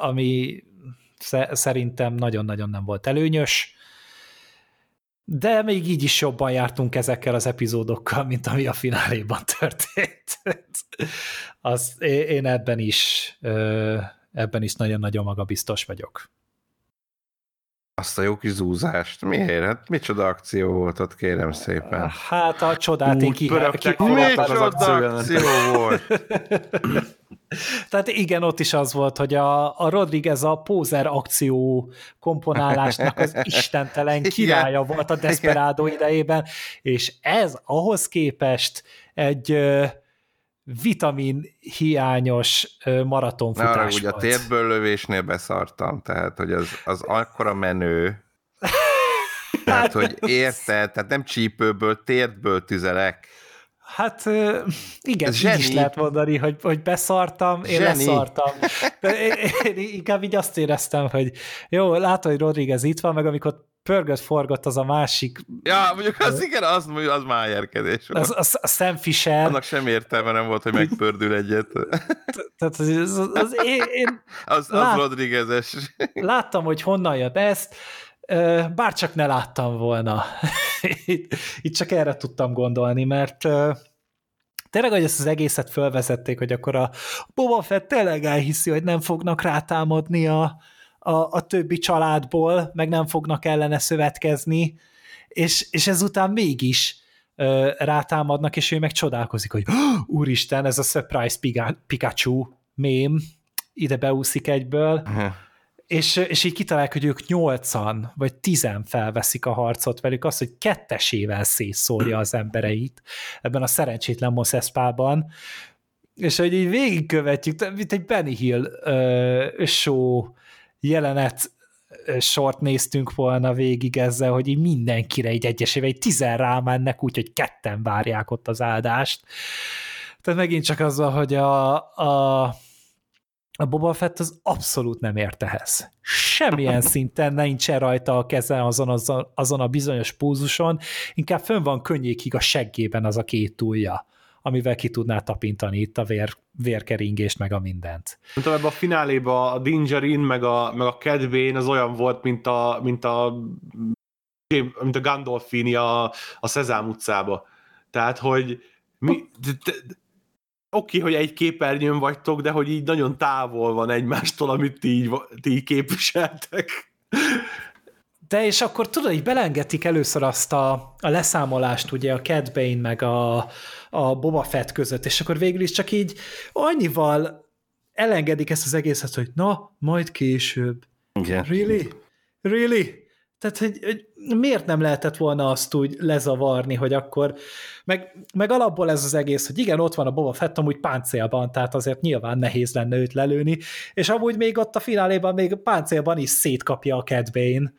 ami szerintem nagyon-nagyon nem volt előnyös, de még így is jobban jártunk ezekkel az epizódokkal, mint ami a fináléban történt. Az, én ebben is, ebben is nagyon-nagyon magabiztos vagyok. Azt a jó kis zúzást. Miért? Hát micsoda akció volt ott, kérem szépen. Hát a csodát én kipörögtek. Micsoda akció volt! Tehát igen, ott is az volt, hogy a, a Rodriguez a pózer akció komponálásnak az istentelen királya volt a Desperado idejében, és ez ahhoz képest egy vitamin hiányos maratonfutás volt. Na, ugye a térből lövésnél beszartam, tehát, hogy az, az akkora menő, tehát, hogy érted, tehát nem csípőből, térből tüzelek. Hát igen, így is lehet mondani, hogy, hogy beszartam, én Zseni. leszartam. Én inkább így azt éreztem, hogy jó, látod, hogy Rodriguez itt van, meg amikor pörgött, forgott az a másik... Ja, mondjuk az igen, az, az már járkedés volt. Az, az, a Sam Fisher. Annak sem értelme nem volt, hogy megpördül egyet. Tehát az, az, az én... én az az lát, Rodriguez-es. Láttam, hogy honnan jött ezt, bárcsak ne láttam volna. Itt, itt csak erre tudtam gondolni, mert tényleg, hogy ezt az egészet fölvezették, hogy akkor a Boba Fett tényleg elhiszi, hogy nem fognak rátámadni a A, a többi családból, meg nem fognak ellene szövetkezni, és, és ezután mégis ö, rátámadnak, és ő meg csodálkozik, hogy úristen, ez a Surprise Pikachu mém, ide beúszik egyből, és, és így kitalálják, hogy ők nyolcan, vagy tizen felveszik a harcot velük, az, hogy kettesével szétszórja az embereit ebben a szerencsétlen Mos Espában, és hogy így végigkövetjük, mint egy Benny Hill ö, show jelenet sort néztünk volna végig ezzel, hogy így mindenkire így egyesével, így tizen rámennek, úgyhogy ketten várják ott az áldást. Tehát megint csak azzal, hogy a, a, a Boba Fett az abszolút nem ért ehhez. Semmilyen szinten nincsen rajta a keze azon, azon, azon a bizonyos pózuson, inkább fönn van könnyékig a seggében az a két ujja, amivel ki tudná tapintani itt a vér, vérkeringést, meg a mindent. Mondtam, ebben a fináléban a Din Djarin, meg a, meg a Cad Bane az olyan volt, mint a, mint a, mint a Gandolfini a, a Szezám utcába. Tehát, hogy mi, te, oké, hogy egy képernyőn vagytok, de hogy így nagyon távol van egymástól, amit ti így, ti így képviseltek. De és akkor tudod, így belengetik először azt a, a leszámolást, ugye a Cad Bane meg a, a Boba Fett között, és akkor végül is csak így annyival elengedik ezt az egészet, hogy na, majd később. Yeah. Really? Really? Tehát, hogy, hogy miért nem lehetett volna azt úgy lezavarni, hogy akkor, meg, meg alapból ez az egész, hogy igen, ott van a Boba Fett amúgy páncélban, tehát azért nyilván nehéz lenne őt lelőni, és amúgy még ott a fináléban még páncélban is szétkapja a Cad Bane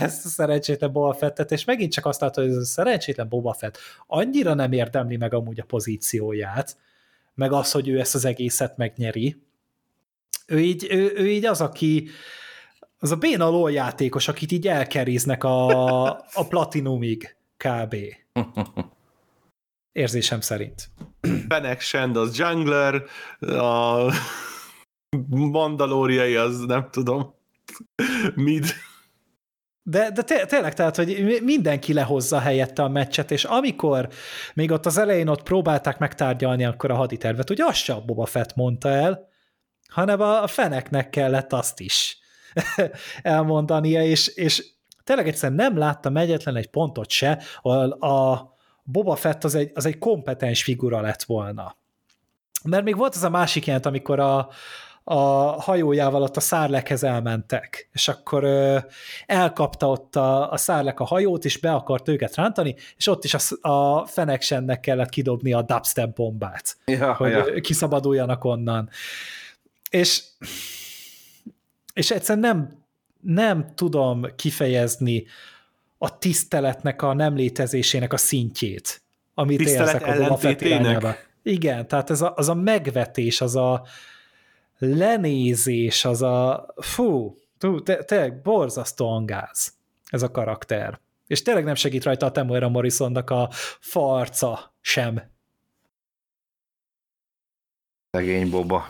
ezt a szerencsétlen Boba Fettet, és megint csak azt látod, hogy ez a szerencsétlen Boba Fett annyira nem érdemli meg amúgy a pozícióját, meg az, hogy ő ezt az egészet megnyeri. Ő így, ő, ő így az, aki az a béna loljátékos, akit így elkeríznek a, a platinumig kb. Érzésem szerint. Fennek Shand az jungler, a mandalóriai az nem tudom mid. De, de té- tényleg, tehát, hogy mindenki lehozza helyette a meccset, és amikor még ott az elején ott próbálták megtárgyalni akkor a haditervet, ugye azt se a Boba Fett mondta el, hanem a Fenneknek kellett azt is elmondania, és, és tényleg egyszerűen nem láttam egyetlen egy pontot se, ahol a Boba Fett az egy, az egy kompetens figura lett volna. Mert még volt az a másik jelent, amikor a a hajójával ott a Sarlacchez elmentek, és akkor ö, elkapta ott a, a Sarlacc a hajót, és be akart őket rántani, és ott is a, a Fennek Shandnek kellett kidobni a dubstep bombát, ja, hogy ja. kiszabaduljanak onnan. És, és egyszerűen nem nem tudom kifejezni a tiszteletnek a nem létezésének a szintjét, amit tisztelet érzek a Boba Fett irányába. Igen, tehát ez a, az a megvetés, az a lenézés, az a fú, tényleg borzasztóan gáz ez a karakter. És tényleg nem segít rajta a Temuera Morrisonnak a farca sem. Szegény Boba.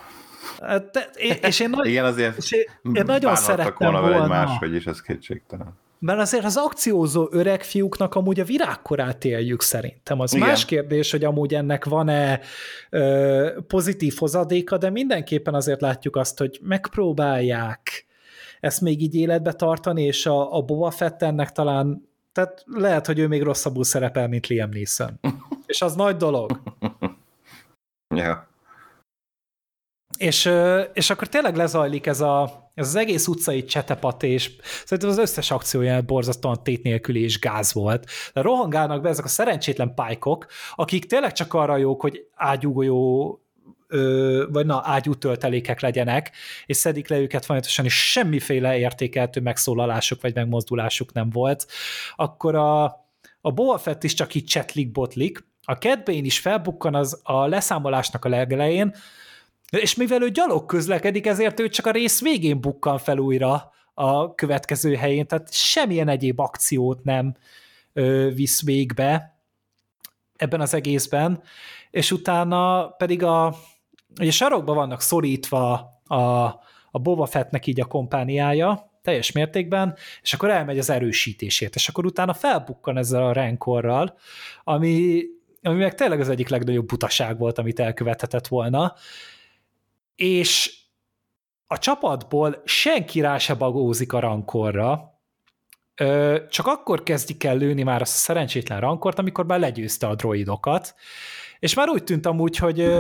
Te, és én, nagy, igen, azért és én, én nagyon szerettem volna. Bánhattak volna máshogy is, ez kétségtelen. Mert azért az akciózó öreg fiúknak amúgy a virágkorát éljük szerintem. Az igen. Más kérdés, hogy amúgy ennek van-e ö, pozitív hozadéka, de mindenképpen azért látjuk azt, hogy megpróbálják ezt még így életbe tartani, és a, a Boba Fett ennek talán, tehát lehet, hogy ő még rosszabbul szerepel, mint Liam Neeson. És az nagy dolog. Yeah. És, és akkor tényleg lezajlik ez, a, ez az egész utcai csetepat, és szerintem az összes akcióján borzasztóan tét nélküli és gáz volt. De rohangálnak be ezek a szerencsétlen pálykok, akik tényleg csak arra jók, hogy ágyúgolyó vagy na, ágyútöltelékek legyenek, és szedik le őket folyamatosan, és semmiféle értékeltő megszólalásuk vagy megmozdulásuk nem volt. Akkor a, a Boba Fett is csak így csetlik-botlik, a Cad Bane is felbukkan az a leszámolásnak a legelején, és mivel ő gyalog közlekedik, ezért ő csak a rész végén bukkan fel újra a következő helyén, tehát semmilyen egyéb akciót nem ö, visz végbe ebben az egészben, és utána pedig a ugye sarokba vannak szorítva a, a Boba Fettnek így a kompániája teljes mértékben, és akkor elmegy az erősítésért, és akkor utána felbukkan ezzel a renkorral, ami, ami meg tényleg az egyik legnagyobb butaság volt, amit elkövethetett volna, és a csapatból senki rá se bagózik a rankorra, csak akkor kezdik el lőni már azt a szerencsétlen rankort, amikor már legyőzte a droidokat, és már úgy tűnt amúgy, hogy,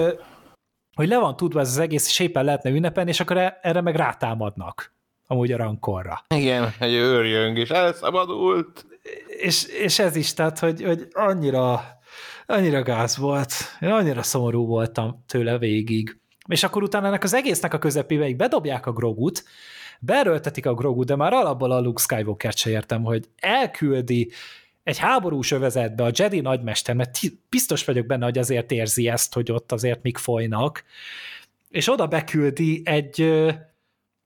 hogy le van tudva ez az egész, és éppen lehetne ünnepen, és akkor erre meg rátámadnak amúgy a rankorra. Igen, egy őrjöng, és elszabadult. És, és ez is, tehát, hogy, hogy annyira, annyira gáz volt, én annyira szomorú voltam tőle végig. És akkor utána ennek az egésznek a közepébe így bedobják a Grogut, beerőltetik a Grogut, de már alapból a Luke Skywalker-t se értem, hogy elküldi egy háborús övezetbe a Jedi nagymester, mert biztos vagyok benne, hogy azért érzi ezt, hogy ott azért mik folynak, és oda beküldi egy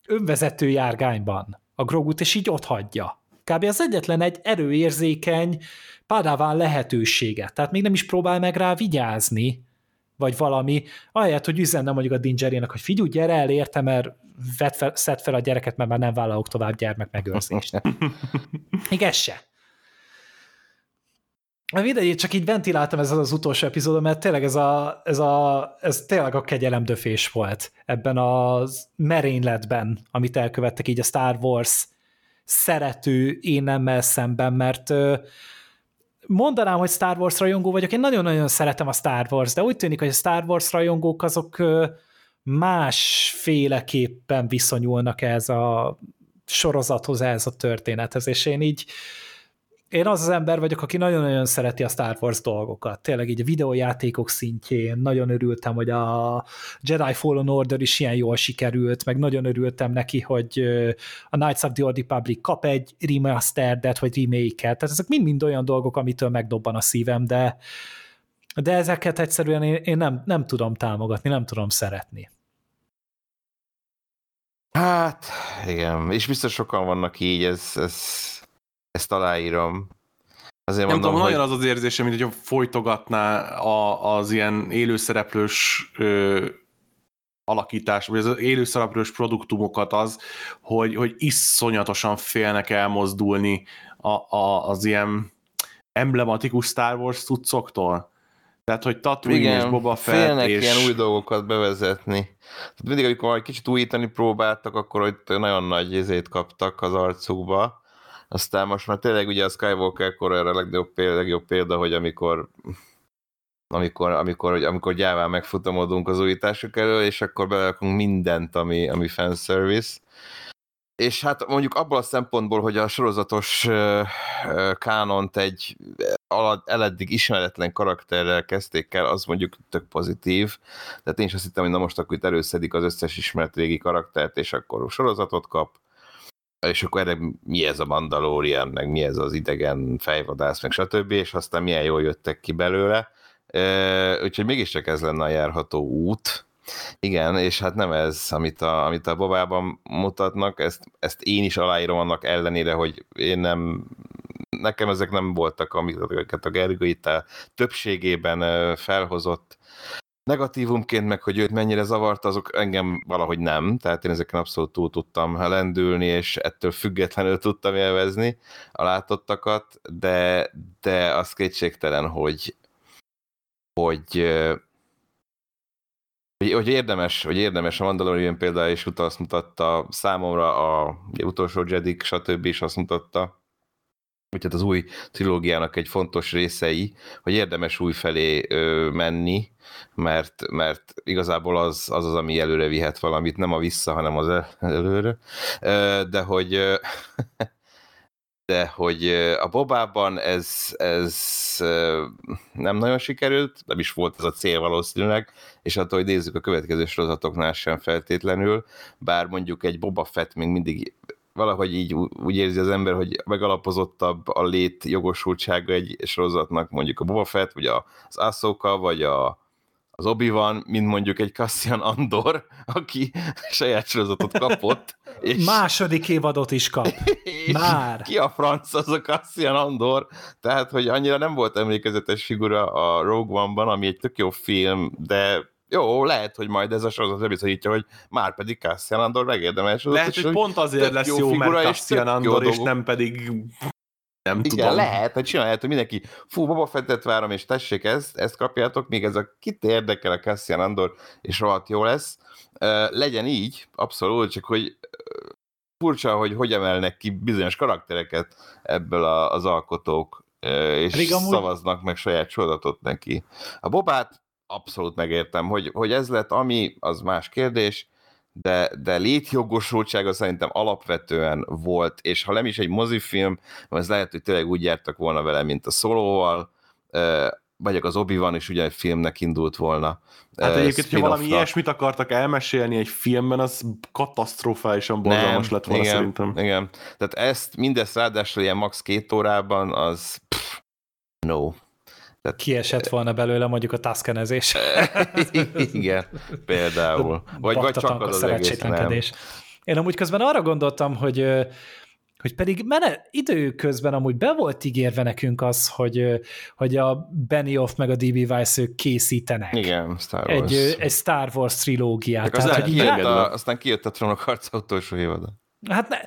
önvezető járgányban a Grogut, és így ott hagyja. Kb. Az egyetlen egy erőérzékeny pádáván lehetősége, tehát még nem is próbál meg rá vigyázni, vagy valami, ahelyett, hogy üzenne mondjuk a Din Djarinnak, hogy figyelj, gyere el, érte, mert vedd fel, szedd fel a gyereket, mert már nem vállalok tovább gyermekmegőrzést. Még ez se. Mindegyét csak így ventiláltam ezzel az utolsó epizódon, mert tényleg ez, a, ez, a, ez tényleg a kegyelemdöfés volt ebben az merényletben, amit elkövettek így a Star Wars szerető énemmel szemben, mert mondanám, hogy Star Wars rajongó vagyok, én nagyon-nagyon szeretem a Star Wars, de úgy tűnik, hogy a Star Wars rajongók azok másféleképpen viszonyulnak ez a sorozathoz, ez a történethez, és én így, én az az ember vagyok, aki nagyon-nagyon szereti a Star Wars dolgokat, tényleg így a videójátékok szintjén, nagyon örültem, hogy a Jedi Fallen Order is ilyen jól sikerült, meg nagyon örültem neki, hogy a Knights of the Old Republic kap egy remastered-et, vagy remake-et, tehát ezek mind-mind olyan dolgok, amitől megdobban a szívem, de, de ezeket egyszerűen én nem, nem tudom támogatni, nem tudom szeretni. Hát, igen, és biztos sokan vannak így, ez... ez... ezt aláírom. Azért nem mondom, tudom, hogy... nagyon az az érzése, mint hogyha folytogatná a, az ilyen élőszereplős ö, alakítás, vagy az élőszereplős produktumokat az, hogy, hogy iszonyatosan félnek elmozdulni a, a, az ilyen emblematikus Star Wars cuccoktól. Tehát, hogy Tatooine és Boba Fett és... félnek ilyen új dolgokat bevezetni. Tehát mindig, amikor egy kicsit újítani próbáltak, akkor hogy nagyon nagy izét kaptak az arcukba. Aztán most már tényleg ugye a Skywalker-kor erre a legjobb példa, legjobb példa, hogy amikor amikor, amikor, amikor gyáván megfutamodunk az újítások elől, és akkor belerakunk mindent, ami, ami fanservice. És hát mondjuk abban a szempontból, hogy a sorozatos kánont egy eleddig ismeretlen karakterrel kezdték el, az mondjuk tök pozitív. Tehát én is azt hittem, hogy na most akkor itt előszedik az összes ismert régi karaktert, és akkor sorozatot kap. és akkor erre mi ez a Mandalorian, meg mi ez az idegen fejvadász, meg stb., és aztán milyen jól jöttek ki belőle. Úgyhogy mégiscsak ez lenne a járható út. Igen, és hát nem ez, amit a, amit a Bobában mutatnak, ezt, ezt én is aláírom annak ellenére, hogy én nem, nekem ezek nem voltak, amiket a Gergő itt többségében felhozott negatívumként, meg hogy őt mennyire zavarta, azok engem valahogy nem, tehát én ezeken abszolút túl tudtam lendülni, és ettől függetlenül tudtam élvezni a látottakat, de, de az kétségtelen, hogy hogy Hogy érdemes, hogy érdemes, a Mandalorian például is utána azt mutatta számomra, a utolsó Jedik, stb. Is azt mutatta, úgyhogy az új trilógiának egy fontos részei, hogy érdemes újfelé menni, mert, mert igazából az, az az, ami előre vihet valamit, nem a vissza, hanem az előre, de hogy... de hogy a Bobában ez, ez nem nagyon sikerült, nem is volt ez a cél valószínűleg, és attól, hogy nézzük a következő sorozatoknál sem feltétlenül, bár mondjuk egy Boba Fett még mindig valahogy így úgy érzi az ember, hogy megalapozottabb a lét jogosultsága egy sorozatnak, mondjuk a Boba Fett, vagy az Ahsoka, vagy a az Obi-Wan, mint mondjuk egy Cassian Andor, aki saját sorozatot kapott. És... második évadot is kap. Már. Ki a franc az a Cassian Andor? Tehát, hogy annyira nem volt emlékezetes figura a Rogue One-ban, ami egy tök jó film, de jó, lehet, hogy majd ez a sorozat bebizonyítja, hogy már pedig Cassian Andor megérdemel sorozat. Lehet, és hogy pont azért lesz jó, jó mert Cassian Andor, és nem pedig... Nem igen, tudom. Lehet, hogy csinálják, hogy mindenki fú, Boba Fettet várom, és tessék ezt, ezt kapjátok, még ez a kit érdekel a Cassian Andor, és rohadt jó lesz. Uh, legyen így, abszolút, csak hogy uh, furcsa, hogy hogy emelnek ki bizonyos karaktereket ebből a, az alkotók, uh, és Riga, szavaznak amúgy... meg saját sorozatot neki. A Bobát abszolút megértem, hogy, hogy ez lett, ami, az más kérdés, de, de létjogosultsága szerintem alapvetően volt, és ha nem is egy mozifilm, az lehet, hogy tényleg úgy jártak volna vele, mint a Szólóval, vagyok az Obi-Wan is ugye egy filmnek indult volna. Hát egyébként, ha valami ilyesmit akartak elmesélni egy filmben, az katasztrofálisan borzalmas lett volna, igen, szerintem. Igen, tehát ezt mindezt ráadásul ilyen max két órában, az pff, no. Tehát, kiesett volna belőle mondjuk a taszkenezés. Igen, például. Vagy, vagy csak az, az egész nem. Én amúgy közben arra gondoltam, hogy, hogy pedig mene, időközben amúgy be volt ígérve nekünk az, hogy, hogy a Benioff meg a dé bé Weiss ők készítenek. Igen, Star Wars. Egy, egy Star Wars trilógiát. Tehát, az hogy kijött a, aztán kijött a Trónok harca utolsó évada. Hát ne,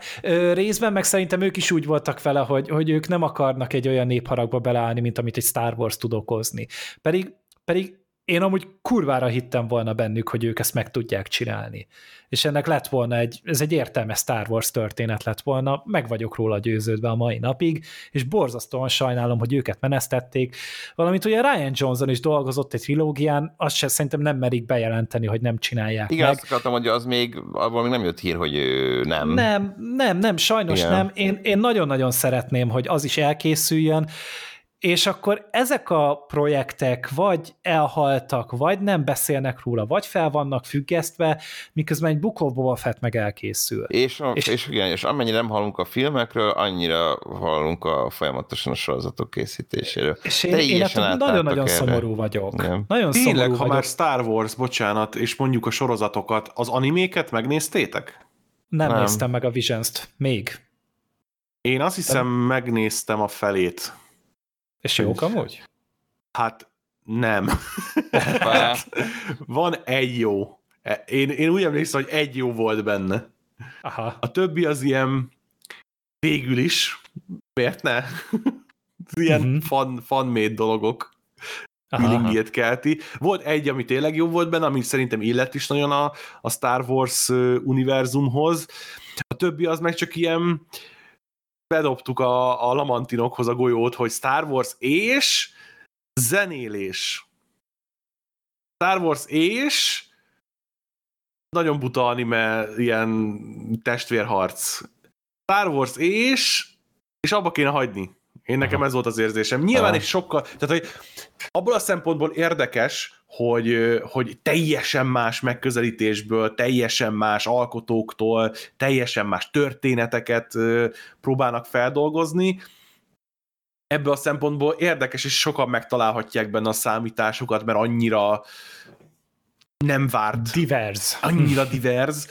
részben meg szerintem ők is úgy voltak vele, hogy, hogy ők nem akarnak egy olyan népharagba beleállni, mint amit egy Star Wars tud okozni. Pedig, pedig én amúgy kurvára hittem volna bennük, hogy ők ezt meg tudják csinálni. És ennek lett volna egy, ez egy értelmes Star Wars történet lett volna, meg vagyok róla győződve a mai napig, és borzasztóan sajnálom, hogy őket menesztették. Valamint ugye Rian Johnson is dolgozott egy trilógián, azt sem szerintem nem merik bejelenteni, hogy nem csinálják. Igen, meg. Azt akartam, hogy az még, abban még nem jött hír, hogy nem. Nem, nem, nem, sajnos igen. Nem. Én, én nagyon-nagyon szeretném, hogy az is elkészüljön, és akkor ezek a projektek vagy elhaltak, vagy nem beszélnek róla, vagy fel vannak függesztve, miközben egy Book of Boba Fett meg elkészül. És, a, és, és, igen, és amennyire nem hallunk a filmekről, annyira hallunk a folyamatosan a sorozatok készítéséről. És én, én hát nagyon-nagyon szomorú vagyok. Nem. Nagyon tényleg, szomorú ha vagyok. Már Star Wars, bocsánat, és mondjuk a sorozatokat, az animéket megnéztétek? Nem, nem. Néztem meg a Visions-t, még. Én azt hiszem, De... megnéztem a felét. És jók amúgy? Hát nem. Hát, van egy jó. Én, én úgy emlékszem, hogy egy jó volt benne. Aha. A többi az ilyen végül is. Miért ne? Ilyen mm-hmm. fan, fan-made dologok. Feelingjét kelti. Volt egy, ami tényleg jó volt benne, ami szerintem illett is nagyon a, a Star Wars univerzumhoz. A többi az meg csak ilyen bedobtuk a, a lamantinokhoz a golyót, hogy Star Wars és zenélés. Star Wars és nagyon buta anime, ilyen testvérharc. Star Wars és és abba kéne hagyni. Én nekem ez volt az érzésem. Nyilván egy sokkal, tehát hogy abból a szempontból érdekes, hogy, hogy teljesen más megközelítésből, teljesen más alkotóktól, teljesen más történeteket próbálnak feldolgozni. Ebből a szempontból érdekes, és sokan megtalálhatják benne a számításukat, mert annyira nem várt. Divers. Annyira divers.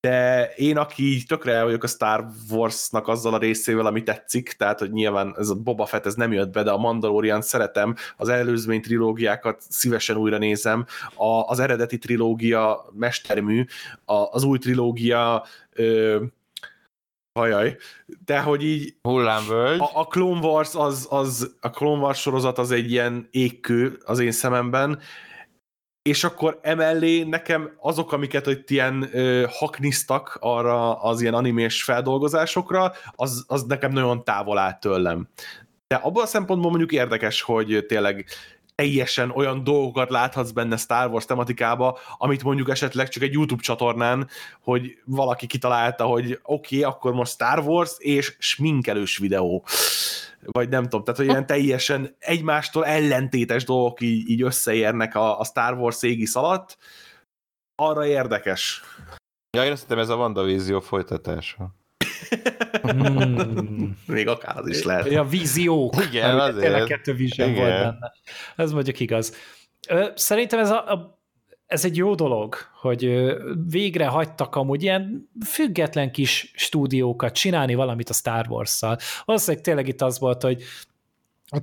De én, aki tökre el vagyok a Star Wars-nak azzal a részével, ami tetszik, tehát, hogy nyilván ez a Boba Fett, ez nem jött be, de a Mandalorian szeretem, az előzmény trilógiákat szívesen újra nézem, a, az eredeti trilógia mestermű, a, az új trilógia ö, hajaj, de hogy így hullámvölgy. A, a Clone Wars az, az, a Clone Wars sorozat az egy ilyen égkő az én szememben, és akkor emellé nekem azok, amiket itt ilyen ö, hakniztak arra az ilyen animés feldolgozásokra, az, az nekem nagyon távol áll tőlem. De abban a szempontból mondjuk érdekes, hogy tényleg teljesen olyan dolgokat láthatsz benne Star Wars tematikába, amit mondjuk esetleg csak egy YouTube csatornán, hogy valaki kitalálta, hogy oké, okay, akkor most Star Wars és sminkelős videó. Vagy nem tudom, tehát hogy ilyen teljesen egymástól ellentétes dolgok így, így összeérnek a, a Star Wars égisz alatt, arra érdekes. Ja, én azt hiszem, ez a WandaVizió folytatása. Mm. Még akár az is lehet. A víziók. Igen, azért. Tényleg kettő vízió volt benne. Ez mondjuk igaz. Szerintem ez a, a ez egy jó dolog, hogy végre hagytak amúgy ilyen független kis stúdiókat csinálni valamit a Star Wars-szal. Valószínűleg tényleg itt az volt, hogy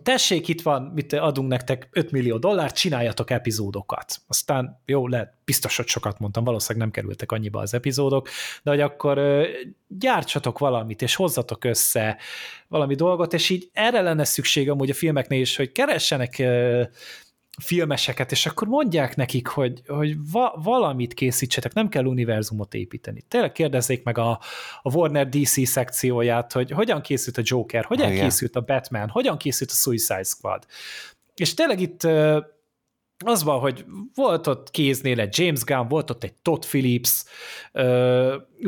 tessék, itt van, mit adunk nektek öt millió dollárt, csináljatok epizódokat. Aztán jó, lehet, biztos, hogy sokat mondtam, valószínűleg nem kerültek annyiba az epizódok, de hogy akkor gyártsatok valamit, és hozzatok össze valami dolgot, és így erre lenne szükség amúgy a filmeknél is, hogy keressenek filmeseket, és akkor mondják nekik, hogy, hogy va- valamit készítsetek, nem kell univerzumot építeni. Tényleg kérdezzék meg a, a Warner dé cé szekcióját, hogy hogyan készült a Joker, hogyan Igen. készült a Batman, hogyan készült a Suicide Squad. És tényleg itt az van, hogy volt ott kéznél egy James Gunn, volt ott egy Todd Phillips,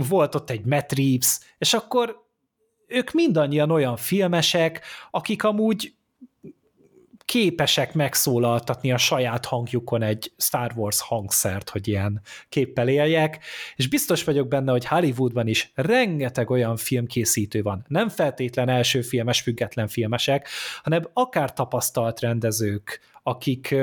volt ott egy Matt Reeves, és akkor ők mindannyian olyan filmesek, akik amúgy képesek megszólaltatni a saját hangjukon egy Star Wars hangszert, hogy ilyen képpel éljek, és biztos vagyok benne, hogy Hollywoodban is rengeteg olyan filmkészítő van, nem feltétlen első filmes, független filmesek, hanem akár tapasztalt rendezők, akik,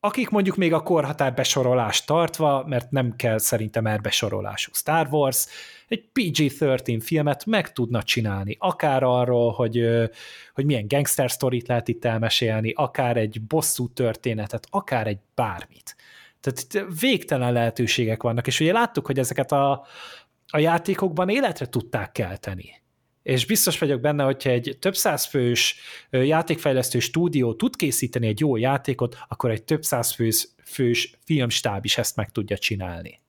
akik mondjuk még a korhatár besorolást tartva, mert nem kell szerintem erbesorolású Star Wars, egy pé gé tizenhárom filmet meg tudna csinálni, akár arról, hogy, hogy milyen gangster sztorit lehet itt elmesélni, akár egy bosszú történetet, akár egy bármit. Tehát végtelen lehetőségek vannak, és ugye láttuk, hogy ezeket a, a játékokban életre tudták kelteni. És biztos vagyok benne, hogyha egy több százfős játékfejlesztő stúdió tud készíteni egy jó játékot, akkor egy több százfős fős filmstáb is ezt meg tudja csinálni.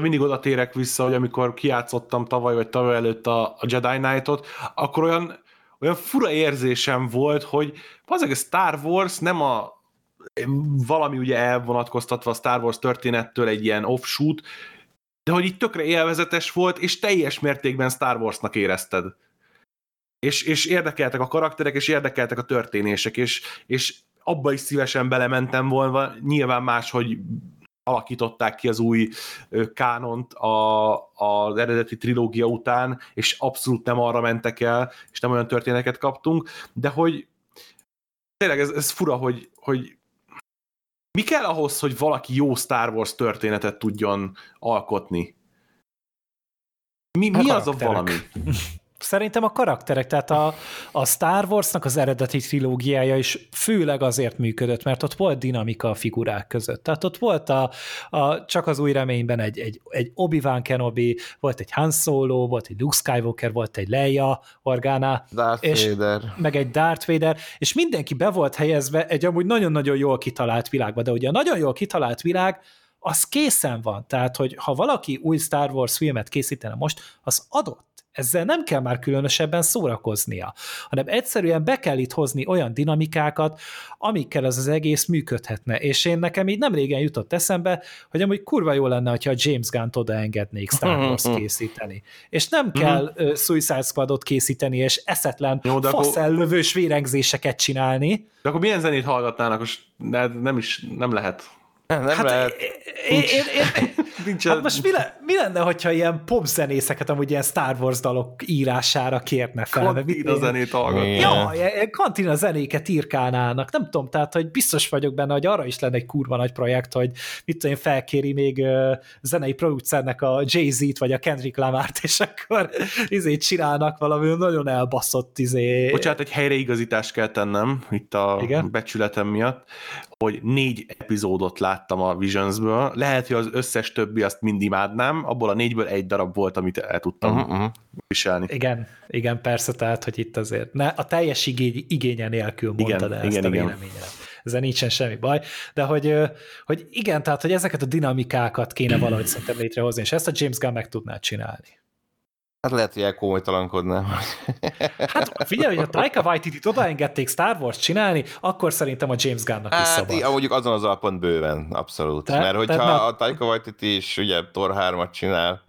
Mindig oda térek vissza, hogy amikor kijátszottam tavaly vagy tavaly előtt a Jedi Knight-ot, akkor olyan, olyan fura érzésem volt, hogy az egész Star Wars nem a valami ugye elvonatkoztatva a Star Wars történettől egy ilyen offshoot, de hogy így tökre élvezetes volt, és teljes mértékben Star Warsnak érezted. És, és érdekeltek a karakterek, és érdekeltek a történések, és, és abba is szívesen belementem volna, nyilván más, hogy alakították ki az új kánont a, az eredeti trilógia után, és abszolút nem arra mentek el, és nem olyan történeteket kaptunk, de hogy tényleg ez, ez fura, hogy, hogy mi kell ahhoz, hogy valaki jó Star Wars történetet tudjon alkotni? Mi, mi az a valami? Szerintem a karakterek, tehát a, a Star Warsnak az eredeti trilógiája is főleg azért működött, mert ott volt dinamika a figurák között. Tehát ott volt a, a csak az új reményben egy, egy, egy Obi-Wan Kenobi, volt egy Han Solo, volt egy Luke Skywalker, volt egy Leia Organa, Darth és Vader. Meg egy Darth Vader, és mindenki be volt helyezve egy amúgy nagyon-nagyon jól kitalált világba, de ugye a nagyon jól kitalált világ az készen van, tehát hogy ha valaki új Star Wars filmet készítene most, az adott. Ezzel nem kell már különösebben szórakoznia, hanem egyszerűen be kell itt hozni olyan dinamikákat, amikkel az az egész működhetne. És én nekem így nem régen jutott eszembe, hogy amúgy kurva jó lenne, hogyha a James Gunn-t odaengednék Star Wars készíteni. És nem kell uh, Suicide Squadot készíteni, és eszetlen jó, faszellövős vérengzéseket csinálni. De akkor milyen zenét hallgatnának? Most nem is, nem lehet. Nem hát lehet. Én, én, én, én, hát most mi, le, mi lenne, hogyha ilyen popzenészeket amúgy ilyen Star Wars dalok írására kérne fel? Kantina zenét hallgatni. Jaj, kantina zenéket írkálnának. Nem tudom, tehát, hogy biztos vagyok benne, hogy arra is lenne egy kurva nagy projekt, hogy mit tudom én, felkéri még uh, zenei producernek a Jay-Z-t, vagy a Kendrick Lamart, és akkor izé csinálnak valami nagyon elbaszott izé. Bocsánat, egy helyreigazítást kell tennem, itt a igen? becsületem miatt, hogy négy epizódot láttam a Visionsből. Lehet, hogy az összes többi azt mind imádnám, abból a négyből egy darab volt, amit el tudtam uh-huh, uh-huh. viselni. Igen, igen, persze, tehát, hogy itt azért. Ne, a teljes igény, igénye nélkül mondtad igen, el igen, ezt a véleményre. Ezzel nincsen semmi baj, de hogy, hogy igen, tehát, hogy ezeket a dinamikákat kéne valahogy szerintem létrehozni, és ezt a James Gunn meg tudná csinálni. Hát lehet, hogy elkomolytalankodnám. Hát figyelj, hogy a Taika Waititit odaengedték Star Wars csinálni, akkor szerintem a James Gunn-nak hát, is szabad. Hát mondjuk azon az alapon bőven, abszolút. Te, mert hogyha nem... a Taika Waititi is ugye Thor hármat csinál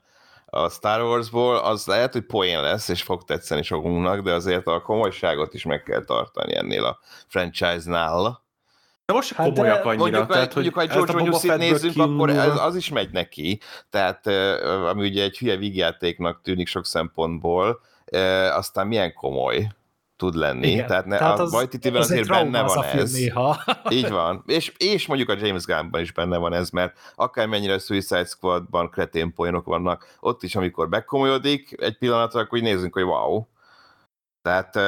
a Star Warsból, az lehet, hogy poén lesz, és fog tetszeni sokunknak, de azért a komolyságot is meg kell tartani ennél a franchise-nál. De most hát komolyak de annyira. Mondjuk, tehát, mondjuk ha egy George Lucas-t nézzünk, akkor ez, az is megy neki. Tehát, ami ugye egy hülye vígjátéknak tűnik sok szempontból, aztán milyen komoly tud lenni. Igen. Tehát, ne, tehát az, a Waititiben az azért benne van az ez. Néha. Így van. És, és mondjuk a James Gunnban is benne van ez, mert akármennyire a Suicide Squadban kretén poénok vannak, ott is, amikor bekomolyodik egy pillanatra, akkor úgy nézzünk, hogy wow. Tehát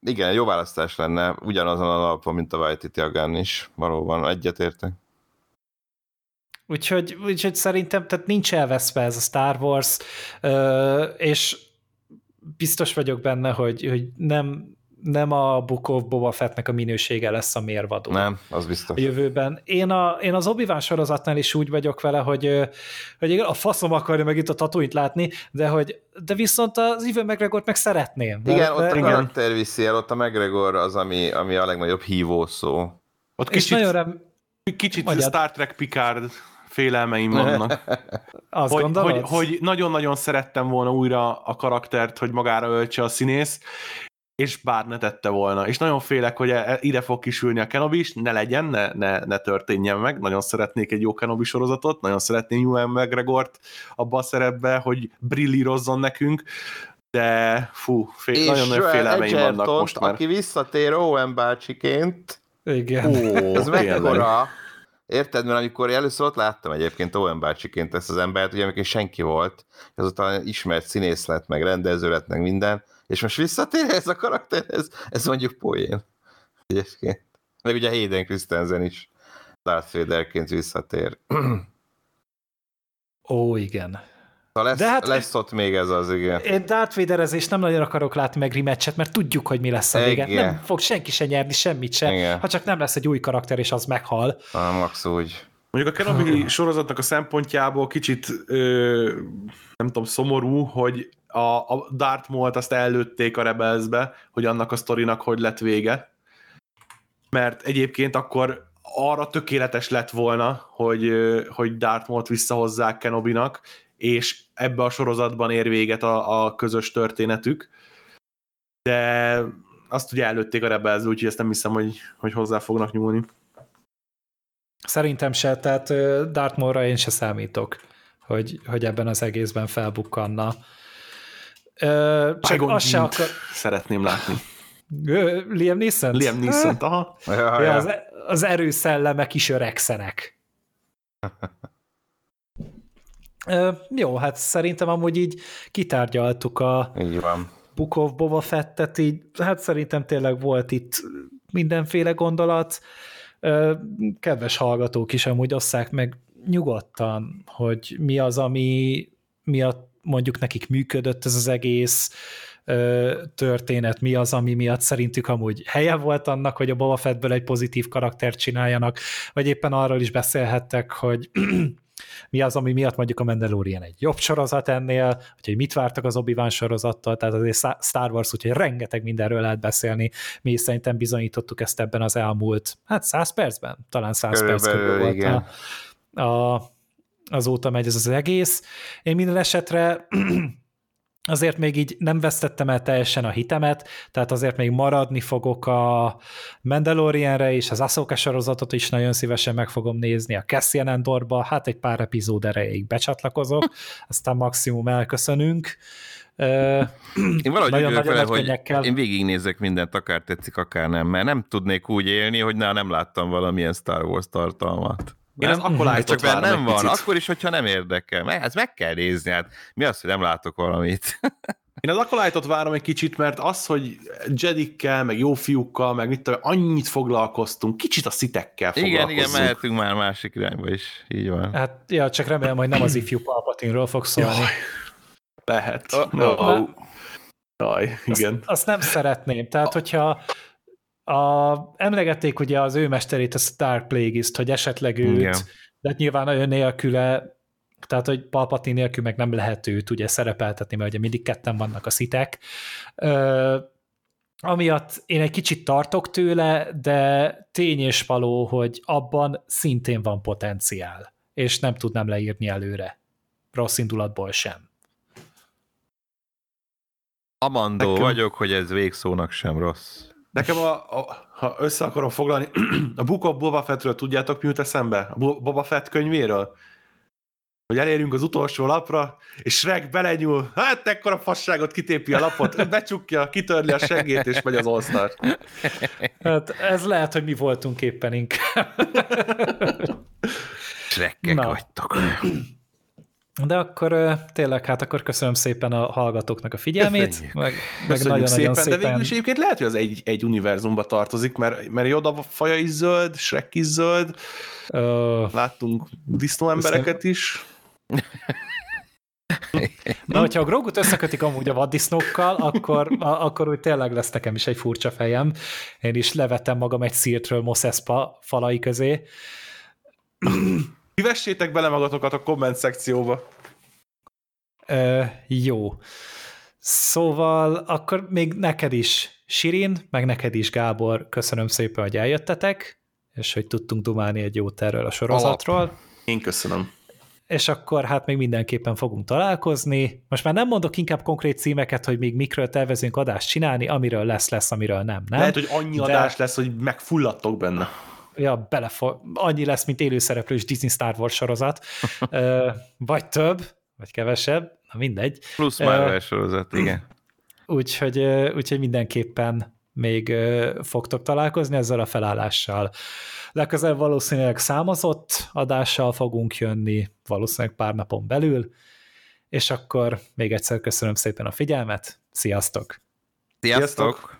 igen, jó választás lenne ugyanazon a alapon, mint a Waititi Agán is, valóban egyetértek. Úgyhogy, úgyhogy szerintem tehát nincs elveszve ez a Star Wars, és biztos vagyok benne, hogy, hogy nem, nem a Book of Boba Fettnek a minősége lesz a mérvadó. Nem, az biztos. A jövőben. Én, a, én az Obi-Wan sorozatnál is úgy vagyok vele, hogy, hogy a faszom akarja meg itt a Tatooine-t látni, de hogy de viszont az Ewan McGregort meg szeretném. Igen, mert, ott a karakter viszi el, ott a McGregor az, ami, ami a legnagyobb hívó szó. Ott kicsit, nagyon rem... kicsit Star Trek Picard félelmeim vannak. Azt hogy, gondolod? Hogy, hogy nagyon-nagyon szerettem volna újra a karaktert, hogy magára öltse a színész, és bár ne tette volna. És nagyon félek, hogy ide fog kisülni a Kenobi is, ne legyen, ne, ne, ne történjen meg. Nagyon szeretnék egy jó Kenobi sorozatot, nagyon szeretném Ewan McGregort abba a szerepbe, hogy brillírozzon nekünk, de fú, fél, nagyon nagy félelmeim Edgerton, vannak most már. Aki visszatér Owen bácsiként, igen. Ó, ez mekkora. Érted, mert amikor először ott láttam egyébként Owen bácsiként ezt az embert, ugye amikor senki volt, és azután ismert színész lett, meg rendező lett, meg minden, és most visszatér ez a karakter, ez, ez mondjuk poén. Egyébként. Meg ugye Hayden Christensen is Darth Vaderként visszatér. Ó, igen. Ha lesz, hát lesz ott még ez az, igen. Én Darth Vaderezést nem nagyon akarok látni meg rematchet, mert tudjuk, hogy mi lesz a vége. Nem fog senki se nyerni, semmit sem, igen. Ha csak nem lesz egy új karakter, és az meghal. Ah, max úgy. Mondjuk a Kenobi sorozatnak a szempontjából kicsit ö, nem tudom, szomorú, hogy a, a Darth Maul-t azt ellőtték a Rebelsbe, hogy annak a sztorinak hogy lett vége. Mert egyébként akkor arra tökéletes lett volna, hogy, hogy Darth Maul-t visszahozzák Kenobinak, és ebbe a sorozatban ér véget a, a közös történetük. De azt ugye ellőtték a Rebelsbe, úgyhogy ezt nem hiszem, hogy, hogy hozzá fognak nyúlni. Szerintem se, tehát Darth Maul-ra én se számítok, hogy, hogy ebben az egészben felbukkanna. Ö, csak azt se akar... szeretném látni. Ö, Liam Neeson? Liam Neeson, aha. Ja, ja. Az, az erőszellemek is öregszenek. Ö, jó, hát szerintem amúgy így kitárgyaltuk a így van. Book of Boba Fettet, így, hát szerintem tényleg volt itt mindenféle gondolat. Ö, kedves hallgatók is amúgy osszák meg nyugodtan, hogy mi az, ami miatt mondjuk nekik működött ez az egész ö, történet, mi az, ami miatt szerintük amúgy helye volt annak, hogy a Boba Fettből egy pozitív karaktert csináljanak, vagy éppen arról is beszélhettek, hogy mi az, ami miatt mondjuk a Mandalorian egy jobb sorozat ennél, hogy mit vártak az Obi-Wan sorozattal, tehát azért Star Wars, úgyhogy rengeteg mindenről lehet beszélni, mi szerintem bizonyítottuk ezt ebben az elmúlt, hát száz percben, talán száz perc körül volt a, a, azóta megy ez az egész. Én minden esetre azért még így nem vesztettem el teljesen a hitemet, tehát azért még maradni fogok a Mandalorianre is, az Ahsoka sorozatot is nagyon szívesen meg fogom nézni, a Cassian Andorba, hát egy pár epizód erejéig becsatlakozok, aztán maximum elköszönünk. Én valahogy nagyon, nagyon vele, hogy én végignézek mindent, akár tetszik, akár nem, mert nem tudnék úgy élni, hogy na, nem láttam valamilyen Star Wars tartalmat. Én az akkor állított csak nem van, picit. Akkor is, hogyha nem érdekel. Mert ezt meg kell nézni, hát mi az, hogy nem látok valamit. Én az akkor állított várom egy kicsit, mert az, hogy Jedikkel, meg jó fiúkkal, meg mit tudom, annyit foglalkoztunk, kicsit a szitekkel foglalkozzunk. Igen, igen, mehetünk már másik irányba is, így van. Hát, ja, csak remélem, hogy nem az ifjú Palpatinről fog szólni. Jaj, lehet. Oh, no. Oh. Jaj, igen. Azt, azt nem szeretném, tehát hogyha... A, emlegették ugye az ő mesterét, a Dark Plagueist, hogy esetleg őt, igen. De hát nyilván ő nélküle, tehát hogy Palpatine nélkül meg nem lehet őt ugye szerepeltetni, mert ugye mindig ketten vannak a szitek. Ö, amiatt én egy kicsit tartok tőle, de tény és való, hogy abban szintén van potenciál, és nem tudnám leírni előre. Rossz indulatból sem. Amandó vagyok, hogy ez végszónak sem rossz. Nekem, a, a, ha össze akarom foglalni, a Book of Boba Fettről tudjátok, mi jut eszembe? A Boba Fett könyvéről? Hogy elérünk az utolsó lapra, és Shrek belenyúl, hát ekkora fasságot, kitépi a lapot, becsukja, kitörli a seggét, és megy az All-Star. Hát ez lehet, hogy mi voltunk éppen inkább. Shrekkek vagytok. De akkor tényleg, hát akkor köszönöm szépen a hallgatóknak a figyelmét. Meg, meg nagyon szépen, szépen, de végül is egyébként lehet, hogy az egy, egy univerzumba tartozik, mert, mert Yoda faja is zöld, Shrek is zöld, uh, láttunk disznóembereket is. Na, hogyha a Grogut összekötik amúgy a vaddisznókkal, akkor, a, akkor úgy tényleg lesz nekem is egy furcsa fejem. Én is levettem magam egy szírtről Mos Espa falai közé. Vessétek bele magatokat a komment szekcióba. Ö, jó. Szóval akkor még neked is, Sirin, meg neked is, Gábor, köszönöm szépen, hogy eljöttetek, és hogy tudtunk dumálni egy jót erről a sorozatról. Alap. Én köszönöm. És akkor hát még mindenképpen fogunk találkozni. Most már nem mondok inkább konkrét címeket, hogy még mikről tervezünk adást csinálni, amiről lesz-lesz, amiről nem, nem? Lehet, hogy annyi De... adás lesz, hogy megfulladtok benne. Ja, belefog, annyi lesz, mint élőszereplős Disney Star Wars sorozat, vagy több, vagy kevesebb, na mindegy. Plusz Marvel sorozat, igen. Úgyhogy, úgyhogy mindenképpen még fogtok találkozni ezzel a felállással. Legközelebb valószínűleg számozott adással fogunk jönni, valószínűleg pár napon belül, és akkor még egyszer köszönöm szépen a figyelmet, sziasztok! Sziasztok!